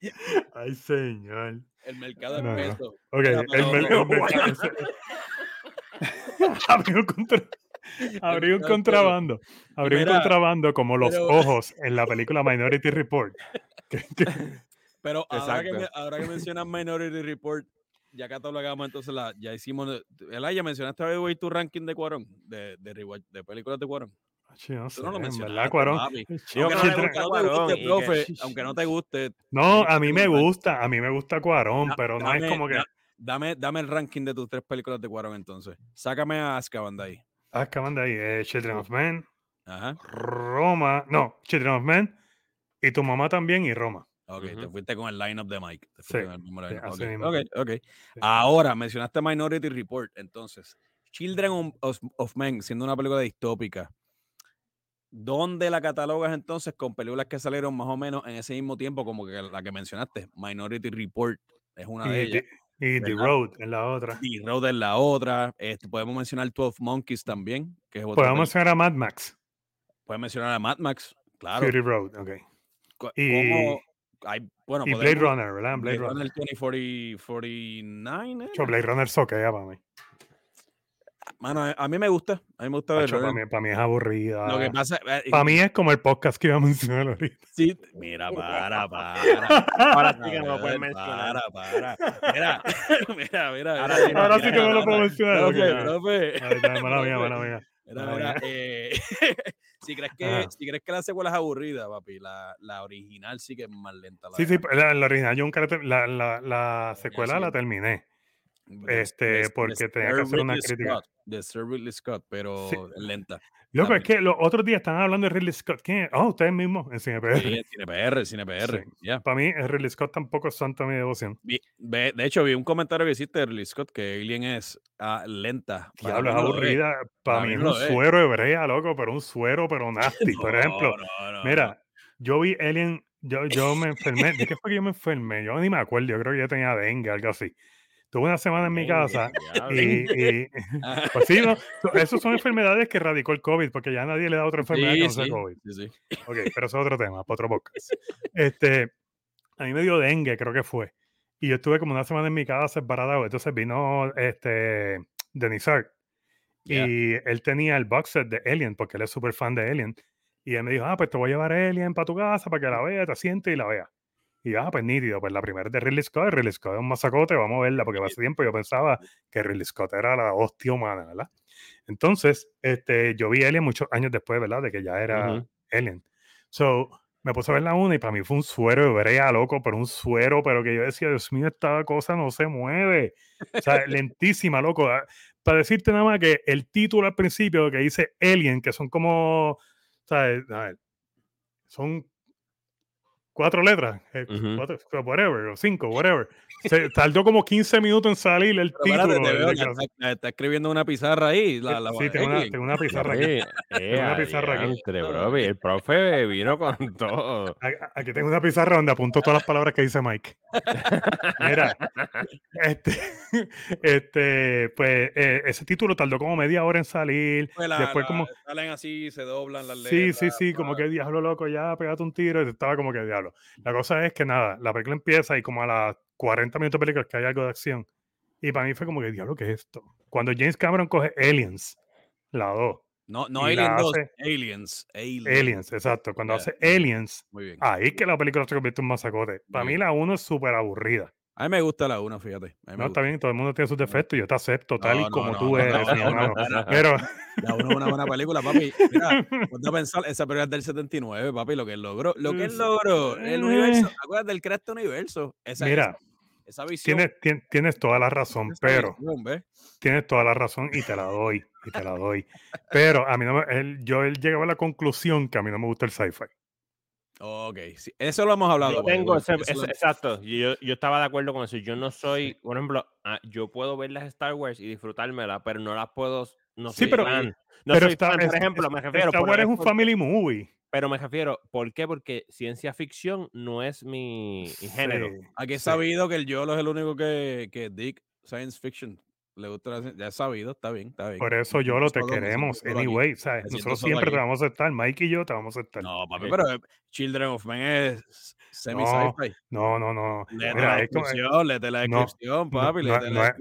qué? Ay, señor. El mercado no, en peso. No. Ok, el, el mercado en peso. Abrió contra... Abrí un contrabando, abrí Mira, un contrabando como los pero, ojos en la película Minority Report. Que, que... Pero ahora que, me, ahora que mencionas Minority Report, ya acá hablamos, entonces la, ya hicimos... Elijah, mencionaste a ver tu ranking de Cuarón, de, de, de, de películas de Cuarón. No sé, no lo en verdad, Cuarón. Aunque no te guste. No, a mí me gusta, a mí me gusta Cuarón, da, pero no dame, es como que... Da, dame, dame el ranking de tus tres películas de Cuarón entonces. Sácame a Azkaban de ahí. Azkaban de ahí, eh, Children of Men, ajá. Roma, no, Children of Men, Y tu mamá también y Roma. Ok, uh-huh. Te fuiste con el lineup de Mike. Te fuiste sí, con el mismo lineup. Sí, okay. Okay, ok, ok. Ahora, mencionaste Minority Report, entonces, Children of, of Men, siendo una película distópica, ¿dónde la catalogas entonces con películas que salieron más o menos en ese mismo tiempo como que la que mencionaste? Minority Report es una de ellas. Y The Road es la otra. The Road es la otra. Este, podemos mencionar doce Monkeys también. Que es otra. Podemos mencionar a Mad Max. Podemos mencionar a Mad Max, claro. Fury Road, ok. ¿Cómo y hay, bueno, y podemos, Blade Runner, ¿verdad? Blade, Blade Runner veinte cuarenta y nueve. ¿Eh? Yo Blade Runner soque ya para mí. Mano, a mí me gusta. A mí me gusta verlo. Para mí, para mí es aburrida. Lo que pasa, eh, para mí es como el podcast que iba a mencionar ahorita. Sí, mira, para, para. Ahora sí que no lo puedes mencionar. Para, para. Mira, mira, mira. Ahora, mira, ahora mira, sí que no lo puedo mencionar. Profe, profe. Mala mía, mala mía. Mira, si crees que si crees que la secuela es aburrida, papi, la, la original sí que es más lenta. La sí, verdad. Sí, la, la original yo nunca la, la, la secuela sí. La terminé. Este, les, porque les tenía que hacer una crítica de Sir Ridley Scott, pero sí. Lenta. Loco, también. Es que los otros días estaban hablando de Ridley Scott. ¿Quién? Oh, ustedes mismos en CinePR. Sí, en CinePR, CinePR. Sí. Yeah. Para mí, Ridley Scott tampoco es santa mi devoción. Vi, ve, de hecho, vi un comentario que hiciste de Ridley Scott que Alien es uh, lenta. Diablo, es aburrida. Para, para mí, mí es un es. suero hebrea, loco, pero un suero, pero nasty. No, por ejemplo, no, no, mira, no. Yo vi Alien, yo, yo me enfermé. ¿De qué fue que yo me enfermé? Yo ni me acuerdo, yo creo que yo tenía dengue, algo así. Tuve una semana en mi casa y, y pues sí, ¿no? Esas son enfermedades que erradicó el COVID, porque ya nadie le da otra enfermedad sí, que no sea sí, COVID. Sí, sí. Ok, pero eso es otro tema, para otro podcast. Este, a mí me dio dengue, creo que fue. Y yo estuve como una semana en mi casa embarazado. Entonces vino este, Denis Art yeah. Y él tenía el box set de Alien, porque él es súper fan de Alien. Y él me dijo, ah, pues te voy a llevar Alien para tu casa, para que la veas, te sientes y la veas. Y yo, ah, pues nítido, pues la primera de Ridley Scott, Ridley Scott es un masacote, vamos a verla, porque hace tiempo yo pensaba que Ridley Scott era la hostia humana, ¿verdad? Entonces, este, yo vi Alien muchos años después, ¿verdad? De que ya era uh-huh. Alien. So, me puse a ver la una y para mí fue un suero hebrea, loco, pero un suero, pero que yo decía, Dios mío, esta cosa no se mueve. O sea, lentísima, loco. Para decirte nada más que el título al principio que dice Alien, que son como, o sea, a ver, son... Cuatro letras, eh, uh-huh. cuatro, whatever, o cinco, whatever. Se tardó como quince minutos en salir el pero título. Párate, veo, ya está, está escribiendo una pizarra ahí. La, la, sí, tengo una, tengo una pizarra aquí. Eh, tengo una pizarra eh, aquí. Bro, el profe vino con todo. Aquí tengo una pizarra donde apunto todas las palabras que dice Mike. Mira, este, este, pues eh, ese título tardó como media hora en salir. Pues la, después la, como... Salen así, se doblan las letras. Sí, sí, sí, para... como que diablo loco, ya, pégate un tiro. Y estaba como que diablo. La cosa es que nada, la película empieza y como a las cuarenta minutos de película que hay algo de acción. Y para mí fue como que, diablo, ¿qué es esto? Cuando James Cameron coge Aliens, la dos. No, no Alien dos, hace... Aliens, Aliens. Aliens, exacto. Cuando yeah. hace Aliens, ahí es que la película se convierte en un masacote. Para mí la uno es súper aburrida. A mí me gusta la uno, fíjate. No, gusta. Está bien, todo el mundo tiene sus defectos. Yo te acepto tal no, y como no, tú no, eres. No, no, no, no. Pero... La uno es una buena película, papi. Mira, ponte a pensar, esa película es del setenta y nueve, papi, lo que él logró. Lo que él logró, el universo. Acuérdate del Cresto Universo. Esa, mira, esa. Esa visión. Tienes, tien, tienes toda la razón, pero visión, tienes toda la razón y te la doy, y te la doy. Pero a mí no me, él, yo él llegaba a la conclusión que a mí no me gusta el sci-fi. Ok, sí, eso lo hemos hablado. Yo tengo ese, ese, lo... Exacto, yo, yo estaba de acuerdo con eso. Yo no soy, por ejemplo, yo puedo ver las Star Wars y disfrutármelas, pero no las puedo, no sí, soy pero, fan. No pero soy está, fan, por es, ejemplo, es, me refiero... Star Wars es un por, family movie. Pero me refiero, ¿por qué? Porque ciencia ficción no es mi sí, género. Aquí he sí. sabido que el Jolo es el único que, que Dick Science Fiction le gusta. Ya he sabido, está bien, está bien. Por eso Jolo, te queremos, anyway, ¿sabes? Nosotros siempre te vamos a aceptar, Mike y yo te vamos a aceptar. No, papi, pero Children of Men es semi-sci-fi. No, no, no. Léete la descripción, léete la descripción, papi.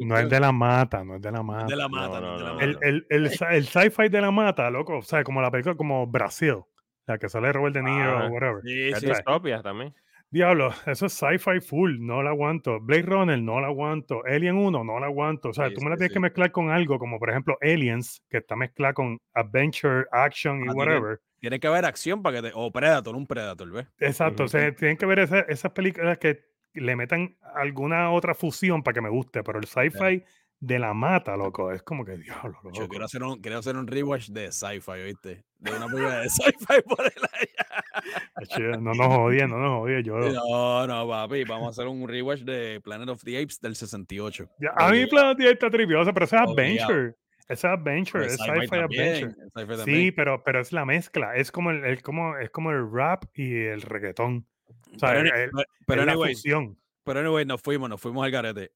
No es de la mata, no es de la mata. De la mata, no, no. El sci-fi de la mata, loco, o sea, como la película como Brasil. La que sale Robert De Niro ah, o whatever. Sí, sí, es propia también. Diablo, eso es sci-fi full, no la aguanto. Blade Runner, no la aguanto. Alien uno, no la aguanto. O sea, sí, tú me la tienes sí. que mezclar con algo, como por ejemplo Aliens, que está mezclada con adventure, action ah, y whatever. Tiene que haber acción para que te... O Predator, un Predator, ¿ves? Exacto, uh-huh. o sea, tienen que haber esa, esas películas que le metan alguna otra fusión para que me guste, pero el sci-fi... Sí. De la mata, loco. Es como que diablo, loco. Yo quiero hacer un, quiero hacer un rewatch de sci-fi, ¿oíste? De una película de sci-fi por el allá. No nos odies, no nos odies. Yo... No, no, papi. Vamos a hacer un rewatch de Planet of the Apes del sesenta y ocho. Ya, a mí Planet of the Apes está triviosa, pero ese es adventure. Ese es adventure. Es sci-fi adventure. Sci-fi sí, pero, pero es la mezcla. Es como el, el, como, es como el rap y el reggaetón. O sea, pero, el, pero, pero es anyway, la fusión. Pero anyway, nos fuimos, nos fuimos al garete.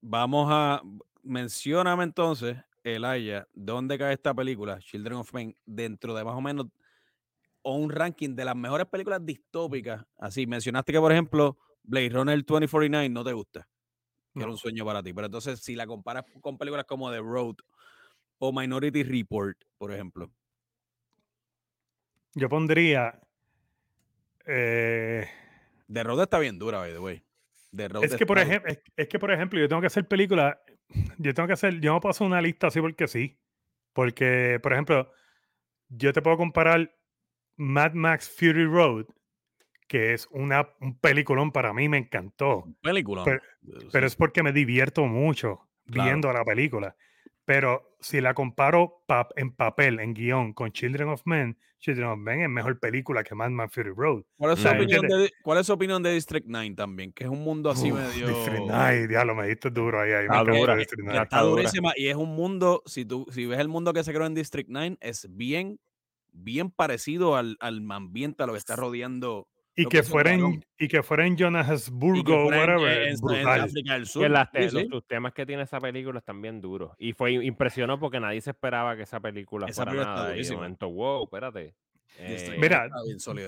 Vamos a... Mencióname entonces, Elijah, ¿dónde cae esta película, Children of Men, dentro de más o menos o un ranking de las mejores películas distópicas? Así, mencionaste que, por ejemplo, Blade Runner veinte cuarenta y nueve no te gusta, que no. era un sueño para ti, pero entonces si la comparas con películas como The Road o Minority Report, por ejemplo. Yo pondría... Eh... The Road está bien dura, by the way. The Road es, que por ejem- es, es que, por ejemplo, yo tengo que hacer películas... Yo tengo que hacer, yo no puedo hacer una lista así porque sí. Porque, por ejemplo, yo te puedo comparar Mad Max Fury Road, que es una, un peliculón para mí, me encantó. Un peliculón. Pero, sí. pero es porque me divierto mucho claro. viendo la película. Pero si la comparo pap- en papel, en guión, con Children of Men, Children of Men es mejor película que Mad Max Fury Road. ¿Cuál es su, opinión de, ¿cuál es su opinión de District nueve también? Que es un mundo así Uf, medio... District nueve, diablo, me diste duro ahí. ahí me dura, District nueve, está durísima y es un mundo, si tú si ves el mundo que se creó en District nueve, es bien, bien parecido al, al ambiente, a lo que está rodeando... Y que, que fuera en, y que fuera en Johannesburgo o whatever. En, en África del Sur. Que las, sí, los, sí. los temas que tiene esa película están bien duros. Y fue impresionó porque nadie se esperaba que esa película esa fuera nada. Y de momento, wow, espérate. Eh, Mira,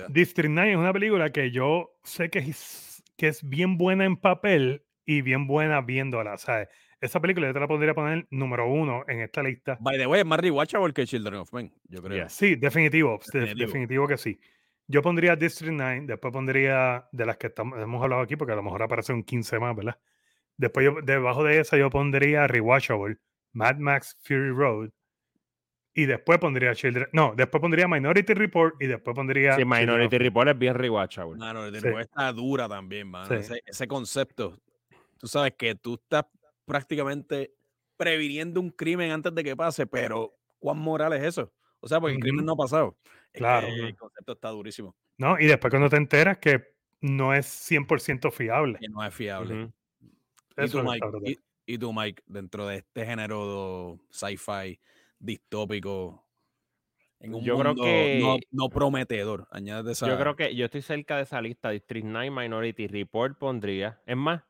District nueve es una película que yo sé que es, que es bien buena en papel y bien buena viéndola, ¿sabes? Esa película yo te la podría poner número uno en esta lista. By the way, es más rewatchable que Children of Men, yo creo. Yeah. Sí, definitivo. Definitivo. Definitivo que sí. Yo pondría District nueve, después pondría de las que estamos, hemos hablado aquí, porque a lo mejor aparece un quince más, ¿verdad? Después, yo, debajo de esa, yo pondría Rewatchable, Mad Max Fury Road, y después pondría Children. No, después pondría Minority Report, y después pondría. Sí, Minority Children. Report es bien Rewatchable. Minority Report sí. está dura también, man. Sí. Ese, ese concepto. Tú sabes que tú estás prácticamente previniendo un crimen antes de que pase, pero ¿cuán moral es eso? O sea, porque el crimen no ha pasado. Claro. El concepto está durísimo. No, y después cuando te enteras que no es cien por ciento fiable. Que no es fiable. Uh-huh. ¿Y, tú, Mike, y, ¿Y tú, Mike, dentro de este género de sci-fi distópico, en un yo mundo creo que, no, no prometedor? Añádate esa... Yo creo que yo estoy cerca de esa lista. District nueve, Minority Report pondría. Es más,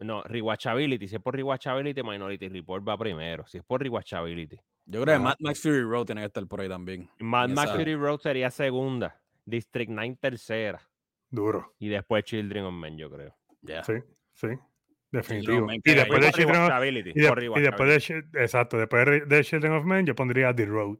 no, Rewatchability. Si es por Rewatchability, Minority Report va primero. Si es por Rewatchability. Yo creo que Mad Max Fury Road tiene que estar por ahí también. Mad Max Fury Road sería segunda. District nueve tercera. Duro. Y después Children of Men, yo creo. Yeah. Sí, sí. Definitivo. Y después de Children of Men. Y, de, y después de Exacto. Después de Children of Men, yo pondría The Road.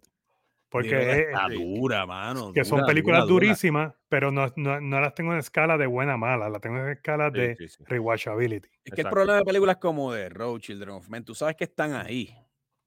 Porque Dios, está es, dura, mano. Que dura, son películas dura, durísimas, dura. pero no, no, no las tengo en escala de buena mala, las tengo en escala sí, de sí, sí. rewatchability. Es que Exacto. el problema de películas como The Road, Children of Men, tú sabes que están ahí,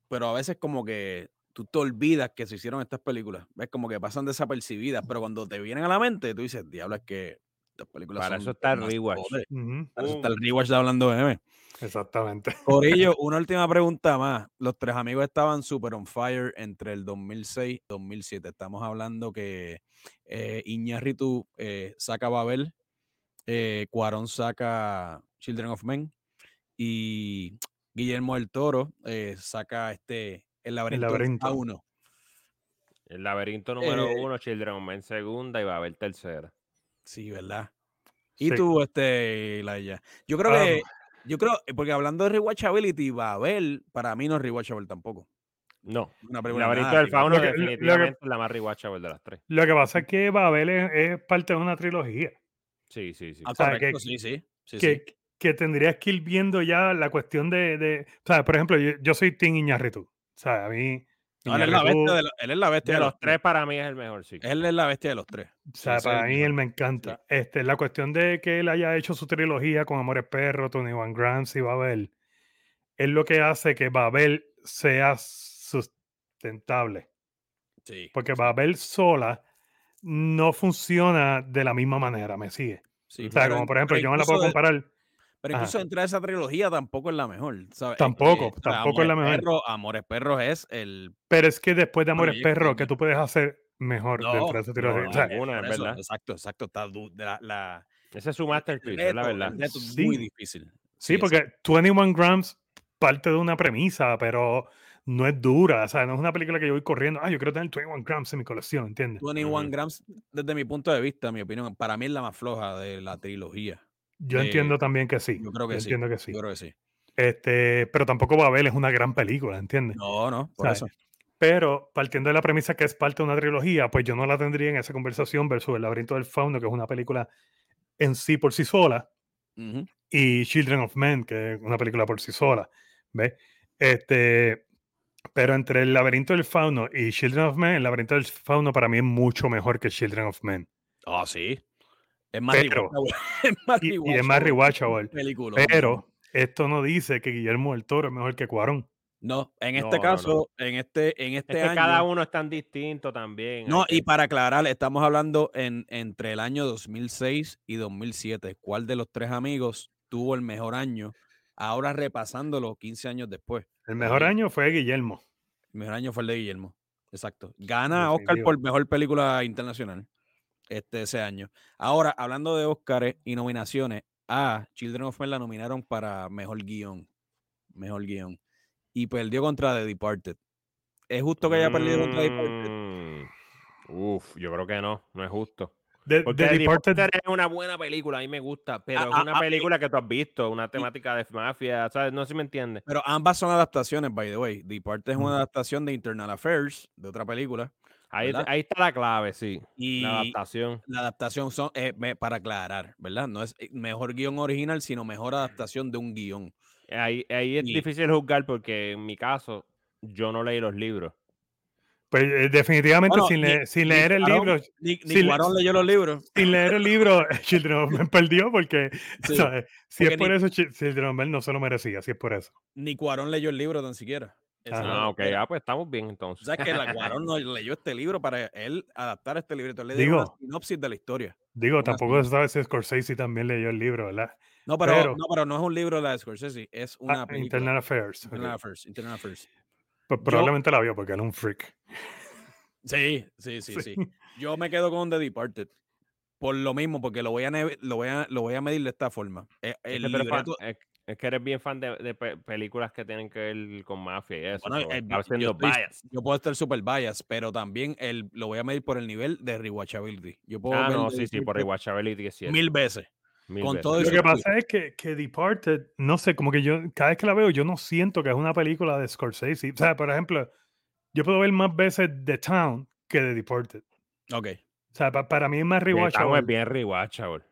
pero a veces como que tú te olvidas que se hicieron estas películas, ves como que pasan desapercibidas, pero cuando te vienen a la mente, tú dices, diablo, es que estas películas para eso está el rewatch. Uh-huh. Para eso está el rewatch de Hablando B M. Exactamente. Por ello, una última pregunta más. Los tres amigos estaban super on fire entre el dos mil seis y dos mil siete. Estamos hablando que eh, Iñárritu eh, saca Babel, eh, Cuarón saca Children of Men y Guillermo del Toro eh, saca este El laberinto, el laberinto. A uno. El laberinto número eh, uno, Children of Men segunda y Babel tercera. Sí, ¿verdad? Y sí. tú, este, Elijah. Yo creo ah. que Yo creo, porque hablando de rewatchability, Babel, para mí no es rewatchable tampoco. No. Una película el laberinto del Fauno definitivamente es la más rewatchable de las tres. Lo que pasa es que Babel es, es parte de una trilogía. Sí, sí, sí. Ah, o sea, correcto, que, sí, sí. sí, que, sí. que tendrías que ir viendo ya la cuestión de... de o sea, por ejemplo, yo, yo soy Team Iñárritu. O sea, a mí... No, él, es la bestia de lo, él es la bestia de, de los tres, para mí es el mejor, sí. Él es la bestia de los tres. O sea, sí, para mí mejor. Él me encanta. Sí. Este, la cuestión de que él haya hecho su trilogía con Amores Perros, Tony Van Grams y Babel, es lo que hace que Babel sea sustentable. Sí. Porque Babel sola no funciona de la misma manera, me sigue. Sí, o sea, como por ejemplo, yo me la puedo comparar... De... Pero incluso Ajá. dentro de esa trilogía tampoco es la mejor, ¿sabes? Tampoco, eh, tampoco es la mejor. Perro, Amores Perros es el... Pero es que después de Amores Perros, ¿qué tú puedes hacer mejor no, dentro de esa trilogía? No, o sea, ninguna, es verdad. Exacto, exacto. Está du- la, la... Ese es su masterpiece, es la verdad. Es sí. muy difícil. Sí, sí porque veintiuno Grams parte de una premisa, pero no es dura. O sea, no es una película que yo voy corriendo. Ah, yo quiero tener veintiuno Grams en mi colección, ¿entiendes? veintiuno Grams, desde mi punto de vista, mi opinión, para mí es la más floja de la trilogía. Yo eh, entiendo también que sí. Yo creo que yo sí. Entiendo que sí. Yo creo que sí. Este, pero tampoco Babel es una gran película, ¿entiendes? No, no, por ¿sabes? Eso. Pero partiendo de la premisa que es parte de una trilogía, pues yo no la tendría en esa conversación versus El laberinto del fauno, que es una película en sí por sí sola, uh-huh. y Children of Men, que es una película por sí sola. ¿Ves? Este, pero entre El laberinto del fauno y Children of Men, El laberinto del fauno para mí es mucho mejor que Children of Men. Ah, oh, sí. Es más rewatchable. Es más rewatchable. Pero esto no dice que Guillermo del Toro es mejor que Cuarón. No, en este no, caso, no, no. en este, en este, este año... Cada uno es tan distinto también. No, y que... para aclarar, estamos hablando en, entre el año dos mil seis y dos mil siete. ¿Cuál de los tres amigos tuvo el mejor año? Ahora repasándolo quince años después. El mejor sí. año fue Guillermo. El mejor año fue el de Guillermo. Exacto. Gana Definitivo. Oscar por mejor película internacional. Este, ese año. Ahora, hablando de Óscares y nominaciones, a Children of Men la nominaron para Mejor Guión. Mejor Guión. Y perdió contra The Departed. ¿Es justo que haya mm, perdido contra The Departed? Uf, yo creo que no. No es justo. The, Porque The Departed es una buena película, a mí me gusta, pero ah, es una ah, película ah, que tú has visto, una temática de mafia, ¿sabes? No sé si me entiendes. Pero ambas son adaptaciones, by the way. The Departed es una adaptación de Internal Affairs, de otra película. Ahí, ahí está la clave, sí. Y la adaptación. La adaptación, son eh, me, para aclarar, ¿verdad? No es mejor guión original, sino mejor adaptación de un guión. Ahí, ahí es y, difícil juzgar porque en mi caso yo no leí los libros. Pues eh, definitivamente bueno, sin, ni, le, sin leer el Cuarón, libro... Ni, ni sin, Cuarón leyó los libros. Sin leer el libro, Children of Men perdió porque, sí, ¿sabes? Si porque es por ni, eso, Children of Men no se lo merecía, si es por eso. Ni Cuarón leyó el libro tan siquiera. Ah, ok, ah, pues estamos bien entonces. O sea, que la Cuarón no leyó este libro para él adaptar este libreto. Le dio una sinopsis de la historia. Digo, una tampoco se sabe si Scorsese también leyó el libro, ¿verdad? No, pero, pero, no, pero no es un libro de la de Scorsese, es una ah, película. Internal Affairs. Internal okay. Affairs. Internal Affairs. Pues probablemente Yo, la vio porque era un freak. Sí, sí, sí, sí, sí. Yo me quedo con The Departed. Por lo mismo, porque lo voy a, neve- lo voy a, lo voy a medir de esta forma. El, el este libreto... Es que eres bien fan de, de pe- películas que tienen que ver con mafia y eso. Bueno, el, yo, bias. yo puedo estar super bias, pero también el, lo voy a medir por el nivel de rewatchability. Yo puedo ah, no, sí, sí, por rewatchability es cierto. Mil veces. Mil con veces. Todo lo que pasa es que, que Departed, no sé, como que yo, cada vez que la veo, yo no siento que es una película de Scorsese. O sea, por ejemplo, yo puedo ver más veces The Town que The Departed. Ok. O sea, pa- para mí es más rewatchable. The Town es bien rewatchable.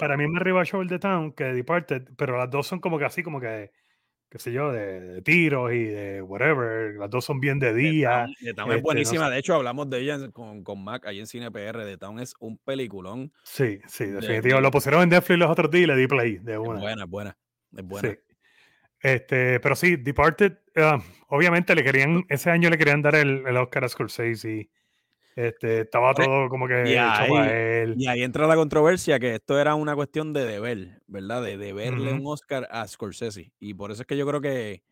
Para mí es más rewatchable The Town que Departed, pero las dos son como que así, como que, qué sé yo, de, de tiros y de whatever. Las dos son bien de día. The Town este, es buenísima. No sé. De hecho, hablamos de ella con, con Mac ahí en Cine P R. The Town es un peliculón. Sí, sí, definitivamente. De... Lo pusieron en Netflix los otros días y le di play. De buena. Es buena, es buena. Es buena. Sí. Este, pero sí, Departed, uh, obviamente le querían, ese año le querían dar el, el Oscar a Scorsese. Y, Este, estaba todo como que y ahí, hecho para él. Y ahí entra la controversia, que esto era una cuestión de deber, ¿verdad? De deberle uh-huh. un Oscar a Scorsese. Y por eso es que yo creo que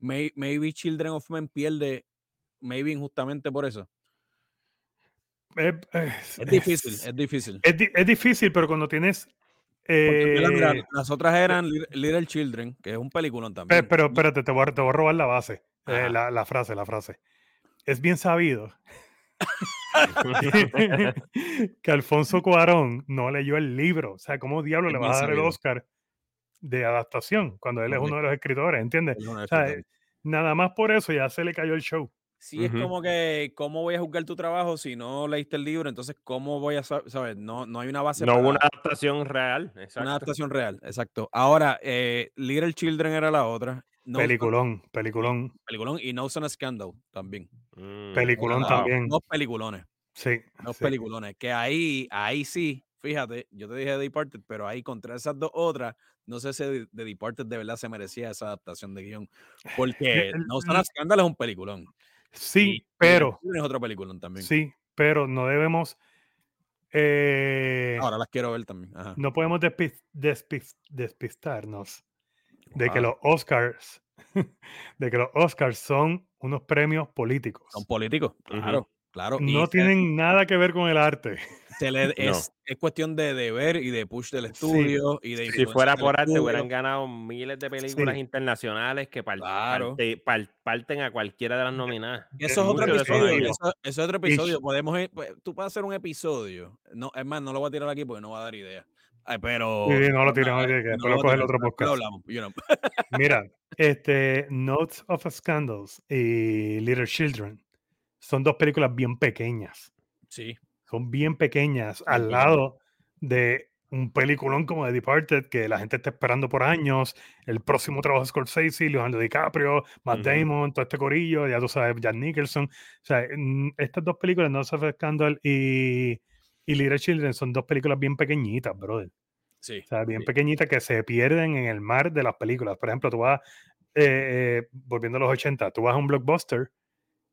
may, Maybe Children of Men pierde, maybe injustamente por eso. Eh, eh, es difícil, es, es difícil. Es, es difícil, pero cuando tienes... Eh, mira, mira, las otras eran Little Children, que es un peliculón también. Pero espérate, te voy a, te voy a robar la base, eh, la, la frase, la frase. Es bien sabido que Alfonso Cuarón no leyó el libro. O sea, ¿cómo diablo es le vas a dar sabido. el Oscar de adaptación cuando él es uno de los escritores? ¿Entiendes? O sea, nada más por eso ya se le cayó el show. Sí, uh-huh. es como que, ¿cómo voy a juzgar tu trabajo si no leíste el libro? Entonces, ¿cómo voy a saber? ¿Sabes? No, no hay una base. No hubo una adaptación real. Exacto. Una adaptación real, exacto. Ahora, eh, Little Children era la otra. No, peliculón, no, peliculón. Peliculón y No Son a Scandal también. Mm. Peliculón claro, también. Dos peliculones. Sí. Dos sí. peliculones. Que ahí, ahí sí, fíjate, yo te dije The Departed, pero ahí contra esas dos otras, no sé si The Departed de verdad se merecía esa adaptación de guión. Porque No Son a Scandal es un peliculón. Sí, y, pero... Es otra película también. Sí, pero no debemos... Eh, Ahora las quiero ver también. Ajá. No podemos despist, despist, despistarnos wow. de que los Oscars de que los Oscars son unos premios políticos. Son políticos, claro. Uh-huh. claro. No y, tienen eh, nada que ver con el arte. Se le, es, no. es cuestión de deber y de push del estudio. Sí. Y de si fuera por arte estudio. hubieran ganado miles de películas sí. internacionales que part, claro. parte, part, parten a cualquiera de las nominadas. Eso es otro episodio. Eso, eso es otro episodio. Podemos ir, tú puedes hacer un episodio. No, es más, no lo voy a tirar aquí porque no va a dar idea. Ay, pero sí, no lo tiramos aquí, después lo coge el otro podcast. Mira, este Notes of a Scandals y Little Children son dos películas bien pequeñas. Sí. Son bien pequeñas al lado de un peliculón como The Departed, que la gente está esperando por años, el próximo trabajo de Scorsese, Leonardo DiCaprio, Matt uh-huh. Damon, todo este corillo, ya tú sabes, Jack Nicholson. O sea, estas dos películas, No Son a Scandal y, y Little Children, son dos películas bien pequeñitas, brother. Sí. O sea, bien sí. pequeñitas que se pierden en el mar de las películas. Por ejemplo, tú vas, eh, eh, volviendo a los ochenta, tú vas a un blockbuster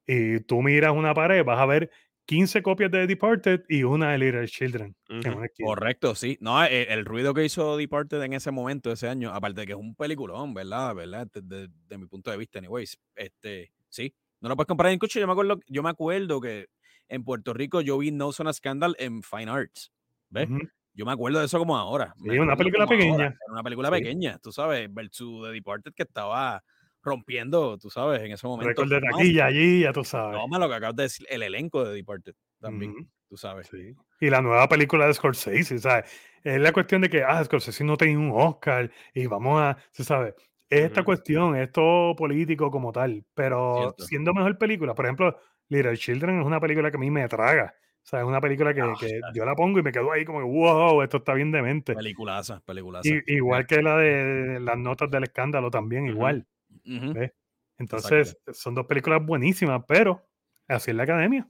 y tú miras una pared, vas a ver quince copias de Departed y una de Little Children. Uh-huh. Correcto, sí. No, el, el ruido que hizo Departed en ese momento, ese año, aparte de que es un peliculón, ¿verdad? ¿Verdad? Desde, desde mi punto de vista, anyways. Este, sí. No lo puedes comparar en coche. Yo me acuerdo, yo me acuerdo que en Puerto Rico yo vi No Son a Scandal en Fine Arts. ¿Ves? Uh-huh. Yo me acuerdo de eso como ahora. Sí, una película pequeña. Ahora, una película sí. pequeña, tú sabes, versus The Departed que estaba... rompiendo, tú sabes, en ese momento. Récord de taquilla allí, ya tú sabes. Toma lo que acabas de decir, el elenco de Departed también, uh-huh. tú sabes. Sí. Y la nueva película de Scorsese, ¿sabes? Es la cuestión de que, ah, Scorsese no tiene un Oscar y vamos a, tú sabes, esta uh-huh. cuestión, esto político como tal, pero Cierto. siendo mejor película, por ejemplo, Little Children es una película que a mí me traga. O sea, es una película que, oh, que yo la pongo y me quedo ahí como que, wow, esto está bien demente. Peliculaza, peliculaza. Y, igual que la de las notas del escándalo también, uh-huh. igual. Uh-huh. ¿Eh? Entonces Exacto. son dos películas buenísimas, pero así es la academia.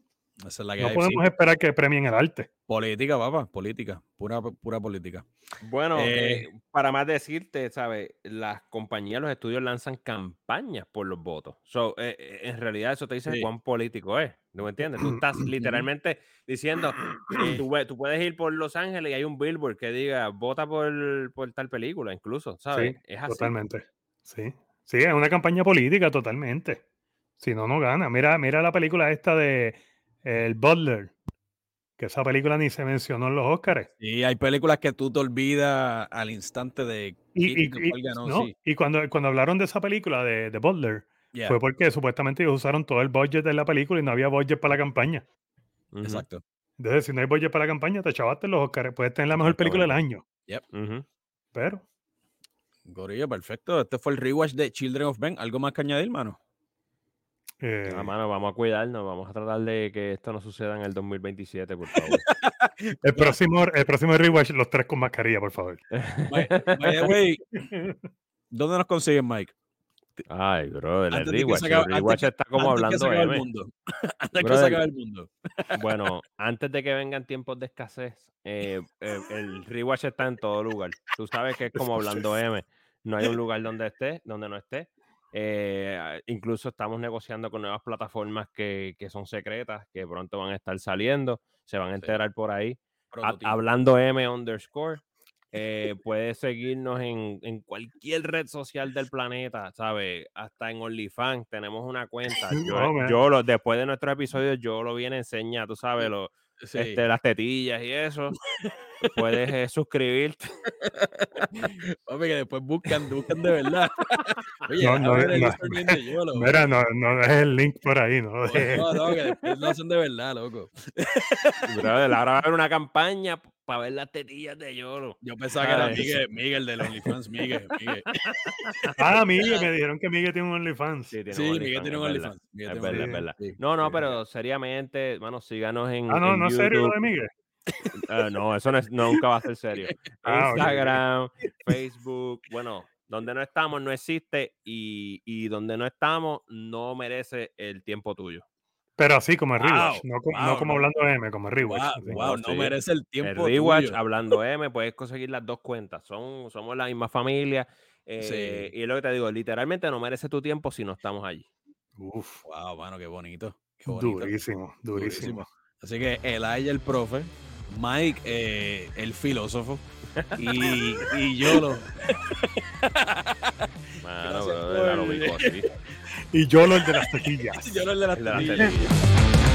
Esa es la que no hay, podemos sí. esperar que premien el arte. Política, papá, política, pura, pura política. Bueno, eh, eh, para más decirte, ¿sabes? Las compañías, los estudios lanzan campañas por los votos. So, eh, en realidad eso te dice sí. cuán político es, ¿no me entiendes? Tú estás literalmente diciendo, eh, tú, tú puedes ir por Los Ángeles y hay un billboard que diga, vota por, por tal película, incluso, ¿sabes? Sí, es así. Totalmente, sí. Sí, es una campaña política totalmente. Si no, no gana. Mira, mira la película esta de El Butler, que esa película ni se mencionó en los Óscares. Sí, hay películas que tú te olvidas al instante de... Y, y, y, ganó, no, sí. y cuando, cuando hablaron de esa película de, de Butler, yeah. fue porque supuestamente ellos usaron todo el budget de la película y no había budget para la campaña. Uh-huh. Exacto. Entonces, si no hay budget para la campaña, te chavaste en los Óscares. Puedes tener la mejor película del año. Yep. Uh-huh. Pero... Gorillo, perfecto. Este fue el rewatch de Children of Men. ¿Algo más que añadir, mano? Eh... Ah, mano, vamos a cuidarnos. Vamos a tratar de que esto no suceda en el dos mil veintisiete, por favor. el, próximo, el próximo rewatch, los tres con mascarilla, por favor. Mike, Mike, wey, ¿dónde nos consiguen, Mike? Ay, bro, el rewatch. El rewatch está como antes hablando de el mundo. Antes brother, que se acabe el mundo. Bueno, antes de que vengan tiempos de escasez, eh, eh, el rewatch está en todo lugar. Tú sabes que es como hablando M. No hay un lugar donde esté, donde no esté. Eh, incluso estamos negociando con nuevas plataformas que, que son secretas, que pronto van a estar saliendo, se van a enterar sí. por ahí. A, hablando M underscore. Eh, puedes seguirnos en, en cualquier red social del planeta, ¿sabes? Hasta en OnlyFans tenemos una cuenta. Yo, no, yo lo, después de nuestro episodio, yo lo viene a enseñar, tú sabes, lo, sí. este, las tetillas y eso. Puedes eh, suscribirte. Hombre, que después buscan, buscan de verdad. Oye, no, no, ver, no, no, Yolo, mira, no, no es el link por ahí, ¿no? No, no, que después no son de verdad, loco. Brother, ahora va a haber una campaña para ver las tetillas de Yolo. Yo pensaba que era Miguel, Miguel del OnlyFans, Miguel, Miguel. Ah, Miguel, me dijeron que Miguel tiene un OnlyFans. Sí, tiene sí un Miguel tiene un OnlyFans. Es verdad, Miguel, es verdad. Sí. No, no, pero seriamente, hermano, síganos en Ah, no, en no, YouTube. Serio lo de Miguel. Uh, no, eso no es, nunca va a ser serio. Ah, Instagram, okay. Facebook, bueno, donde no estamos no existe y, y donde no estamos no merece el tiempo tuyo. Pero así como el wow, Rewatch, no, wow, no como Hablando M, como el Rewatch. Wow, wow, no sí. merece el tiempo el Rewatch, tuyo. Hablando M, puedes conseguir las dos cuentas, son, somos la misma familia eh, sí. y es lo que te digo, literalmente no merece tu tiempo si no estamos allí. Uf, wow, mano, qué bonito. Qué bonito. Durísimo, durísimo, durísimo. Así que Elijah el profe, Mike, eh, el filósofo, y, y Yolo. Mano, bro, era lo mismo, ¿sí? Y Yolo el de las tetillas. Yolo el de las tetillas.